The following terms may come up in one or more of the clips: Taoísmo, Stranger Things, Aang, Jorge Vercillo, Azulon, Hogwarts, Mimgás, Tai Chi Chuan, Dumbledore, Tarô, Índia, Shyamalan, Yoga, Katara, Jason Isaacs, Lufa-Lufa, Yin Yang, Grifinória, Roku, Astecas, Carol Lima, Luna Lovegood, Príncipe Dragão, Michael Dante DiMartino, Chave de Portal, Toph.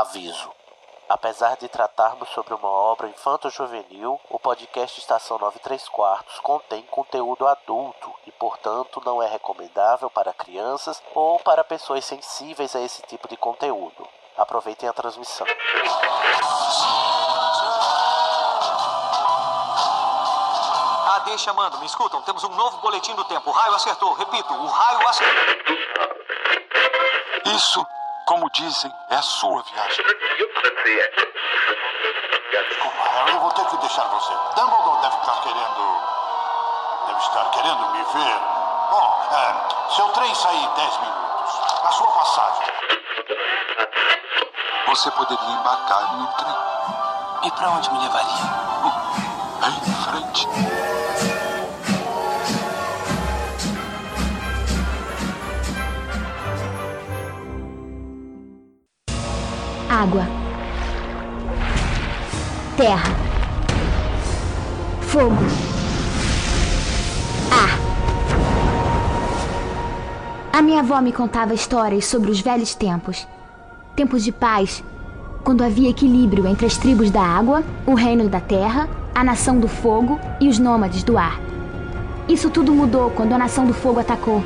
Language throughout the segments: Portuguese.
Aviso. Apesar de tratarmos sobre uma obra infanto-juvenil, o podcast Estação 93 Quartos contém conteúdo adulto e, portanto, não é recomendável para crianças ou para pessoas sensíveis a esse tipo de conteúdo. Aproveitem a transmissão. AD chamando, me escutam? Temos um novo boletim do tempo. O raio acertou. Repito, o raio acertou. Isso, como dizem, é a sua viagem. Desculpa, Harry, eu vou ter que deixar você. Dumbledore deve estar querendo me ver. Bom, seu trem sai em 10 minutos. A sua passagem. Você poderia embarcar no trem. E pra onde me levaria? Em frente. Água, terra, fogo, ar. A minha avó me contava histórias sobre os velhos tempos. Tempos de paz, quando havia equilíbrio entre as tribos da água, o reino da terra, a nação do fogo e os nômades do ar. Isso tudo mudou quando a nação do fogo atacou.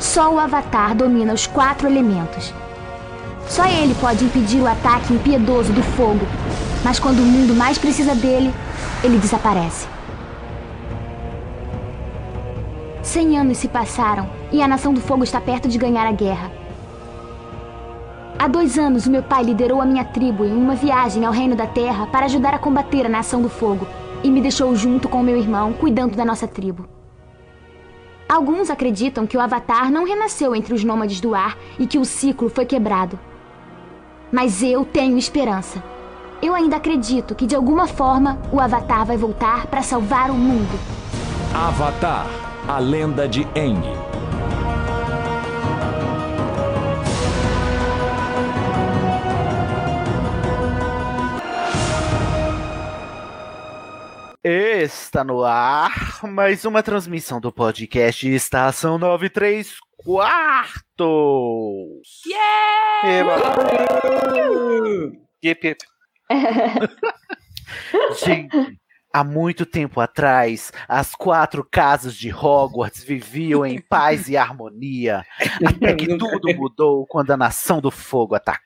Só o Avatar domina os 4 elementos. Só ele pode impedir o ataque impiedoso do fogo, mas quando o mundo mais precisa dele, ele desaparece. 100 anos se passaram e a Nação do Fogo está perto de ganhar a guerra. Há 2 anos, o meu pai liderou a minha tribo em uma viagem ao Reino da Terra para ajudar a combater a Nação do Fogo e me deixou junto com meu irmão, cuidando da nossa tribo. Alguns acreditam que o Avatar não renasceu entre os nômades do ar e que o ciclo foi quebrado. Mas eu tenho esperança. Eu ainda acredito que, de alguma forma, o Avatar vai voltar para salvar o mundo. Avatar, a lenda de Aang. Está no ar mais uma transmissão do podcast Estação 93 Quartos. Yeah! Yep. Gente, há muito tempo atrás, as 4 casas de Hogwarts viviam em paz e harmonia, até que tudo mudou quando a Nação do Fogo atacou.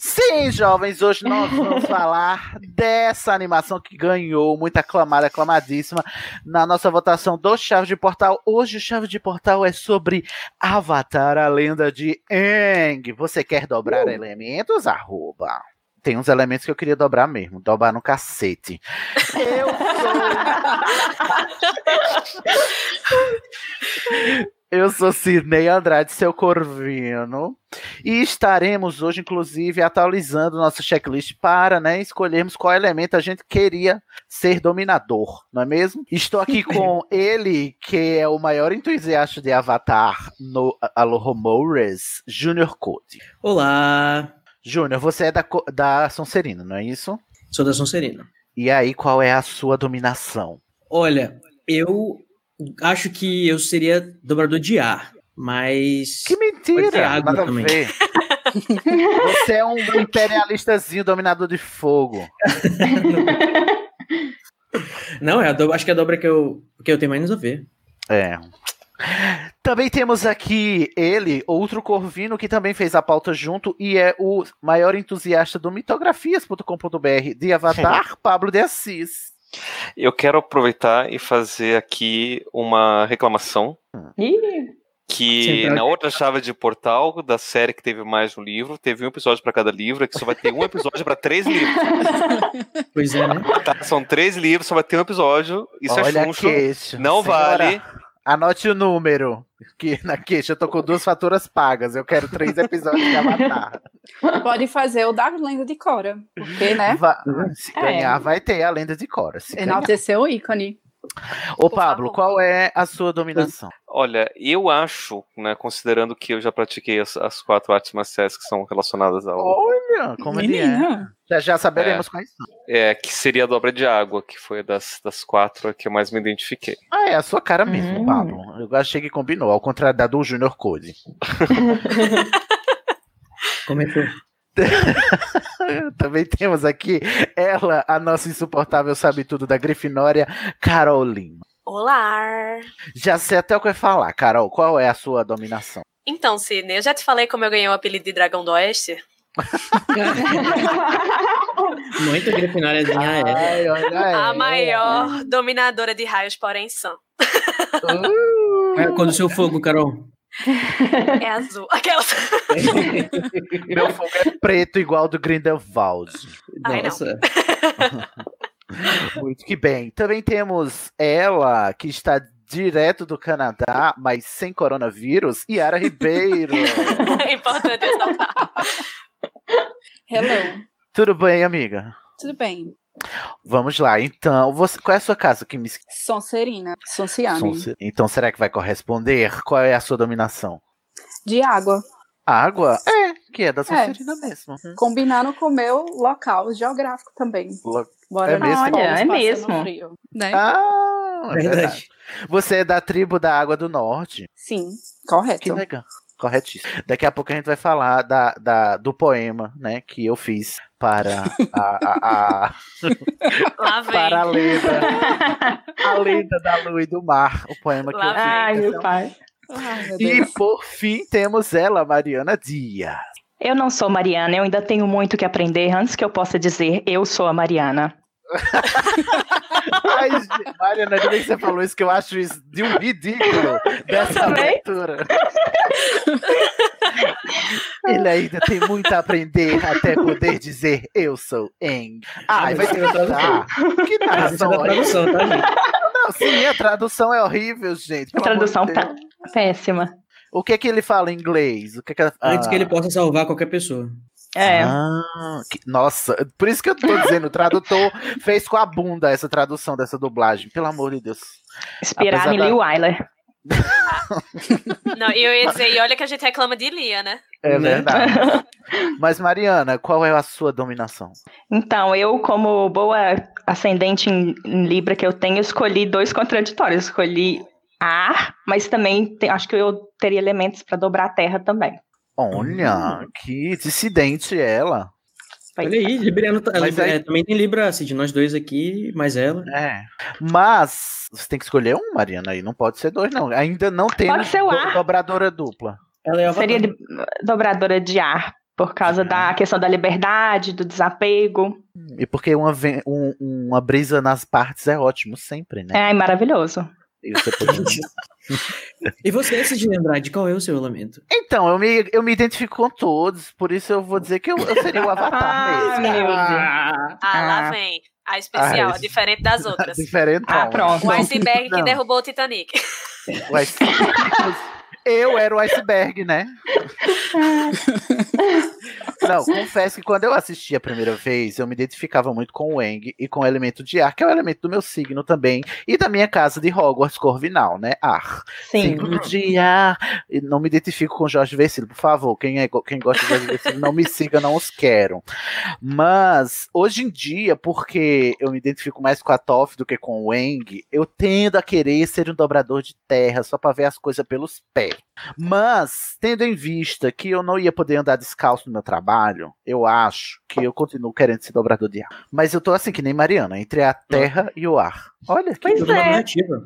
Sim, jovens, hoje nós vamos falar dessa animação que ganhou muita aclamada, aclamadíssima na nossa votação do Chave de Portal. Hoje o Chave de Portal é sobre Avatar, a Lenda de Aang. Você quer dobrar elementos? @ Tem uns elementos que eu queria dobrar mesmo. Dobrar no cacete. Eu sou... Eu sou Sidney Andrade, seu corvino, e estaremos hoje, inclusive, atualizando nosso checklist para, né, escolhermos qual elemento a gente queria ser dominador, não é mesmo? Estou aqui com ele, que é o maior entusiasta de Avatar no Alohomores, Junior Code. Olá! Júnior, você é da Sonserina, não é isso? Sou da Sonserina. E aí, qual é a sua dominação? Olha, eu... acho que eu seria dobrador de ar, mas... Que mentira! Água nada também. A ver. Você é um imperialistazinho dominador de fogo. Não, acho que é a dobra que eu tenho menos a ver. É. Também temos aqui ele, outro corvino, que também fez a pauta junto e é o maior entusiasta do mitografias.com.br de Avatar, Pablo de Assis. Eu quero aproveitar e fazer aqui uma reclamação. Que na outra chave de portal da série que teve mais um livro, teve um episódio para cada livro, que só vai ter um episódio para 3 livros. Pois é, né? Tá, são 3 livros, só vai ter um episódio. Isso olha é chuncho, não senhora, vale. Anote o número. Que na queixa eu tô com 2 faturas pagas. Eu quero 3 episódios de Avatar. Pode fazer o da Lenda de Cora. Porque, né? Se ganhar, vai ter a Lenda de Cora. Enaltecer o ícone. Ô Pablo, qual é a sua dominação? Olha, eu acho, né, considerando que eu já pratiquei as 4 artes marciais que são relacionadas ao... Olha, como ele é. Já saberemos quais são. É, que seria a dobra de água, que foi das 4 a que eu mais me identifiquei. Ah, é a sua cara mesmo, Pablo. Eu achei que combinou, ao contrário da do Junior Code. Comentou. Também temos aqui ela, a nossa insuportável sabe-tudo da Grifinória, Carol Lima. Olá! Já sei até o que eu ia falar, Carol, qual é a sua dominação? Então, Sidney, eu já te falei como eu ganhei o apelido de Dragão do Oeste. Muito Grifinóriazinha é. A maior dominadora de raios, porém sã. Quando o seu fogo, Carol? É azul. Aquela. Meu fogo é preto, igual do Grindelwald. Nossa. Muito que bem. Também temos ela, que está direto do Canadá, mas sem coronavírus, Yara Ribeiro. É importante ressaltar. Hello. Tudo bem, amiga? Tudo bem. Vamos lá, então, qual é a sua casa? Que me... Sonserina. Então, será que vai corresponder? Qual é a sua dominação? De água. Água? É, que é da Sonserina mesmo. Combinaram com o meu local geográfico também. Bora mesmo? Olha, é mesmo. Frio, né? Ah, é verdade. Você é da tribo da Água do Norte? Sim, correto. Que legal. Corretíssimo. Daqui a pouco a gente vai falar do poema, né, que eu fiz para para a lenda da lua e do mar, o poema que eu fiz. Ai, meu pai. Ai, meu Deus. E por fim temos ela, Mariana Dias. Eu não sou Mariana, eu ainda tenho muito que aprender antes que eu possa dizer eu sou a Mariana. Ai, Mariana, ainda bem que você falou isso, que eu acho isso de um ridículo dessa leitura. Ele ainda tem muito a aprender até poder dizer eu sou Eng. Ai, vai ter que tradução. Não, sim, a tradução é horrível, gente. A tradução tá péssima. O que é que ele fala em inglês? O que é que... Antes que ele possa salvar qualquer pessoa. É. Ah, nossa, por isso que eu tô dizendo, o tradutor fez com a bunda essa tradução dessa dublagem, pelo amor de Deus. Inspirar em Lee Wyler. Não, eu ia dizer, e olha que a gente reclama de Lia, né? É verdade. Mas Mariana, qual é a sua dominação? Então, eu, como boa ascendente em Libra que eu tenho, escolhi 2 contraditórios. Escolhi ar, mas também acho que eu teria elementos para dobrar a terra também. Olha, que dissidente ela. Olha aí, Libriano também tem Libra, assim, de nós dois aqui, mais ela. É. Mas você tem que escolher um, Mariana, aí não pode ser 2, não. Ainda não tem dobradora dupla. Ela é seria dobradora de ar, por causa da questão da liberdade, do desapego. E porque uma brisa nas partes é ótimo sempre, né? É maravilhoso. E você, se de lembrar, de qual é o seu elemento? Então, eu me identifico com todos, por isso eu vou dizer que eu seria o Avatar mesmo. Lá vem. A especial, diferente das outras. Diferentão. Ah, pronto. O iceberg que derrubou o Titanic. O iceberg. Eu era o iceberg, né? Não, confesso que quando eu assisti a primeira vez, eu me identificava muito com o Aang e com o elemento de ar, que é o elemento do meu signo também, e da minha casa de Hogwarts Corvinal, né? Ar. Sim. Signo de ar. Não me identifico com Jorge Vercillo, por favor. Quem gosta de Jorge Vercillo, não me siga, não os quero. Mas, hoje em dia, porque eu me identifico mais com a Toph do que com o Aang, eu tendo a querer ser um dobrador de terra, só pra ver as coisas pelos pés. Mas, tendo em vista que eu não ia poder andar descalço no meu trabalho, eu acho que eu continuo querendo ser dobrador de ar. Mas eu tô assim que nem Mariana, entre a terra e o ar. Olha que narrativa.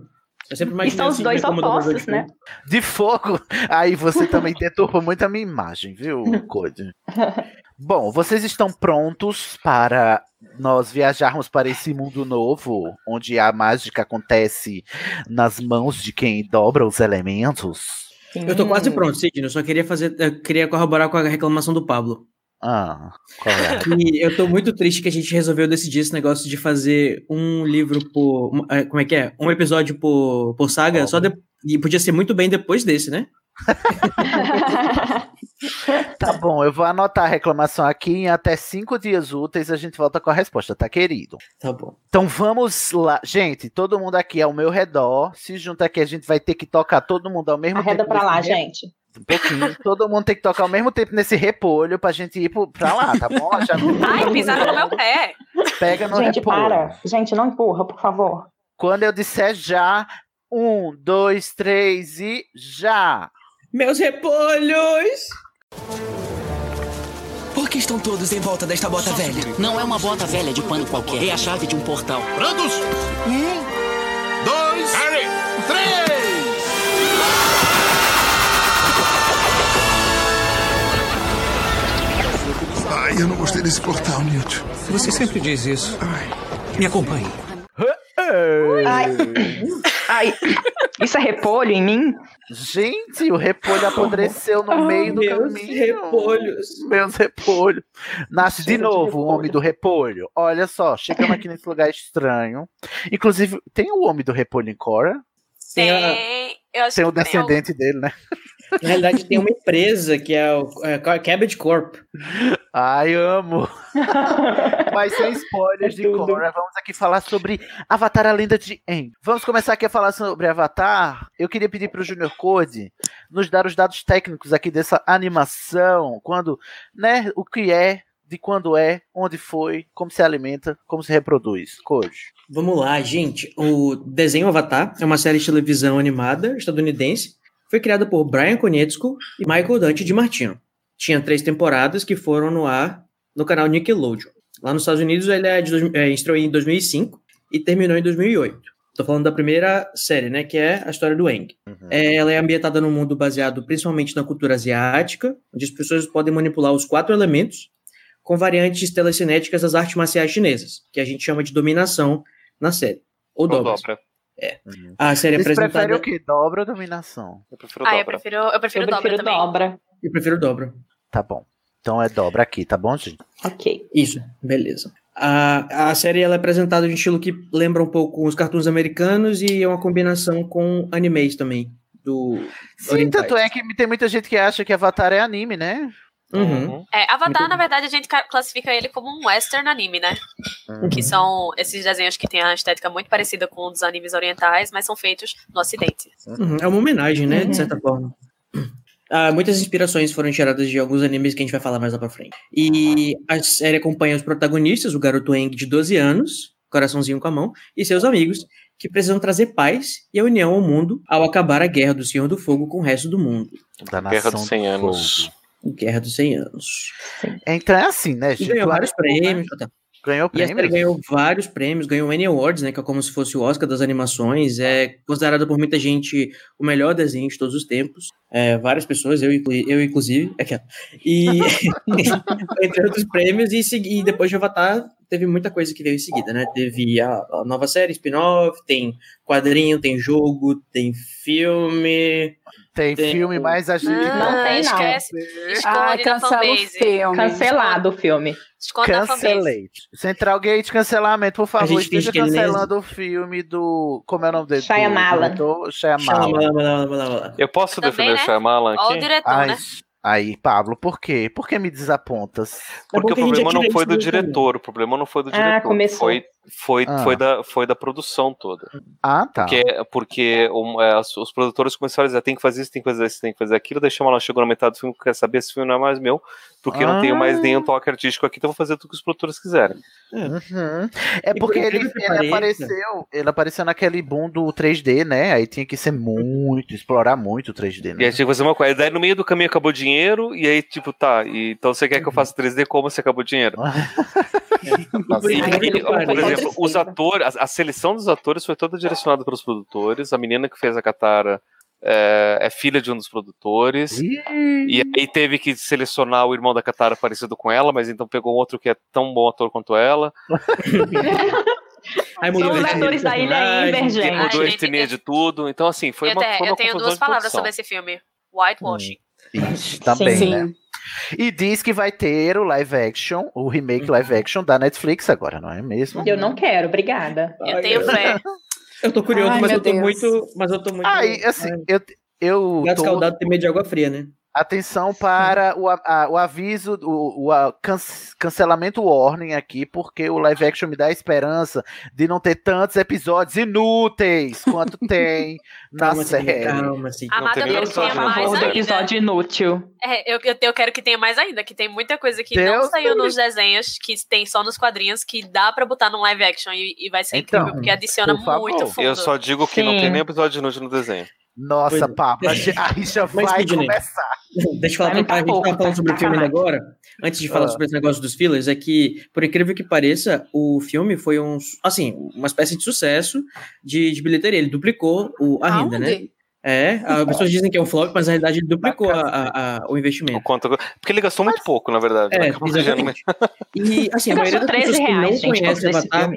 E são os dois opostos, né? De fogo. Aí você também deturpa muito a minha imagem, viu, Cody? Bom, vocês estão prontos para nós viajarmos para esse mundo novo, onde a mágica acontece nas mãos de quem dobra os elementos? Eu tô quase pronto, Sidney. Eu só queria corroborar com a reclamação do Pablo. Ah, qual é? E eu tô muito triste que a gente resolveu decidir esse negócio de fazer um livro por... Como é que é? Um episódio por saga. E podia ser muito bem depois desse, né? Tá bom, eu vou anotar a reclamação aqui. Em até 5 dias úteis a gente volta com a resposta, tá, querido? Tá bom. Então vamos lá. Gente, todo mundo aqui ao meu redor. Se junta aqui, a gente vai ter que tocar todo mundo ao mesmo tempo. Arreda pra lá, gente. Um pouquinho. Todo mundo tem que tocar ao mesmo tempo nesse repolho pra gente ir pra lá, tá bom? Já... Ai, pisaram no meu pé. Pega no gente, repolho. Para. Gente, não empurra, por favor. Quando eu disser já, 1, 2, 3 e já. Meus repolhos! Por que estão todos em volta desta bota velha? Não é uma bota velha de pano qualquer, é a chave de um portal. Prontos? 1, 2, 3! Ai, eu não gostei desse portal, Newt. Você sempre diz isso. Ai. Me acompanhe. Ai. Ai, isso é repolho em mim? Gente, o repolho apodreceu no meio do caminho. Meus repolhos. Nasce de novo o homem do repolho. Olha só, chegamos aqui nesse lugar estranho. Inclusive, tem o homem do repolho em Cora? Tem. Tem o descendente dele, né? Na realidade, tem uma empresa que é o Cabbage Corp. Ai, amo. Mas sem spoilers de Cora, vamos aqui falar sobre Avatar, a Lenda de Aang. Vamos começar aqui a falar sobre Avatar. Eu queria pedir para o Junior Code nos dar os dados técnicos aqui dessa animação. Quando, né, o que é, de quando é, onde foi, como se alimenta, como se reproduz. Code. Vamos lá, gente. O desenho Avatar é uma série de televisão animada estadunidense. Foi criada por Brian Konietzko e Michael Dante DiMartino. Tinha 3 temporadas que foram no ar no canal Nickelodeon. Lá nos Estados Unidos ele é estreou em 2005 e terminou em 2008. Tô falando da primeira série, né, que é a história do Aang. Uhum. Ela é ambientada num mundo baseado principalmente na cultura asiática, onde as pessoas podem manipular os 4 elementos com variantes telecinéticas das artes marciais chinesas, que a gente chama de dominação na série. Ou dobra. É. A série Vocês apresentada... prefere o quê? Dobra ou dominação? Eu prefiro dobra. Eu prefiro dobra também. Eu prefiro dobra. Tá bom. Então é dobra aqui, tá bom, gente? Ok. Isso, beleza. A série ela é apresentada de um estilo que lembra um pouco os cartoons americanos e é uma combinação com animes também. Sim, tanto é que tem muita gente que acha que Avatar é anime, né? Uhum. É, Avatar, na verdade, a gente classifica ele como um western anime, né? Uhum. Que são esses desenhos que tem a estética muito parecida com os animes orientais, mas são feitos no Ocidente. Uhum. É uma homenagem, né? De certa forma. Muitas inspirações foram tiradas de alguns animes que a gente vai falar mais lá pra frente. E a série acompanha os protagonistas, o garoto Aang de 12 anos, coraçãozinho com a mão, e seus amigos, que precisam trazer paz e a união ao mundo ao acabar a Guerra do Senhor do Fogo com o resto do mundo. Da Guerra dos 100 Anos. Guerra dos 100 Anos. Então é assim, né, gente? Ganhou vários prêmios. Né? Ganhou prêmios? E ganhou vários prêmios, ganhou o Annie Awards, né, que é como se fosse o Oscar das animações. É considerado por muita gente o melhor desenho de todos os tempos. É, várias pessoas, eu inclusive. E entre outros prêmios. E depois de Avatar, teve muita coisa que veio em seguida, né? Teve a nova série, spin-off, tem quadrinho, tem jogo, tem filme... Tem filme, mas a gente não tem, esquece. Ai, cancela o filme. Cancelado o filme. Cancelei. Central Gate, cancelamento, por favor. Esteja cancelando o filme do... Como é o nome dele? Xayamala. Xayamala. Eu posso defender o Xayamala aqui? Olha o diretor, né? Aí, Pablo, por quê? Por que me desapontas? Porque o problema não foi do diretor, o problema não foi do diretor. Ah, começou. Foi da produção toda. Ah, tá. Porque os produtores começaram a dizer, tem que fazer isso, tem que fazer isso, tem que fazer aquilo, daí Shyamalan chegou na metade do filme, quer saber, esse filme não é mais meu, porque não tenho mais nenhum toque artístico aqui, então vou fazer tudo que os produtores quiserem. Uhum. É porque ele apareceu naquele boom do 3D, né? Aí tinha que ser muito, explorar muito o 3D, né? E aí tinha que fazer uma coisa, daí no meio do caminho acabou o dinheiro, e aí tipo, tá, então você quer que eu faça 3D como se acabou o dinheiro? Por exemplo, os atores, a seleção dos atores foi toda direcionada pelos produtores. A menina que fez a Katara é filha de um dos produtores. E aí teve que selecionar o irmão da Katara parecido com ela, mas então pegou outro que é tão bom ator quanto ela. Os atores da ilha Invergente. Mudou a etnia de tudo. Então, assim, foi eu tenho 2 palavras sobre esse filme: whitewashing. Tá bem, sim. Né? E diz que vai ter o live action, o remake live action da Netflix agora, não é mesmo? Eu não quero, obrigada. Eu tenho fé. Eu tô curioso, mas eu tô muito... Ai, assim, eu tô... Gato escaldado tem medo de água fria, né? Atenção para o aviso, cancelamento warning aqui, porque o live action me dá a esperança de não ter tantos episódios inúteis quanto tem na série. Calma-se. Amada, eu quero que tenha mais ainda. Episódio inútil. É, eu quero que tenha mais ainda, que tem muita coisa que não saiu nos desenhos, que tem só nos quadrinhos, que dá pra botar num live action e vai ser incrível, porque adiciona muito fundo. Eu só digo que não tem nem episódio inútil no desenho. Nossa, papo, a rixa vai começar. Deixa eu falar, a gente tá falando sobre o filme agora, antes de falar sobre esse negócio dos fillers, é que, por incrível que pareça, o filme foi uma espécie de sucesso de bilheteria, ele duplicou a renda, né? É, as pessoas dizem que é um flop, mas na realidade ele duplicou o investimento. Porque ele gastou muito pouco, na verdade. É, exatamente. E, assim, a maioria das pessoas que não conhece Avatar...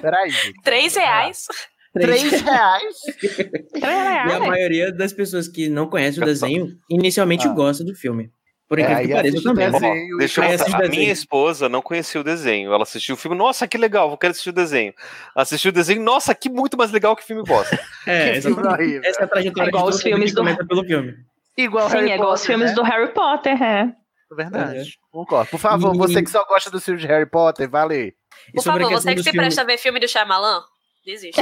Peraí. R$3? R$3? E a maioria das pessoas que não conhece o desenho inicialmente gosta do filme. Por incrível que pareça, também. Deixa eu contar. A minha esposa não conhecia o desenho. Ela assistiu o filme. Nossa, que legal, vou querer assistir o desenho. Assistiu o desenho. Nossa, que muito mais legal que o filme bosta. Exatamente. Essa é a trajetória igual os filmes do pelo filme. Igual os filmes do Harry Potter, é. Verdade. Concordo. Por favor, você que só gosta dos filmes de Harry Potter, vale. Por favor, você que se presta a ver filme do Shyamalan, desiste.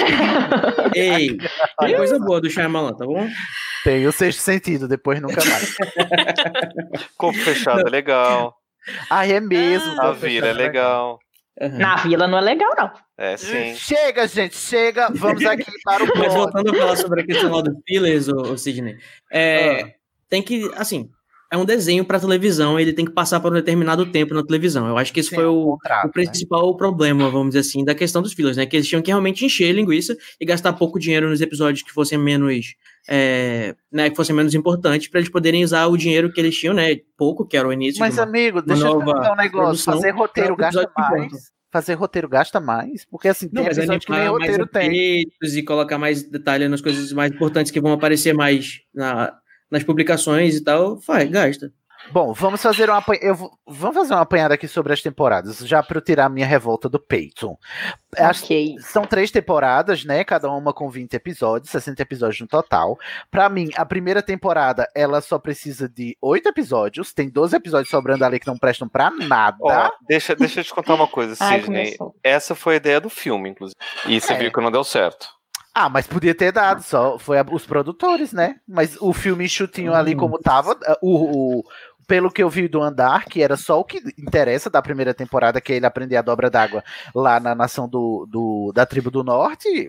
Ei, tem coisa boa do Shyamalan, tá bom? Tem o Sexto Sentido, depois nunca mais. Corpo Fechado é legal. Ah, é mesmo. A Vila é legal. Uhum. Na Vila não é legal, não. É, sim. Chega, gente, chega. Vamos aqui para o ponto. Mas voltando a falar sobre a questão lá do fillers, ô Sidney, tem que, assim... É um desenho para televisão, ele tem que passar por um determinado tempo na televisão. Eu acho que esse foi o principal problema, vamos dizer assim, da questão dos fillers, né? Que eles tinham que realmente encher a linguiça e gastar pouco dinheiro nos episódios que fossem menos, que fossem menos importantes, para eles poderem usar o dinheiro que eles tinham, né? Pouco, que era o início. Mas, amigo, deixa eu te perguntar um negócio. Fazer roteiro gasta mais. Porque assim, tem episódio que nem roteiro tem. E colocar mais detalhe nas coisas mais importantes que vão aparecer mais nas publicações e tal, gasta. Bom, vamos fazer uma apanhada aqui sobre as temporadas, já para eu tirar a minha revolta do peito. Okay. São 3 temporadas, né? Cada uma com 20 episódios, 60 episódios no total. Para mim, a primeira temporada, ela só precisa de 8 episódios. Tem 12 episódios sobrando ali que não prestam para nada. Ó, deixa eu te contar uma coisa, Sidney. Essa foi a ideia do filme, inclusive. E você viu que não deu certo. Ah, mas podia ter dado, só foi os produtores, né? Mas o filme enxutinho ali como tava, pelo que eu vi do Andar, que era só o que interessa da primeira temporada, que é ele aprender a dobra d'água lá na nação da tribo do norte,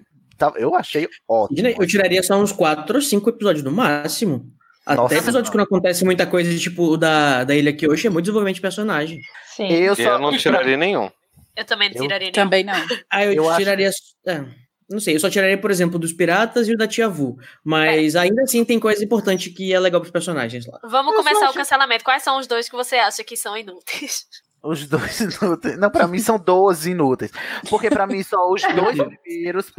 eu achei ótimo. Eu tiraria só uns 4 ou 5 episódios no máximo. Nossa, até episódios que não acontece muita coisa, tipo o da Ilha Kyoshi, é muito desenvolvimento de personagem. Sim. Eu não tiraria nenhum. Eu também não tiraria nenhum. Também não. Eu tiraria... Não sei, eu só tiraria, por exemplo, dos piratas e o da Tia Vu. Mas ainda assim tem coisa importante que é legal pros personagens lá. Vamos começar o cancelamento. Quais são os 2 que você acha que são inúteis? Os 2 inúteis? Não, pra mim são 12 inúteis. Porque pra mim só os 2 primeiros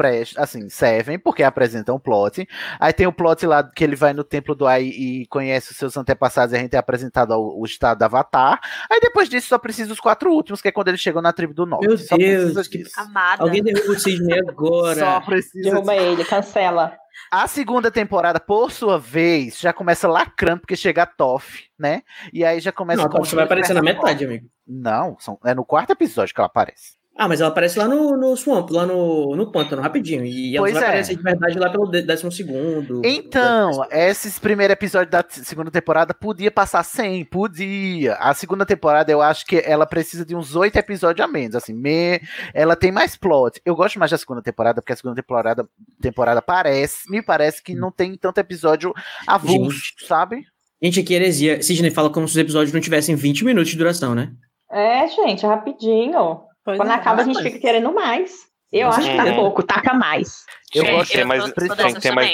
servem, porque apresentam o plot. Aí tem o plot lá que ele vai no templo do Ai e conhece os seus antepassados e a gente é apresentado ao estado do Avatar. Aí depois disso só precisa os 4 últimos, que é quando eles chegam na tribo do norte. Meu só Deus, que amada. Alguém derruba o Sidney agora. Só precisa. Derruba ele, cancela. A segunda temporada, por sua vez, já começa lacrando, porque chega a Toph, né? E aí já começa... Não, você vai aparecer na metade, amigo. Não, é no 4º episódio que ela aparece. Ah, mas ela aparece lá no Swamp, lá no pântano, rapidinho. E ela vai aparecer de verdade lá pelo 12º. Então, esses primeiros episódios da segunda temporada podia passar sem, podia. A segunda temporada, eu acho que ela precisa de uns 8 episódios a menos, assim. Ela tem mais plot. Eu gosto mais da segunda temporada, porque a segunda temporada me parece que não tem tanto episódio avulso, sabe? Gente, que heresia. Sidney fala como se os episódios não tivessem 20 minutos de duração, né? É, gente, rapidinho. Quando acaba, a gente fica querendo mais. Eu acho que tá pouco, taca mais. Eu gosto de ter mais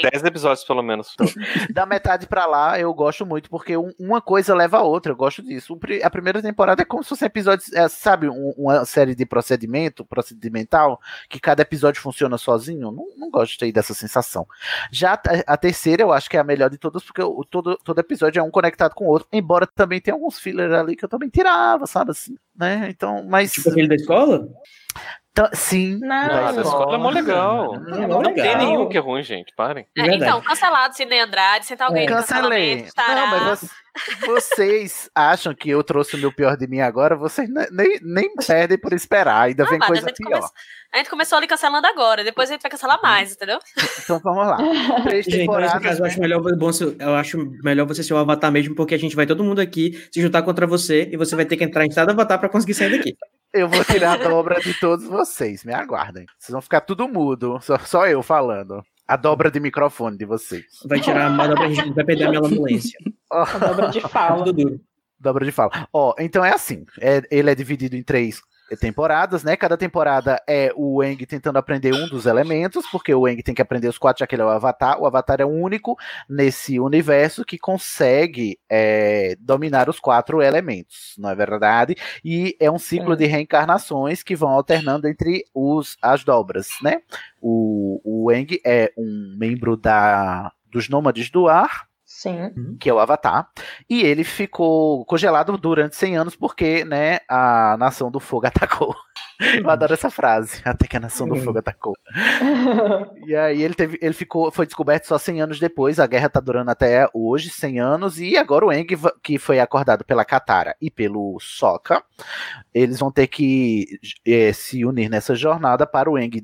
10 episódios, pelo menos. Da metade pra lá, eu gosto muito, porque uma coisa leva a outra, eu gosto disso. A primeira temporada é como se fosse episódios, sabe, uma série de procedimental, que cada episódio funciona sozinho. Não gostei dessa sensação. Já a terceira, eu acho que é a melhor de todas, porque todo episódio é um conectado com o outro, embora também tenha alguns fillers ali que eu também tirava, sabe, assim, né? Então, mas... Tipo aquele da escola? Sim. Nada, a escola é mó legal. Não tem nenhum que é ruim, gente. Parem. É, então, cancelado, Cine Andrade, se tá alguém cancelado. Não, mas vocês acham que eu trouxe o meu pior de mim agora? Vocês nem perdem por esperar. Ainda não, vem nada, coisa pior. A gente começou ali cancelando agora, depois a gente vai cancelar mais, entendeu? Então vamos lá. Gente, nesse caso, eu acho melhor você ser o avatar mesmo, porque a gente vai todo mundo aqui se juntar contra você e você vai ter que entrar em estado avatar pra conseguir sair daqui. Eu vou tirar a dobra de todos vocês, me aguardem. Vocês vão ficar tudo mudo, só eu falando. A dobra de microfone de vocês. Vai tirar a dobra, a gente vai perder a minha lamulência. A dobra de fala. Dobra de fala. Ó, então é assim, ele é dividido em 3 temporadas, né? Cada temporada é o Aang tentando aprender um dos elementos, porque o Aang tem que aprender os 4, já que ele é o Avatar. O Avatar é o único nesse universo que consegue dominar os 4 elementos, não é verdade? E é um ciclo de reencarnações que vão alternando entre as dobras, né? O Aang é um membro dos Nômades do Ar, sim, que é o Avatar, e ele ficou congelado durante 100 anos porque, né, a Nação do Fogo atacou. Eu adoro essa frase, até que a Nação do Fogo atacou. E aí ele foi descoberto só 100 anos depois, a guerra tá durando até hoje, 100 anos, e agora o Aang, que foi acordado pela Katara e pelo Sokka, eles vão ter que se unir nessa jornada para o Aang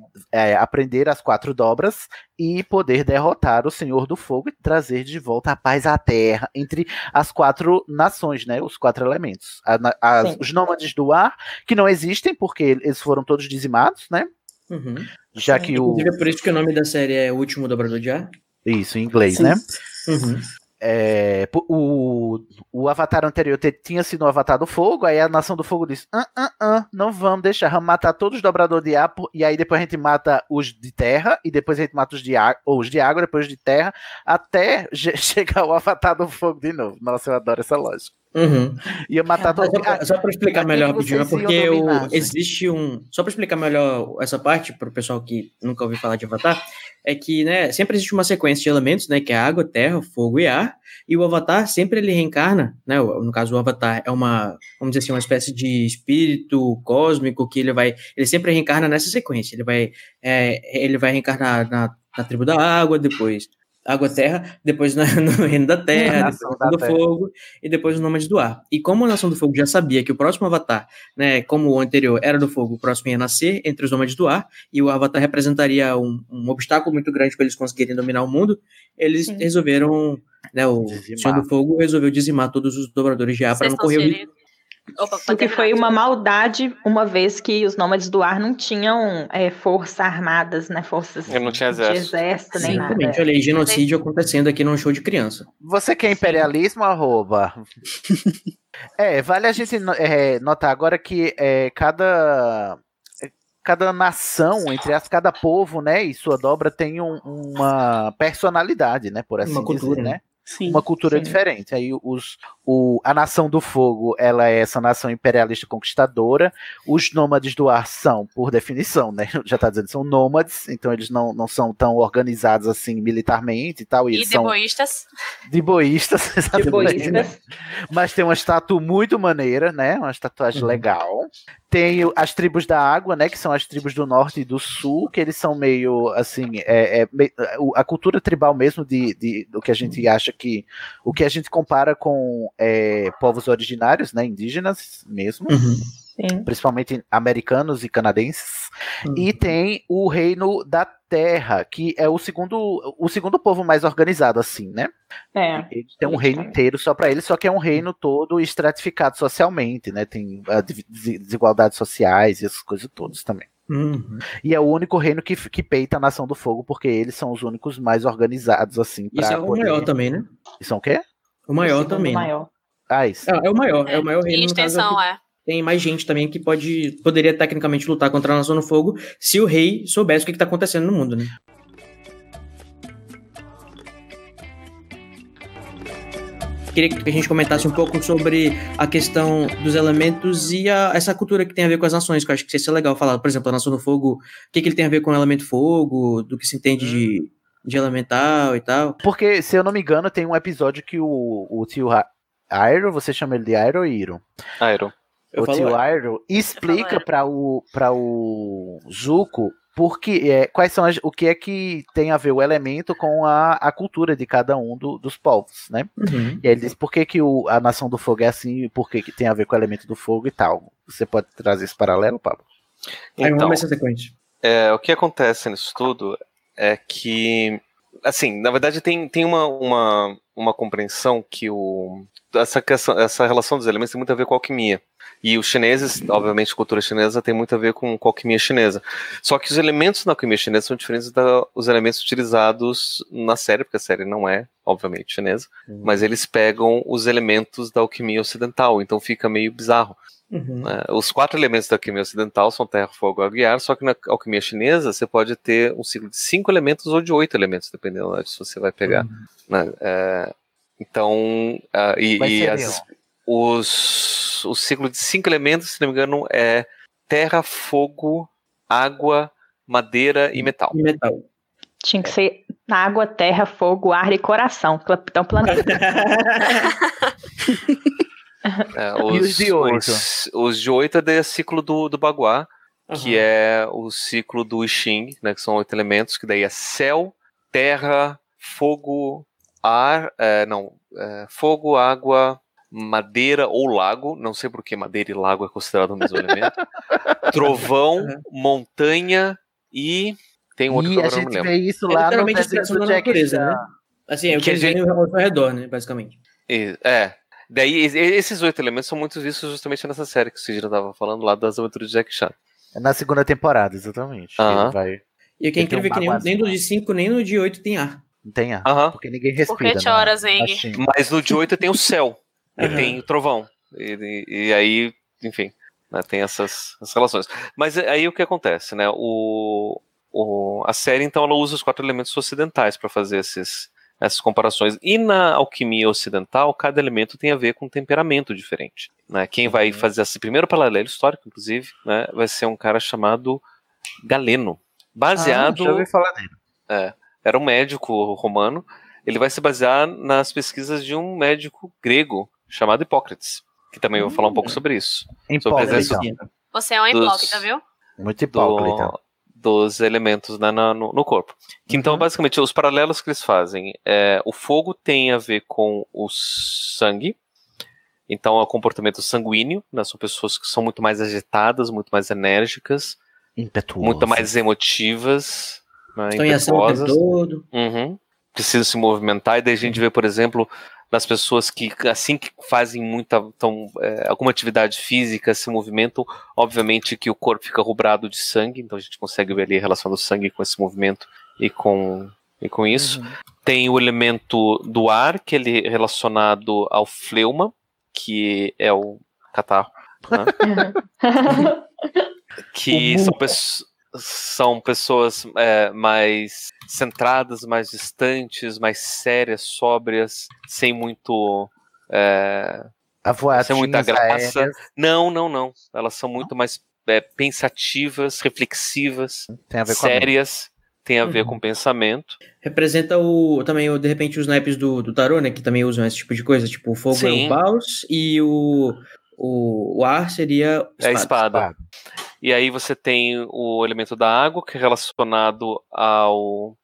aprender as 4 dobras e poder derrotar o Senhor do Fogo e trazer de volta a paz à Terra entre as 4 nações, né, os 4 elementos. Os Nômades do Ar, que não existem porque eles foram todos dizimados, né? Uhum. Já que inclusive é por isso que o nome da série é O Último Dobrador de Ar. Isso, em inglês, sim, né? Uhum. O Avatar anterior tinha sido o Avatar do Fogo, aí a Nação do Fogo disse, não vamos deixar, vamos matar todos os dobradores de ar, e aí depois a gente mata os de terra, e depois a gente mata os de água, depois os de terra, até chegar o Avatar do Fogo de novo. Nossa, eu adoro essa lógica. Uhum. Ia matar todo mundo. Só para explicar melhor rapidinho, é porque existe um. Só para explicar melhor essa parte para o pessoal que nunca ouviu falar de Avatar, é que, né, sempre existe uma sequência de elementos, né, que é água, terra, fogo e ar, e o Avatar sempre ele reencarna, né? No caso, o Avatar é uma, vamos dizer assim, uma espécie de espírito cósmico que ele sempre reencarna nessa sequência. Ele vai reencarnar na tribo da água, depois Água-Terra, depois no Reino da Terra, depois do Fogo, e depois os Nômades do Ar. E como a Nação do Fogo já sabia que o próximo Avatar, né, como o anterior era do Fogo, o próximo ia nascer entre os Nômades do Ar, e o Avatar representaria um obstáculo muito grande para eles conseguirem dominar o mundo, eles resolveram, né, o Senhor do Fogo resolveu dizimar todos os dobradores de ar para não correr o risco. Porque foi uma maldade, uma vez que os Nômades do Ar não tinham forças armadas, né? Forças de exército, nem nada. Exatamente, olha aí, genocídio acontecendo aqui num show de criança. Você quer imperialismo, arroba? Vale a gente notar agora que cada nação, entre as, cada povo, né, e sua dobra tem uma personalidade, né, por assim dizer, né? Sim, uma cultura diferente. Aí a Nação do Fogo, ela é essa nação imperialista conquistadora. Os Nômades do Ar são, por definição, né, já está dizendo, são nômades, então eles não são tão organizados assim militarmente e tal. E deboístas. Deboístas, exatamente. Né? Mas tem uma estátua muito maneira, né? Uma tatuagem legal. Tem as tribos da água, né, que são as tribos do norte e do sul, que eles são meio, assim, a cultura tribal mesmo do que a gente acha que, o que a gente compara com povos originários, né, indígenas mesmo, principalmente americanos e canadenses, e tem o Reino da Terra, que é o segundo povo mais organizado, assim, né? Tem um reino inteiro só para ele, só que é um reino todo estratificado socialmente, né? Tem desigualdades sociais e essas coisas todas também. E é o único reino que peita a Nação do Fogo, porque eles são os únicos mais organizados, assim. Isso é o maior também, né? Isso é o quê? O maior também. Maior. Ah, isso. É o maior, é o maior reino. Em extensão, é. Tem mais gente também que poderia tecnicamente lutar contra a Nação do Fogo se o rei soubesse o que está acontecendo no mundo, né? Queria que a gente comentasse um pouco sobre a questão dos elementos e essa cultura que tem a ver com as nações, que eu acho que seria legal falar. Por exemplo, a Nação do Fogo, o que ele tem a ver com o elemento fogo, do que se entende de elemental e tal. Porque, se eu não me engano, tem um episódio que o tio Iroh, você chama ele de Iroh? Eu o Tio Iroh explica para o Zuko porque, quais são o que é que tem a ver o elemento com a cultura de cada um dos povos, né? Uhum. E aí ele diz por que a Nação do Fogo é assim, por que tem a ver com o elemento do fogo e tal. Você pode trazer esse paralelo, Pablo? Então, o que acontece nisso tudo é que, assim, na verdade tem uma compreensão que essa relação dos elementos tem muito a ver com a alquimia. E os chineses, obviamente, a cultura chinesa tem muito a ver com a alquimia chinesa. Só que os elementos na alquimia chinesa são diferentes dos elementos utilizados na série, porque a série não é, obviamente, chinesa, mas eles pegam os elementos da alquimia ocidental, então fica meio bizarro. Uhum. Os 4 elementos da alquimia ocidental são terra, fogo, água e ar, só que na alquimia chinesa você pode ter um ciclo de 5 elementos ou de 8 elementos, dependendo de se você vai pegar. Uhum. Então, o ciclo de 5 elementos, se não me engano, é terra, fogo, água, madeira e metal. Tinha que ser água, terra, fogo, ar e coração. Então, planeta. Os de 8? Os de 8 é do ciclo do Baguá, que é o ciclo do I Ching, né, que são 8 elementos, que daí é céu, terra, fogo, fogo, água, madeira ou lago, não sei por que madeira e lago é considerado o mesmo elemento, trovão, montanha e tem um outro que eu não lembro. Vê isso lá literalmente a expressão da natureza, né? Assim, é o que a gente vê ao redor, né, basicamente. Daí, esses 8 elementos são muito vistos justamente nessa série que o Cid estava falando lá das aventuras de Jack Chan. É na segunda temporada, exatamente. Ele vai... E o que é incrível é que nem no de 5, nem no de 8 tem ar. Não tem ar, porque ninguém respira. Porque chora, Zeng. Mas no de 8 tem o céu, e tem o trovão. E aí, enfim, né, tem essas relações. Mas aí o que acontece, né? A série, então, ela usa os 4 elementos ocidentais para fazer essas comparações. E na alquimia ocidental, cada elemento tem a ver com um temperamento diferente, né? Quem vai fazer esse primeiro paralelo histórico, inclusive, né, vai ser um cara chamado Galeno. Baseado... já ouvi falar dele. Era um médico romano. Ele vai se basear nas pesquisas de um médico grego chamado Hipócrates, que também eu vou falar um pouco sobre isso. Hipócrita. Você é um hipócrita, viu? Muito hipócrita. Dos elementos, né, no corpo. Então, basicamente, os paralelos que eles fazem é, o fogo tem a ver com o sangue, então é o comportamento sanguíneo, né, são pessoas que são muito mais agitadas, muito mais enérgicas, impetuosas, muito mais emotivas, né, estão em ação o tempo todo. Precisam se movimentar, e daí a gente vê, por exemplo, nas pessoas que assim que fazem alguma atividade física, se movimentam, obviamente que o corpo fica rubrado de sangue, então a gente consegue ver ali a relação do sangue com esse movimento e com isso. Tem o elemento do ar, que ele é relacionado ao fleuma, que é o catarro, né? Que são pessoas mais centradas, mais distantes, mais sérias, sóbrias, sem muito... sem muita graça. Aéreas. Não. Elas são muito mais pensativas, reflexivas, sérias, tem a ver com pensamento. Representa também, de repente, os naipes do tarô, né, que também usam esse tipo de coisa, tipo o fogo é o paus e o ar seria a espada. E aí você tem o elemento da água, que é relacionado ao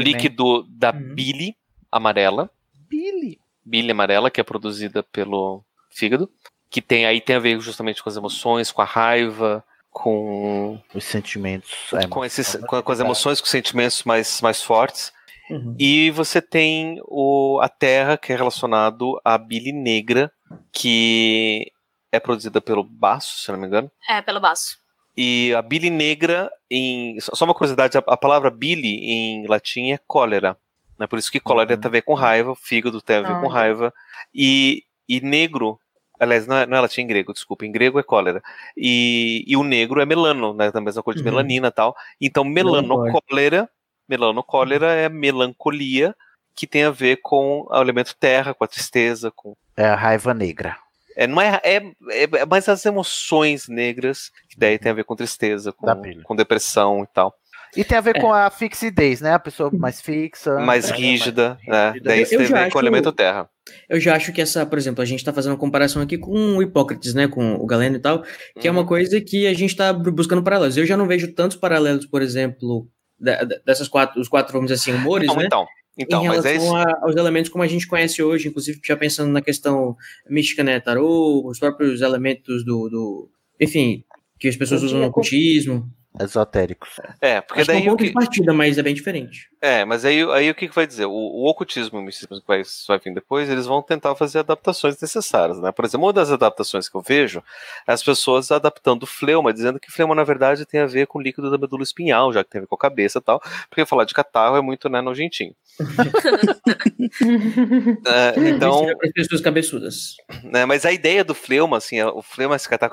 líquido da bile amarela. Bile amarela, que é produzida pelo fígado. Que tem a ver justamente com as emoções, com a raiva, com... os sentimentos. Com as emoções, com os sentimentos mais fortes. E você tem a terra, que é relacionado à bile negra, que... é produzida pelo baço, se não me engano. Pelo baço. E a bile negra, só uma curiosidade, a palavra bile em latim é cólera, né? Por isso que cólera tem a ver com raiva, fígado tem a ver com raiva. E negro, aliás, não é latim, em grego, desculpa, em grego é cólera. E o negro é melano, né? Da mesma cor de melanina e tal. Então melanocólera é melancolia, que tem a ver com o elemento terra, com a tristeza, com... é a raiva negra. Mas as emoções negras, que daí tem a ver com tristeza, com depressão e tal. E tem a ver com a fixidez, né? A pessoa mais fixa. Mais rígida, né? Daí tem a ver com o elemento terra. Eu já acho que essa, por exemplo, a gente está fazendo uma comparação aqui com o Hipócrates, né, com o Galeno e tal, que é uma coisa que a gente está buscando paralelos. Eu já não vejo tantos paralelos, por exemplo, dessas quatro, os quatro, vamos dizer assim, humores, não, né? Então, em relação aos elementos como a gente conhece hoje, inclusive já pensando na questão mística, né, tarô, os próprios elementos do enfim, que as pessoas usam no ocultismo. Esotéricos. É, porque acho daí. É um pouco de partida, mas é bem diferente. É, mas aí o que vai dizer? O ocultismo e o misticismo que vai vir depois, eles vão tentar fazer adaptações necessárias, né? Por exemplo, uma das adaptações que eu vejo é as pessoas adaptando fleuma, dizendo que fleuma, na verdade, tem a ver com o líquido da medula espinhal, já que tem a ver com a cabeça e tal, porque falar de catarro é muito, né, nojentinho. Então. Isso é para as pessoas cabeçudas. Né, mas a ideia do fleuma, assim, o fleuma, esse catarro.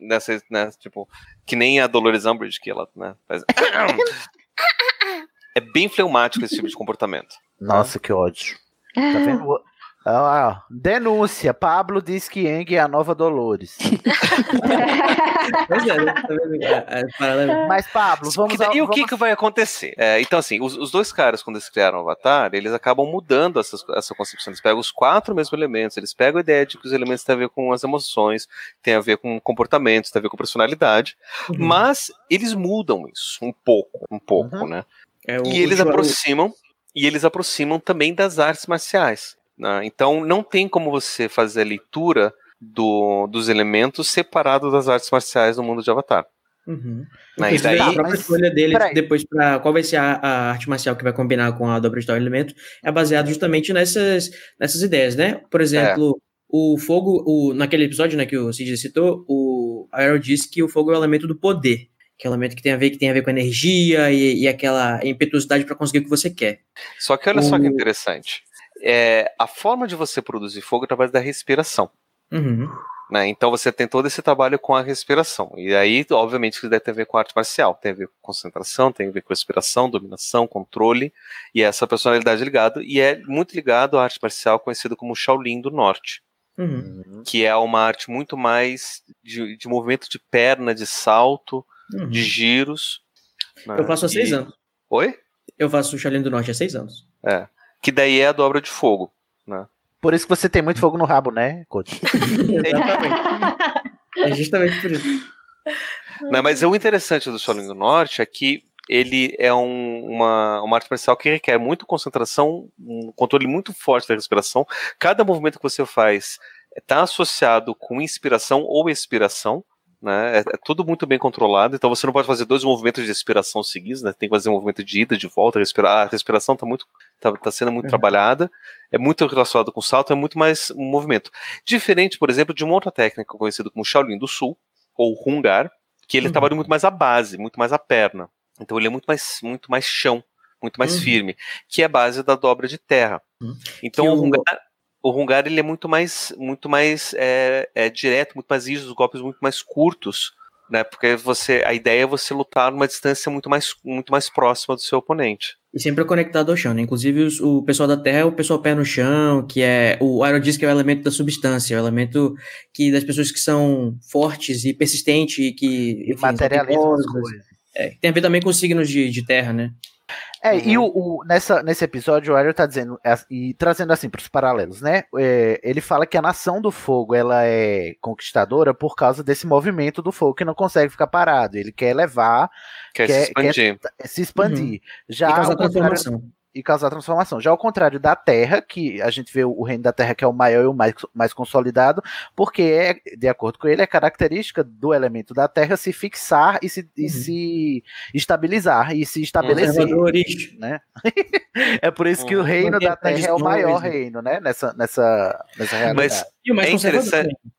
Nessa, né, tipo, que nem a Dolores Umbridge, que ela, né, faz... É bem fleumático esse tipo de comportamento. Nossa, que ódio. Tá vendo? Ah, denúncia. Pablo diz que Yang é a nova Dolores. Mas, Pablo, o que vai acontecer? É, então, assim, os dois caras, quando eles criaram o Avatar, eles acabam mudando essa concepção. Eles pegam os quatro mesmos elementos, eles pegam a ideia de que os elementos têm a ver com as emoções, têm a ver com comportamentos, têm a ver com personalidade, mas eles mudam isso um pouco, né? E eles aproximam também das artes marciais. Então não tem como você fazer a leitura dos elementos separado das artes marciais no mundo de Avatar. E daí, a própria escolha dele depois para qual vai ser a arte marcial que vai combinar com a dobra de tal elemento é baseado justamente nessas ideias, né? Por exemplo, o fogo, naquele episódio, né, que o Cid citou, o Aero diz que o fogo é o elemento do poder, que é um elemento que tem a ver com energia e aquela impetuosidade para conseguir o que você quer. Só que olha só que interessante. A forma de você produzir fogo é através da respiração. Né? Então você tem todo esse trabalho com a respiração. E aí, obviamente, isso deve ter a ver com a arte marcial. Tem a ver com concentração, tem a ver com respiração, dominação, controle. E essa personalidade ligada. E é muito ligado à arte marcial conhecida como Shaolin do Norte. Que é uma arte muito mais de movimento de perna, de salto, de giros. Né? Eu faço há 6 anos. Oi? Eu faço o Shaolin do Norte há 6 anos. É. Que daí é a dobra de fogo, né? Por isso que você tem muito fogo no rabo, né, Coach? É justamente por isso. Não, mas o interessante do Shaolin do Norte é que ele é uma arte marcial que requer muita concentração, um controle muito forte da respiração. Cada movimento que você faz está associado com inspiração ou expiração. Né? É tudo muito bem controlado, então você não pode fazer 2 movimentos de respiração seguidos, né? Tem que fazer um movimento de ida, de volta, respirar. A respiração tá sendo muito trabalhada, é muito relacionado com o salto, é muito mais um movimento. Diferente, por exemplo, de uma outra técnica conhecida como Shaolin do Sul, ou Hung Gar, que ele trabalha muito mais a base, muito mais a perna. Então ele é muito mais chão, muito mais firme, que é a base da dobra de terra. Então que o Hung Gar... O Hung Gar, ele é muito mais direto, muito mais rígido, os golpes muito mais curtos, né? Porque a ideia é você lutar numa distância muito mais próxima do seu oponente. E sempre é conectado ao chão, né? Inclusive o pessoal da terra é o pessoal pé no chão, que é... O Aero diz que é o elemento da substância, é o elemento que das pessoas que são fortes e persistentes e que... Enfim, materializam as coisas. Tem a ver também com os signos de terra, né? E nesse episódio o Ariel tá dizendo, e trazendo assim para os paralelos, né? Ele fala que a nação do fogo, ela é conquistadora por causa desse movimento do fogo que não consegue ficar parado. Ele quer elevar, quer se expandir. Já e causar transformação. Já ao contrário da Terra, que a gente vê o reino da Terra que é o maior e o mais consolidado, porque de acordo com ele, é característica do elemento da Terra se fixar e se estabilizar e se estabelecer. Né? É por isso que o reino da Terra é o maior reino, né? Nessa realidade.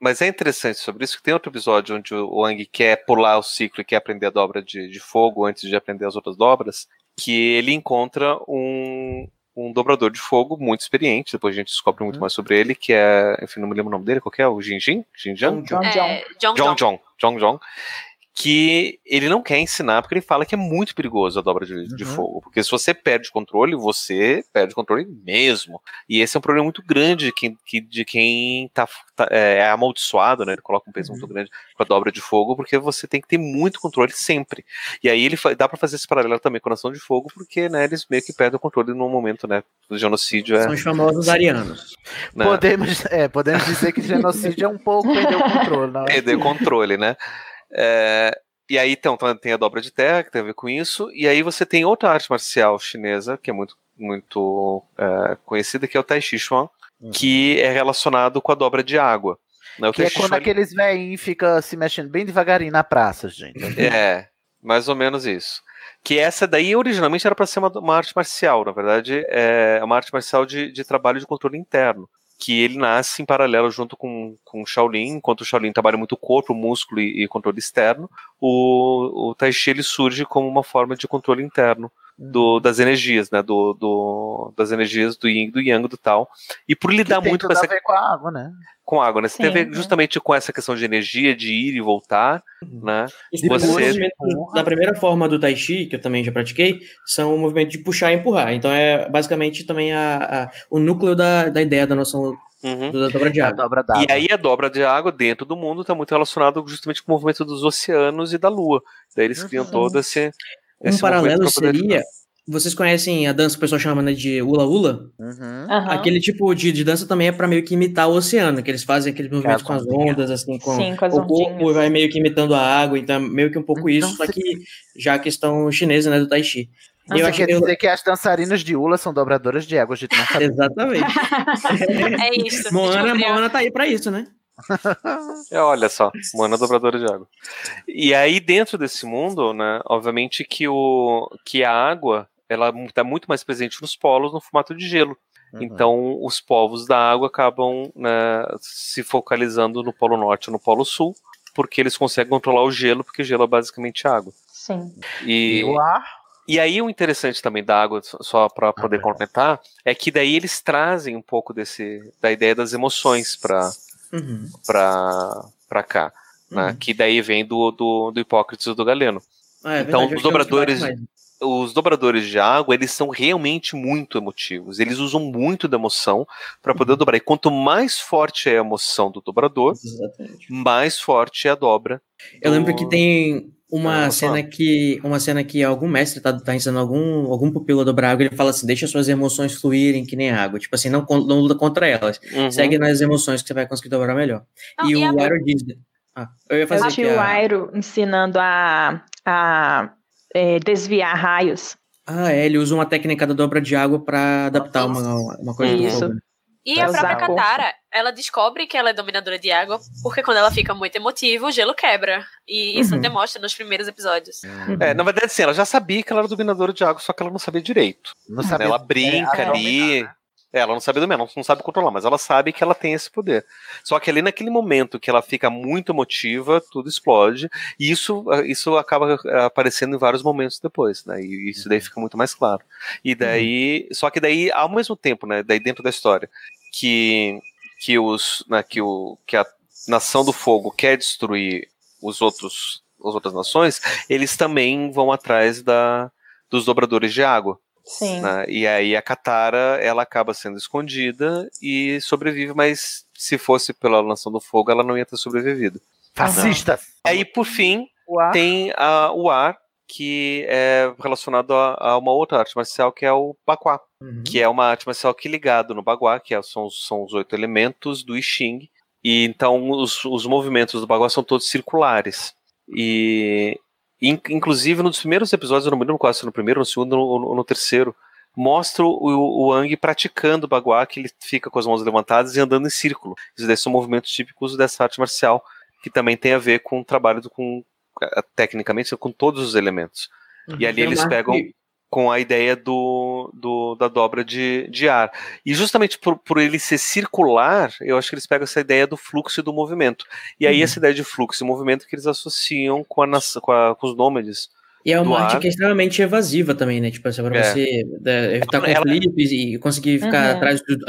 Mas é interessante sobre isso que tem outro episódio onde o Aang quer pular o ciclo e quer aprender a dobra de fogo antes de aprender as outras dobras, que ele encontra um dobrador de fogo muito experiente, depois a gente descobre muito mais sobre ele, que é, enfim, não me lembro o nome dele, qual que é? O Jinjin? John John. que ele não quer ensinar, porque ele fala que é muito perigoso a dobra de fogo, porque se você perde controle mesmo, e esse é um problema muito grande de quem é amaldiçoado, né? Ele coloca um peso muito grande com a dobra de fogo, porque você tem que ter muito controle sempre, e aí ele dá pra fazer esse paralelo também com a nação de fogo, porque, né, eles meio que perdem o controle num momento, né, do genocídio. São os famosos arianos. Podemos dizer que genocídio é um pouco perder o controle, né? Perder o controle, né? E aí então tem a dobra de terra, que tem a ver com isso, e aí você tem outra arte marcial chinesa que é muito conhecida, que é o Tai Chi Chuan, que é relacionado com a dobra de água, né? Que é quando aqueles velhinhos ficam se mexendo bem devagarinho na praça, gente. Mais ou menos isso. Que essa daí originalmente era para ser uma arte marcial, na verdade é uma arte marcial de trabalho de controle interno, que ele nasce em paralelo junto com o Shaolin. Enquanto o Shaolin trabalha muito o corpo, o músculo e controle externo, o Tai Chi ele surge como uma forma de controle interno das energias, né? Das energias do Yin, do Yang, do tal. E por lidar muito com essa... Tem tudo a ver com a água, né? Com a água, né? Você tem a ver justamente com essa questão de energia, de ir e voltar, né? Da primeira forma do Tai Chi, que eu também já pratiquei, são o movimento de puxar e empurrar. Então é basicamente também o núcleo da ideia da noção da dobra de água. E aí a dobra de água dentro do mundo está muito relacionada justamente com o movimento dos oceanos e da lua. Daí eles criam todo esse... Esse paralelo seria... Vocês conhecem a dança que o pessoal chama, né, de hula-hula? Aquele tipo de dança também é pra meio que imitar o oceano, que eles fazem aquele movimento com as ondas, assim, com as ondinhas. O corpo vai meio que imitando a água, então é meio que um pouco isso, só que já a questão chinesa, né, do Tai Chi. Dizer que as dançarinas de hula são dobradoras de água, a gente não sabe. Exatamente. É isso. Moana tá aí pra isso, né? Olha só, Moana dobradora de água. E aí dentro desse mundo, né, obviamente que a água ela está muito mais presente nos polos no formato de gelo. Então os povos da água acabam, né, se focalizando no Polo Norte ou no Polo Sul, porque eles conseguem controlar o gelo, porque gelo é basicamente água. Sim. E o ar. E aí o interessante também da água, só para poder completar, é que daí eles trazem um pouco da ideia das emoções pra cá, né? Que daí vem do Hipócrates e do Galeno. Então verdade, os dobradores de água, eles são realmente muito emotivos, eles usam muito da emoção para poder dobrar, e quanto mais forte é a emoção do dobrador, mais forte é a dobra. Eu lembro que tem uma cena que algum mestre tá ensinando algum pupilo a dobrar água, ele fala assim, deixa suas emoções fluírem que nem água, tipo assim, não luta contra elas, segue nas emoções que você vai conseguir dobrar melhor. Não, e o Airo diz... eu achei o Airo ensinando a desviar raios. Ele usa uma técnica da dobra de água pra adaptar uma coisa do fogo. E a própria Katara, ela descobre que ela é dominadora de água, porque quando ela fica muito emotiva, o gelo quebra. E isso demonstra nos primeiros episódios. Na verdade, assim, ela já sabia que ela era dominadora de água, só que ela não sabia direito. Não sabia. Ela brinca ali. Ela não sabe dominar, não sabe controlar, mas ela sabe que ela tem esse poder. Só que ali naquele momento que ela fica muito emotiva, tudo explode, e isso acaba aparecendo em vários momentos depois, né? E isso daí fica muito mais claro. E daí, só que daí, ao mesmo tempo, né, daí dentro da história, que a Nação do Fogo quer destruir as outras nações, eles também vão atrás dos dobradores de água. Sim. Né? E aí a Katara, ela acaba sendo escondida e sobrevive, mas se fosse pela Nação do Fogo, ela não ia ter sobrevivido. Fascista! Não. Aí, por fim, tem o ar, que é relacionado a uma outra arte marcial, que é o Baguá, que é uma arte marcial que é ligado no Baguá, que são os 8 elementos do I Ching, e então os movimentos do Baguá são todos circulares, e... Inclusive, nos primeiros episódios, eu não me lembro qual, se no primeiro, no segundo ou no terceiro, mostra o Aang praticando o Baguá, que ele fica com as mãos levantadas e andando em círculo. Isso daí são movimentos típicos dessa arte marcial, que também tem a ver com o trabalho, tecnicamente, com todos os elementos. E ali eles pegam com a ideia da dobra de ar. E justamente por ele ser circular, eu acho que eles pegam essa ideia do fluxo e do movimento. E aí essa ideia de fluxo e movimento que eles associam com os nômades E é uma arte que é extremamente evasiva também, né? Tipo, assim, pra você evitar conflitos e conseguir ficar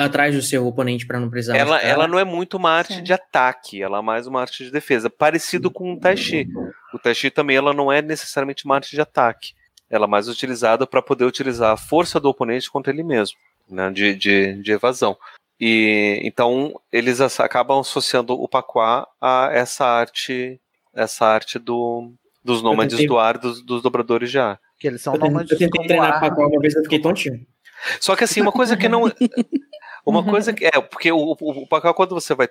atrás do seu oponente pra não precisar. Ela não é muito uma arte de ataque, ela é mais uma arte de defesa, parecido com o Tai Chi. O Tai Chi também, ela não é necessariamente uma arte de ataque. Ela é mais utilizada para poder utilizar a força do oponente contra ele mesmo, né? De evasão. E então, eles acabam associando o Paquá a essa arte dos nômades do ar, dos dobradores de ar. Que eles são nômades. Eu tentei treinar o Paquá uma vez, eu fiquei tontinho. Só que assim, uma coisa que não... Uma coisa que... porque o Paquá, quando você vai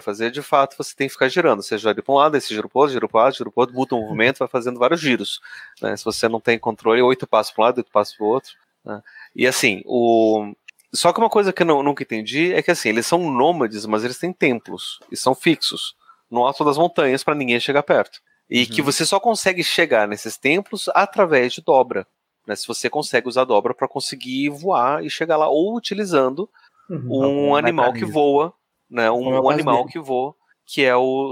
fazer, de fato, você tem que ficar girando. Você gira para um lado, aí você gira para o outro, muda o movimento, vai fazendo vários giros. Né? Se você não tem controle, 8 passos para um lado, 8 passos para o outro. Né? E assim, só que uma coisa que eu nunca entendi é que assim, eles são nômades, mas eles têm templos e são fixos no alto das montanhas para ninguém chegar perto. E que você só consegue chegar nesses templos através de dobra, né? Se você consegue usar dobra para conseguir voar e chegar lá, ou utilizando um animal que voa, né? Um animal que voa, que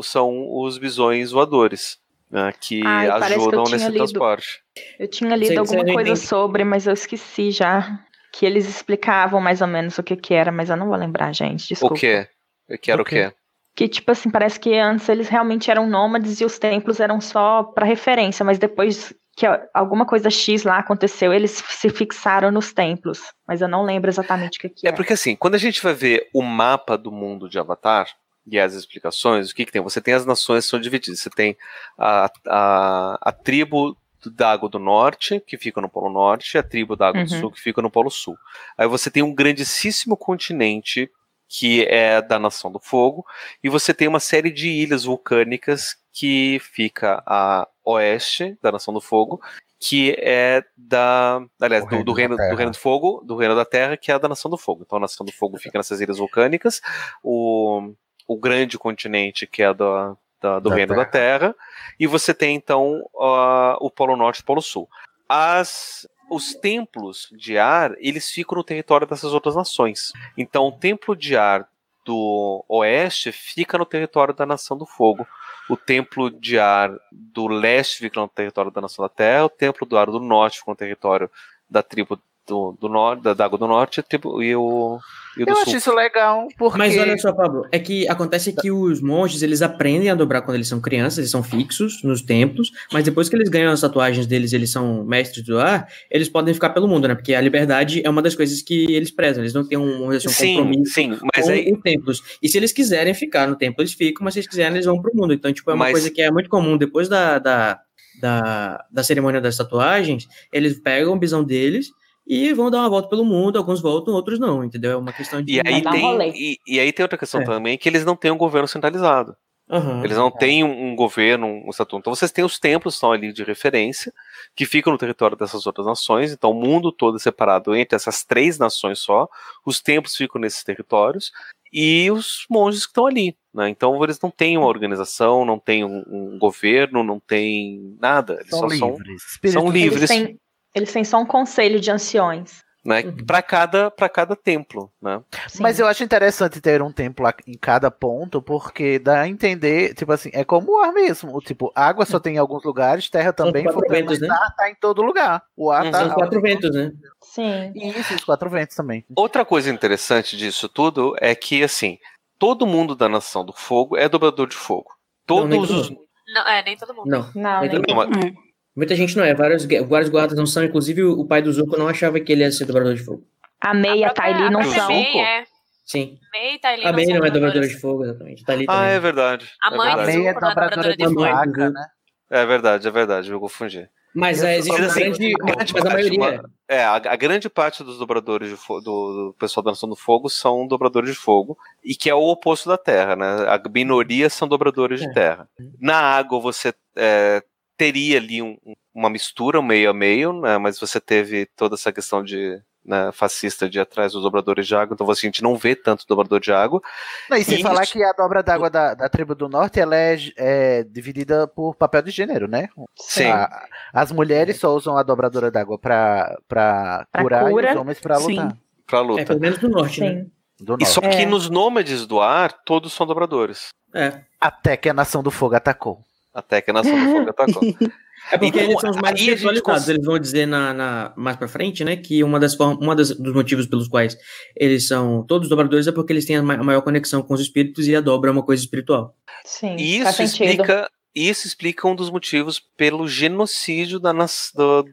são os bisões voadores, né? Que ajudam nesse transporte. Eu tinha lido alguma coisa sobre, mas eu esqueci já. Que eles explicavam mais ou menos o que era, mas eu não vou lembrar, gente, desculpa. O quê? Eu quero o quê? Que, tipo assim, parece que antes eles realmente eram nômades e os templos eram só para referência, mas depois que alguma coisa X lá aconteceu, eles se fixaram nos templos, mas eu não lembro exatamente o que era. É porque assim, quando a gente vai ver o mapa do mundo de Avatar e as explicações, o que tem? Você tem as nações que são divididas, você tem a tribo da Água do Norte, que fica no Polo Norte, e a tribo da Água do Sul, que fica no Polo Sul. Aí você tem um grandíssimo continente, que é da Nação do Fogo, e você tem uma série de ilhas vulcânicas que fica a oeste da Nação do Fogo, que é do Reino da Terra, que é da Nação do Fogo. Então a Nação do Fogo fica nessas ilhas vulcânicas, o grande continente, que é do Reino da Terra, e você tem então o Polo Norte e o Polo Sul. Os templos de ar, eles ficam no território dessas outras nações. Então o templo de ar do oeste fica no território da Nação do Fogo, o templo de ar do leste fica no território da Nação da Terra, o templo do ar do norte fica no território da tribo da Água do Norte e do Sul. Eu acho isso legal, porque... Mas olha só, Pablo, é que acontece que os monges, eles aprendem a dobrar quando eles são crianças, eles são fixos nos templos, mas depois que eles ganham as tatuagens deles, eles são mestres do ar, eles podem ficar pelo mundo, né? Porque a liberdade é uma das coisas que eles prezam, eles não têm um compromisso com templos. E se eles quiserem ficar no templo, eles ficam, mas se eles quiserem, eles vão pro mundo. Então, tipo, é uma coisa que é muito comum, depois da cerimônia das tatuagens, eles pegam o bisão deles e vão dar uma volta pelo mundo, alguns voltam, outros não, entendeu? É uma questão de... E aí tem outra questão também, que eles não têm um governo centralizado. Eles não têm um governo, um estatuto. Então vocês têm os templos, que estão ali de referência, que ficam no território dessas outras nações, então o mundo todo é separado entre essas 3 nações só, os templos ficam nesses territórios, e os monges que estão ali, né? Então eles não têm uma organização, não têm um governo, não têm nada. Eles são livres. Eles têm só um conselho de anciões. Né? Para cada templo. Né? Mas eu acho interessante ter um templo em cada ponto, porque dá a entender, tipo assim, é como o ar mesmo. Tipo, água só tem em alguns lugares, terra também, mas né? Ar tá em todo lugar. O ar tá... São os 4 ventos, né? Sim. Isso, os 4 ventos também. Outra coisa interessante disso tudo é que, assim, todo mundo da Nação do Fogo é dobrador de fogo. Nem todo mundo. Não. Muita gente não é, vários guardas não são, inclusive o pai do Zuko não achava que ele ia ser dobrador de fogo. A Mei e a Thaili não são. Sim. A Mei não é dobradora de fogo, exatamente. É verdade. A mãe do Zuko é dobradora de vaca, né? É verdade, eu confundi. Mas existe a maioria. A grande parte dos dobradores de fogo, do pessoal da Nação do Fogo, são dobradores de fogo, e que é o oposto da terra, né? A minoria são dobradores de terra. Na água você teria ali uma mistura, um meio a meio, né? Mas você teve toda essa questão fascista de ir atrás dos dobradores de água, então a gente não vê tanto dobrador de água. E sem falar que a dobra d'água da tribo do norte, ela é dividida por papel de gênero, né? Sim. As mulheres só usam a dobradora d'água para curar e os homens para lutar. Para luta. Pelo menos do norte, né? E só que nos nômades do ar, todos são dobradores. Até que a Nação do Fogo atacou. até que a nação do fogo atacou. É porque então, eles são os mais sexualizados, eles vão dizer mais pra frente, né, que dos motivos pelos quais eles são todos dobradores é porque eles têm a maior conexão com os espíritos e a dobra é uma coisa espiritual. Sim, isso explica um dos motivos pelo genocídio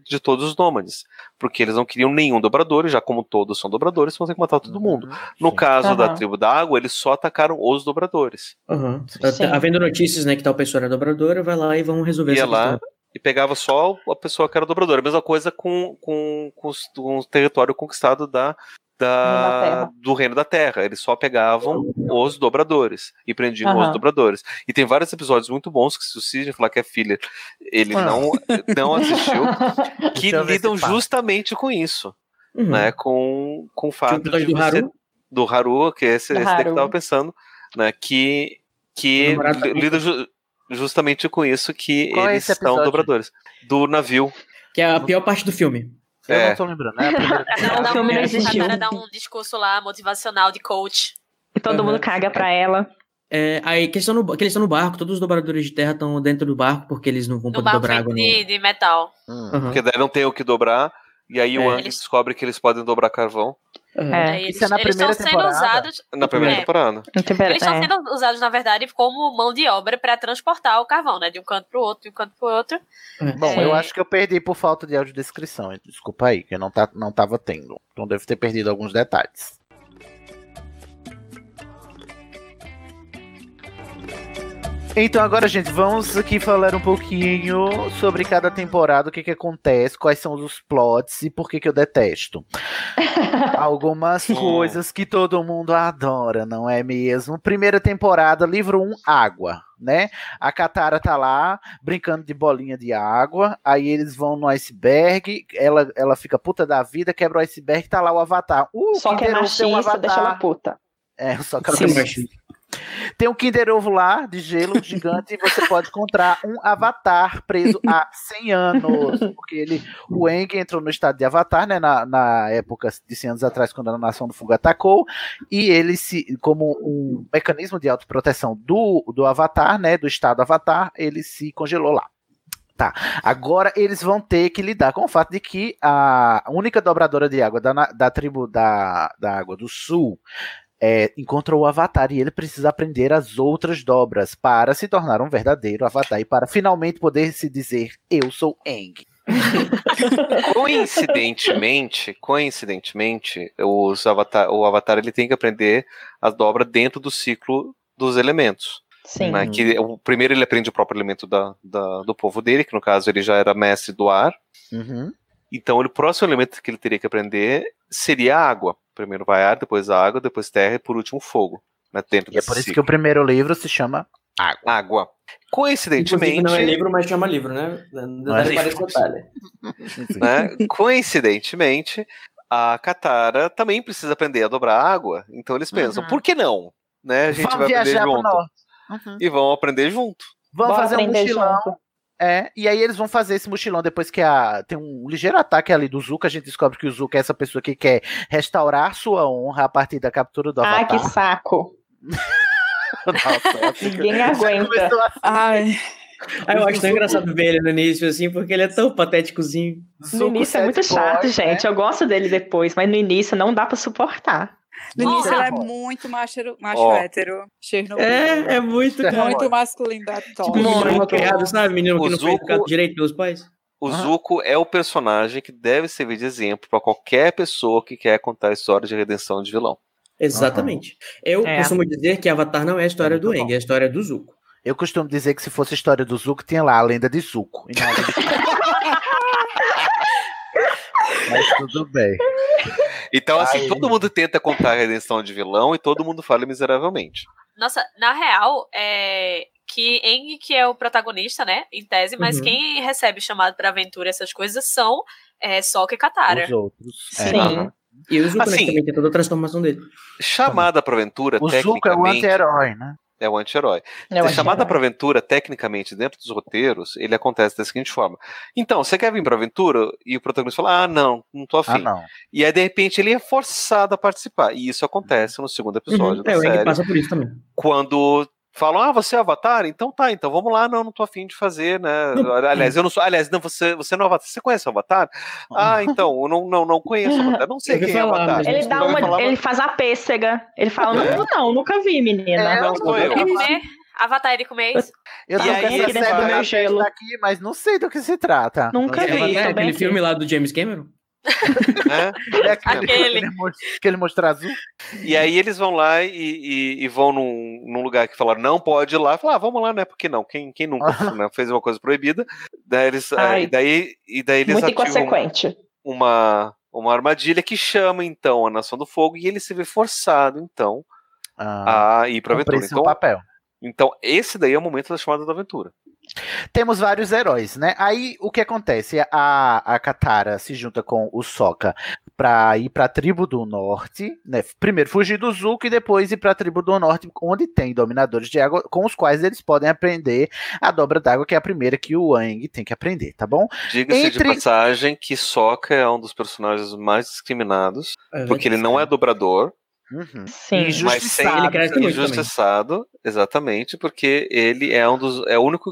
de todos os nômades, porque eles não queriam nenhum dobrador, e já como todos são dobradores, vão ter que matar todo mundo. No caso da tribo da água, eles só atacaram os dobradores. Uhum. Havendo notícias, né, que tal pessoa era dobradora, vai lá e vão resolver essa questão. E pegava só a pessoa que era dobradora. A mesma coisa com o território conquistado do Reino da Terra. Eles só pegavam os dobradores e prendiam os dobradores. E tem vários episódios muito bons que, se o Sidney falar que é filler, ele não assistiu, que lidam justamente com isso. Uhum. Né? Com o fato de você, do Haru, que é esse daqui que eu tava pensando, né? Que lida justamente com isso, que qual eles são dobradores do navio. Que é a pior parte do filme. Eu não tô lembrando, né? O filme não existiu. A Tara dá um discurso lá motivacional de coach. E todo mundo caga pra ela. É, aí que eles estão no barco, todos os dobradores de terra estão dentro do barco porque eles não vão poder dobrar água. De metal. Porque daí não tem o que dobrar. E aí o Ang descobre que eles podem dobrar carvão. Isso é na primeira temporada. Eles estão sendo usados, na verdade, como mão de obra para transportar o carvão, né? De um canto pro outro, Bom, eu acho que eu perdi por falta de audiodescrição. Desculpa aí, que eu não tava tendo. Então devo ter perdido alguns detalhes. Então agora, gente, vamos aqui falar um pouquinho sobre cada temporada, o que acontece, quais são os plots e por que eu detesto. Algumas coisas que todo mundo adora, não é mesmo? Primeira temporada, livro 1, água, né? A Katara tá lá, brincando de bolinha de água, aí eles vão no iceberg, ela fica puta da vida, quebra o iceberg, tá lá o Avatar. Só que é machista, deixa ela puta. Só que ela é machista. Tem um Kinder Ovo lá, de gelo gigante, e você pode encontrar um Avatar preso há 100 anos. Porque o Aang entrou no estado de Avatar, né, na época de 100 anos atrás, quando a Nação do Fogo atacou, e ele, como um mecanismo de autoproteção do Avatar, né, do estado Avatar, ele se congelou lá. Tá, agora eles vão ter que lidar com o fato de que a única dobradora de água da tribo da Água do Sul encontrou o Avatar, e ele precisa aprender as outras dobras para se tornar um verdadeiro Avatar e para finalmente poder se dizer: eu sou Aang. Coincidentemente, o Avatar ele tem que aprender a dobra dentro do ciclo dos elementos. Sim. Né? Que, primeiro ele aprende o próprio elemento do povo dele, que no caso ele já era mestre do ar. Uhum. Então o próximo elemento que ele teria que aprender seria a água. Primeiro vai ar, depois água, depois terra e por último fogo. Né, dentro desse ciclo. Isso que o primeiro livro se chama Água. Coincidentemente... Não é livro, mas chama livro, né? Não é livro. Né? Coincidentemente, a Katara também precisa aprender a dobrar água. Então eles pensam, por que não? Né? A gente vai aprender junto. E vão aprender junto. Vamos fazer um mochilão. E aí eles vão fazer esse mochilão depois que tem um ligeiro ataque ali do Zuko. A gente descobre que o Zuko é essa pessoa que quer restaurar sua honra a partir da captura do Avatar. Que saco. Nossa, ninguém aguenta. Assim. Eu acho tão engraçado ver ele no início, assim, porque ele é tão patéticozinho. No início é muito chato, gente. Eu gosto dele depois, mas no início não dá pra suportar. No início ela é muito macho hétero. É muito, cara. Muito masculino da top. Menino que não foi educado direito pelos pais. O Zuko é o personagem que deve servir de exemplo pra qualquer pessoa que quer contar a história de redenção de vilão. Exatamente. Eu costumo dizer que Avatar não é a história do Aang, é a história do Zuko. Eu costumo dizer que se fosse a história do Zuko, tinha lá a lenda de Zuko. Mas tudo bem. Então, assim, todo mundo tenta contar a redenção de vilão e todo mundo falha miseravelmente. Nossa, na real, que Aang, que é o protagonista, né, em tese, mas quem recebe chamado pra aventura, essas coisas, são Sokka e Katara. Os outros. Sim. E o Zuko, assim, também tem toda a transformação dele. Chamada pra aventura, tecnicamente... O Zuko é o anti-herói, né? É o anti-herói. Chamada pra aventura, tecnicamente, dentro dos roteiros, ele acontece da seguinte forma. Então, você quer vir pra aventura? E o protagonista fala, não tô afim. E aí, de repente, ele é forçado a participar. E isso acontece no segundo episódio da série. O Aang passa por isso também. Quando falam, ah, você é Avatar? Então tá, então vamos lá, não tô afim de fazer, né? Aliás, eu não sou, aliás, não, você não é Avatar, você conhece o Avatar? Ah, então, eu não conheço o Avatar, não sei quem é o Avatar. Ele dá uma, ele faz a pêssega, ele fala, não, nunca vi, menina. É, não sou eu. Avatar, ele comeu isso? Eu não sei do meu gelo aqui, mas não sei do que se trata. Nunca vi. É aquele filme lá do James Cameron? É aquele mostrar azul. E aí eles vão lá e vão num lugar que falaram não pode ir lá, falaram, ah, vamos lá, né, porque não, quem nunca né, fez uma coisa proibida, daí eles, daí eles ativam uma armadilha que chama então a Nação do Fogo e ele se vê forçado então a ir pra aventura, então, papel. Então esse daí é o momento da chamada da aventura. Temos vários heróis, né? Aí o que acontece? A Katara se junta com o Sokka pra ir pra tribo do norte, né? Primeiro fugir do Zuko e depois ir pra tribo do norte, onde tem dominadores de água, com os quais eles podem aprender a dobra d'água, que é a primeira que o Aang tem que aprender, tá bom? Diga-se de passagem que Sokka é um dos personagens mais discriminados, porque ele não é dobrador. Uhum. Sim. Injustiçado, mas sem ele injustiçado, exatamente, porque ele é um dos. É o único.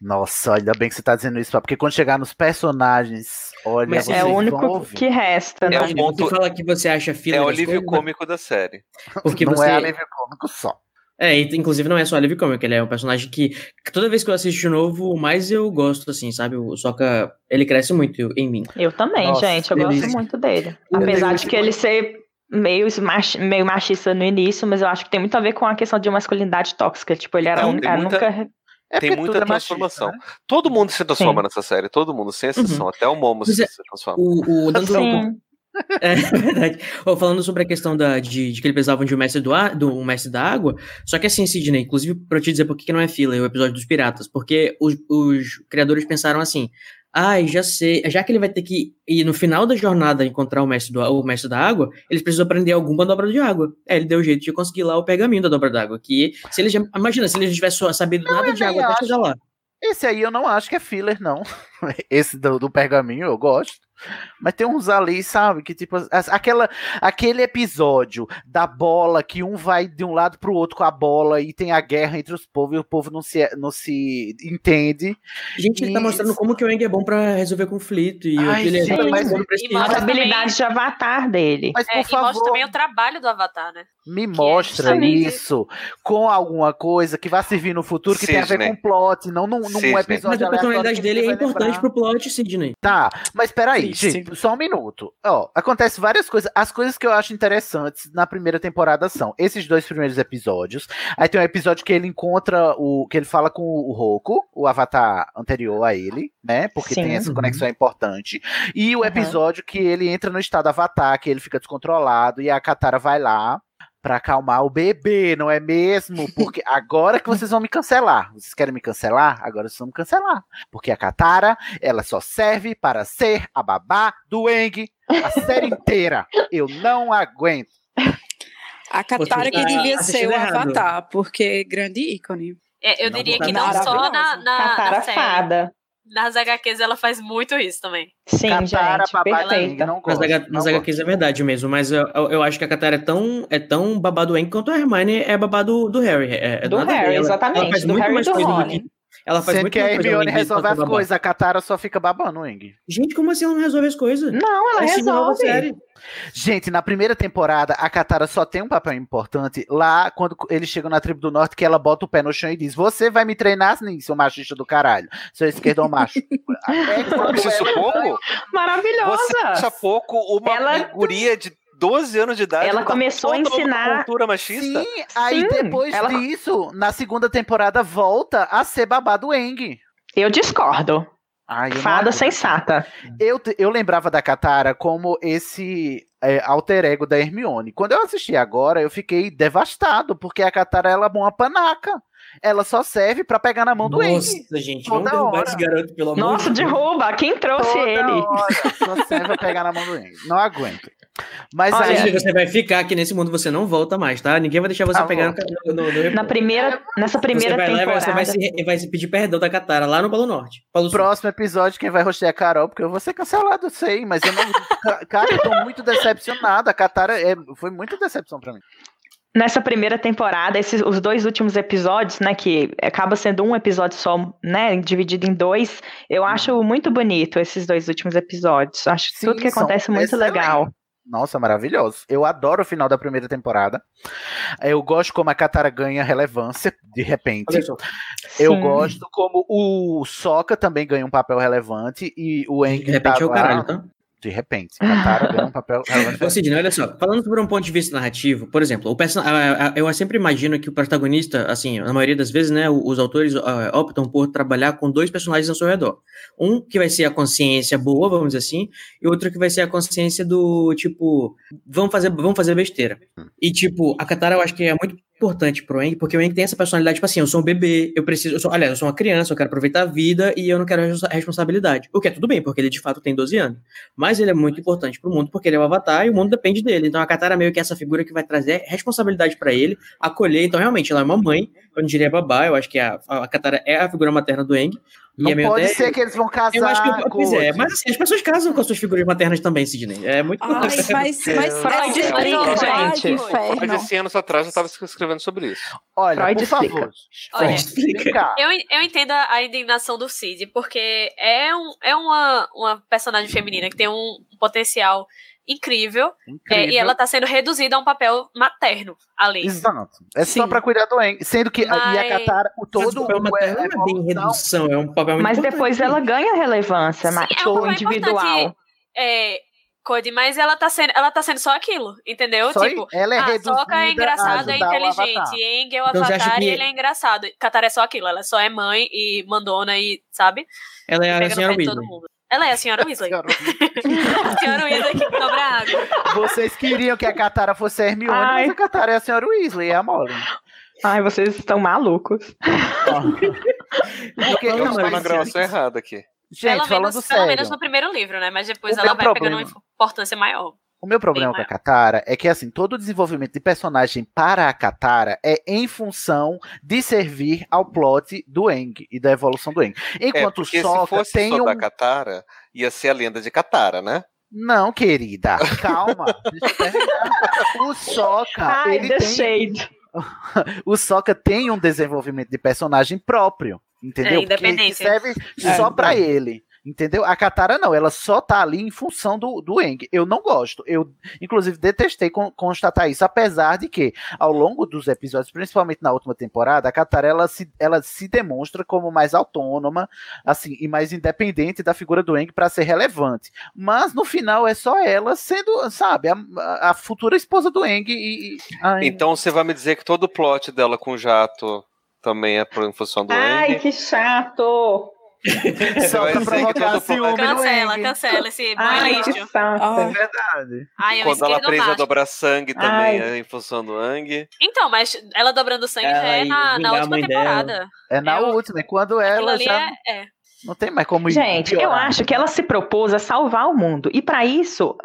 Nossa, ainda bem que você tá dizendo isso, porque quando chegar nos personagens, olha, mas é o único que resta, né? É um ponto... fala que você acha filler, é o alívio cômico da série. Porque não é alívio cômico só. É, inclusive não é só alívio cômico, ele é um personagem que toda vez que eu assisto de novo, mais eu gosto, assim, sabe? O Sokka, ele cresce muito em mim. Eu também, nossa, gente, eu gosto muito dele. Apesar de que ele ser meio machista no início, mas eu acho que tem muito a ver com a questão de masculinidade tóxica, tipo, ele era nunca... tem muita transformação. Machista, né? Todo mundo se transforma nessa série, todo mundo, sem exceção, até o Momo se transforma. É verdade. Falando sobre a questão de que eles precisavam de um mestre do mestre da água, só que assim, Sidney, inclusive, pra eu te dizer por que não é filler, o episódio dos piratas, porque os criadores pensaram assim, já sei, já que ele vai ter que ir no final da jornada encontrar o mestre da água, eles precisam aprender alguma dobra de água. Ele deu jeito de conseguir lá o pergaminho da dobra d'água, que se ele já, imagina, se ele já tivesse sabido nada de água, até chegar lá. Esse aí eu não acho que é filler, não. Esse do pergaminho eu gosto. Mas tem uns ali, sabe, que tipo aquele episódio da bola que um vai de um lado pro outro com a bola e tem a guerra entre os povos e o povo não se entende. Gente, ele tá mostrando como que o Aang é bom pra resolver conflito e a habilidade de Avatar dele. Mas, por favor, mostra também o trabalho do Avatar, né? Me mostra isso com alguma coisa que vai servir no futuro, que tem a ver com o plot, não num episódio. Mas a personalidade dele é importante pro plot, Sidney. Tá, mas peraí. Gente, só um minuto. Acontece várias coisas. As coisas que eu acho interessantes na primeira temporada são esses dois primeiros episódios. Aí tem um episódio que ele encontra que ele fala com o Roku, o Avatar anterior a ele, né? Porque tem essa conexão importante. E o episódio que ele entra no estado Avatar, que ele fica descontrolado e a Katara vai lá pra acalmar o bebê, não é mesmo? Porque agora que vocês vão me cancelar. Vocês querem me cancelar? Agora vocês vão me cancelar. Porque a Katara, ela só serve para ser a babá do Aang a série inteira. Eu não aguento. A Katara que devia ser o Avatar, porque grande ícone. Eu diria que não só na série. Fada. Nas HQs ela faz muito isso também. Sim, Katara, gente, perfeita. Nas HQs é verdade mesmo, mas eu acho que a Katara é tão babá do Aang quanto a Hermione é babá do Harry. Do Harry, exatamente. Ela faz muito mais coisa do que... Sendo que a Hermione resolve as coisas, a Katara só fica babando, Aang. Gente, como assim ela não resolve as coisas? Não, ela resolve. Gente, na primeira temporada, a Katara só tem um papel importante lá quando eles chegam na tribo do norte, que ela bota o pé no chão e diz, você vai me treinar nisso, seu machista do caralho. Seu esquerdo macho. Maravilhosa. Você acha pouco uma figurinha de 12 anos de idade. Ela começou a ensinar cultura machista. Sim, aí depois disso, na segunda temporada, volta a ser babá do Aang. Eu discordo. Fada sensata. Eu lembrava da Katara como esse alter ego da Hermione. Quando eu assisti agora, eu fiquei devastado, porque a Katara, ela é uma panaca. Ela só serve pra pegar na mão do Aang. Nossa, gente, vamos derrubar esse garoto, pelo amor de Deus. Nossa, derruba! Quem trouxe ele? Só serve pra pegar na mão do Aang. Não aguento. Mas aí você vai ficar aqui nesse mundo, você não volta mais, tá? Ninguém vai deixar você pegar no... Nessa primeira temporada. Você vai se pedir perdão da Katara lá no Polo Norte. Próximo episódio, quem vai rostear é a Carol, porque eu vou ser cancelado, eu sei, mas eu não... Cara, eu tô muito decepcionada. A Katara foi muita decepção pra mim. Nessa primeira temporada, os dois últimos episódios, né, que acaba sendo um episódio só, né, dividido em dois, eu acho muito bonito esses dois últimos episódios. Acho que tudo que acontece muito legal. Nossa, maravilhoso. Eu adoro o final da primeira temporada. Eu gosto como a Katara ganha relevância, de repente. Eu gosto como o Sokka também ganha um papel relevante e o Aang de repente é o caralho, tá? De repente, Katara ganha um papel relevante. Ô, Sidney, olha só, falando por um ponto de vista narrativo, por exemplo, eu sempre imagino que o protagonista, assim, na maioria das vezes, né, os autores optam por trabalhar com dois personagens ao seu redor. Um que vai ser a consciência boa, vamos dizer assim, e outro que vai ser a consciência do, tipo, vamos fazer besteira. E, tipo, a Katara eu acho que é muito importante pro Aang, porque o Aang tem essa personalidade, tipo assim, eu sou um bebê, eu sou uma criança, eu quero aproveitar a vida e eu não quero a responsabilidade. O que é tudo bem, porque ele de fato tem 12 anos. Mas ele é muito importante pro mundo, porque ele é o Avatar e o mundo depende dele. Então a Katara meio que é essa figura que vai trazer responsabilidade pra ele, acolher. Então realmente ela é uma mãe, eu não diria babá, eu acho que a Katara é a figura materna do Aang. Não é pode ser que eles vão casar. Eu acho que mas assim, as pessoas casam com as suas figuras maternas também, Sidney. É muito importante. Mas Freud explica, gente. Mas esse ano atrás eu tava escrevendo sobre isso. Olha, Freud, por favor. Olha, explica. Eu entendo a indignação do Cid, porque é uma personagem feminina que tem um potencial incrível. E ela tá sendo reduzida a um papel materno ali. Exato. É só pra cuidar do Aang. Sendo que a Katara, o papel materno não tem redução, é um papel muito importante. Mas depois ela ganha relevância, show individual. Cody, mas ela tá sendo só aquilo, entendeu? Só tipo, ela é reduzida, Sokka é engraçada, é inteligente, Aang é o Avatar e ele é engraçado. Katara é só aquilo, ela só é mãe e mandona e, sabe? Ela é a senhora Weasley. Ela é a senhora Weasley. A senhora Weasley que cobra a água. Vocês queriam que a Katara fosse a Hermione, mas a Katara é a senhora Weasley, é a Molly. Ai, vocês estão malucos. Porque eu estou na gravação errada aqui. Gente, falando sério. Pelo menos no primeiro livro, né? Mas depois ela vai pegando uma importância maior. O meu problema com a Katara é que, assim, todo o desenvolvimento de personagem para a Katara é em função de servir ao plot do Aang e da evolução do Aang. Enquanto Sokka tem um... Se fosse só da Katara, ia ser a lenda de Katara, né? Não, querida. Calma. O Sokka... O Sokka tem um desenvolvimento de personagem próprio, entendeu? É independente. Que serve só pra ele. Entendeu? A Katara não, ela só tá ali em função do Aang. Eu não gosto. Eu, inclusive, detestei constatar isso, apesar de que, ao longo dos episódios, principalmente na última temporada, a Katara ela se demonstra como mais autônoma, assim, e mais independente da figura do Aang pra ser relevante. Mas, no final, é só ela sendo, sabe, a futura esposa do Aang e... Então, você vai me dizer que todo o plot dela com o jato também é em função do Aang? Ai, que chato! Só pra provocar ciúme. Cancela esse bom lixo. É verdade. Quando ela presa a dobrar sangue também, né, em função do Aang. Então, mas ela dobrando sangue já é na última temporada. Dela. É na última, é quando ela já... Não tem mais como ir. Gente, eu acho que ela se propôs a salvar o mundo. E pra isso,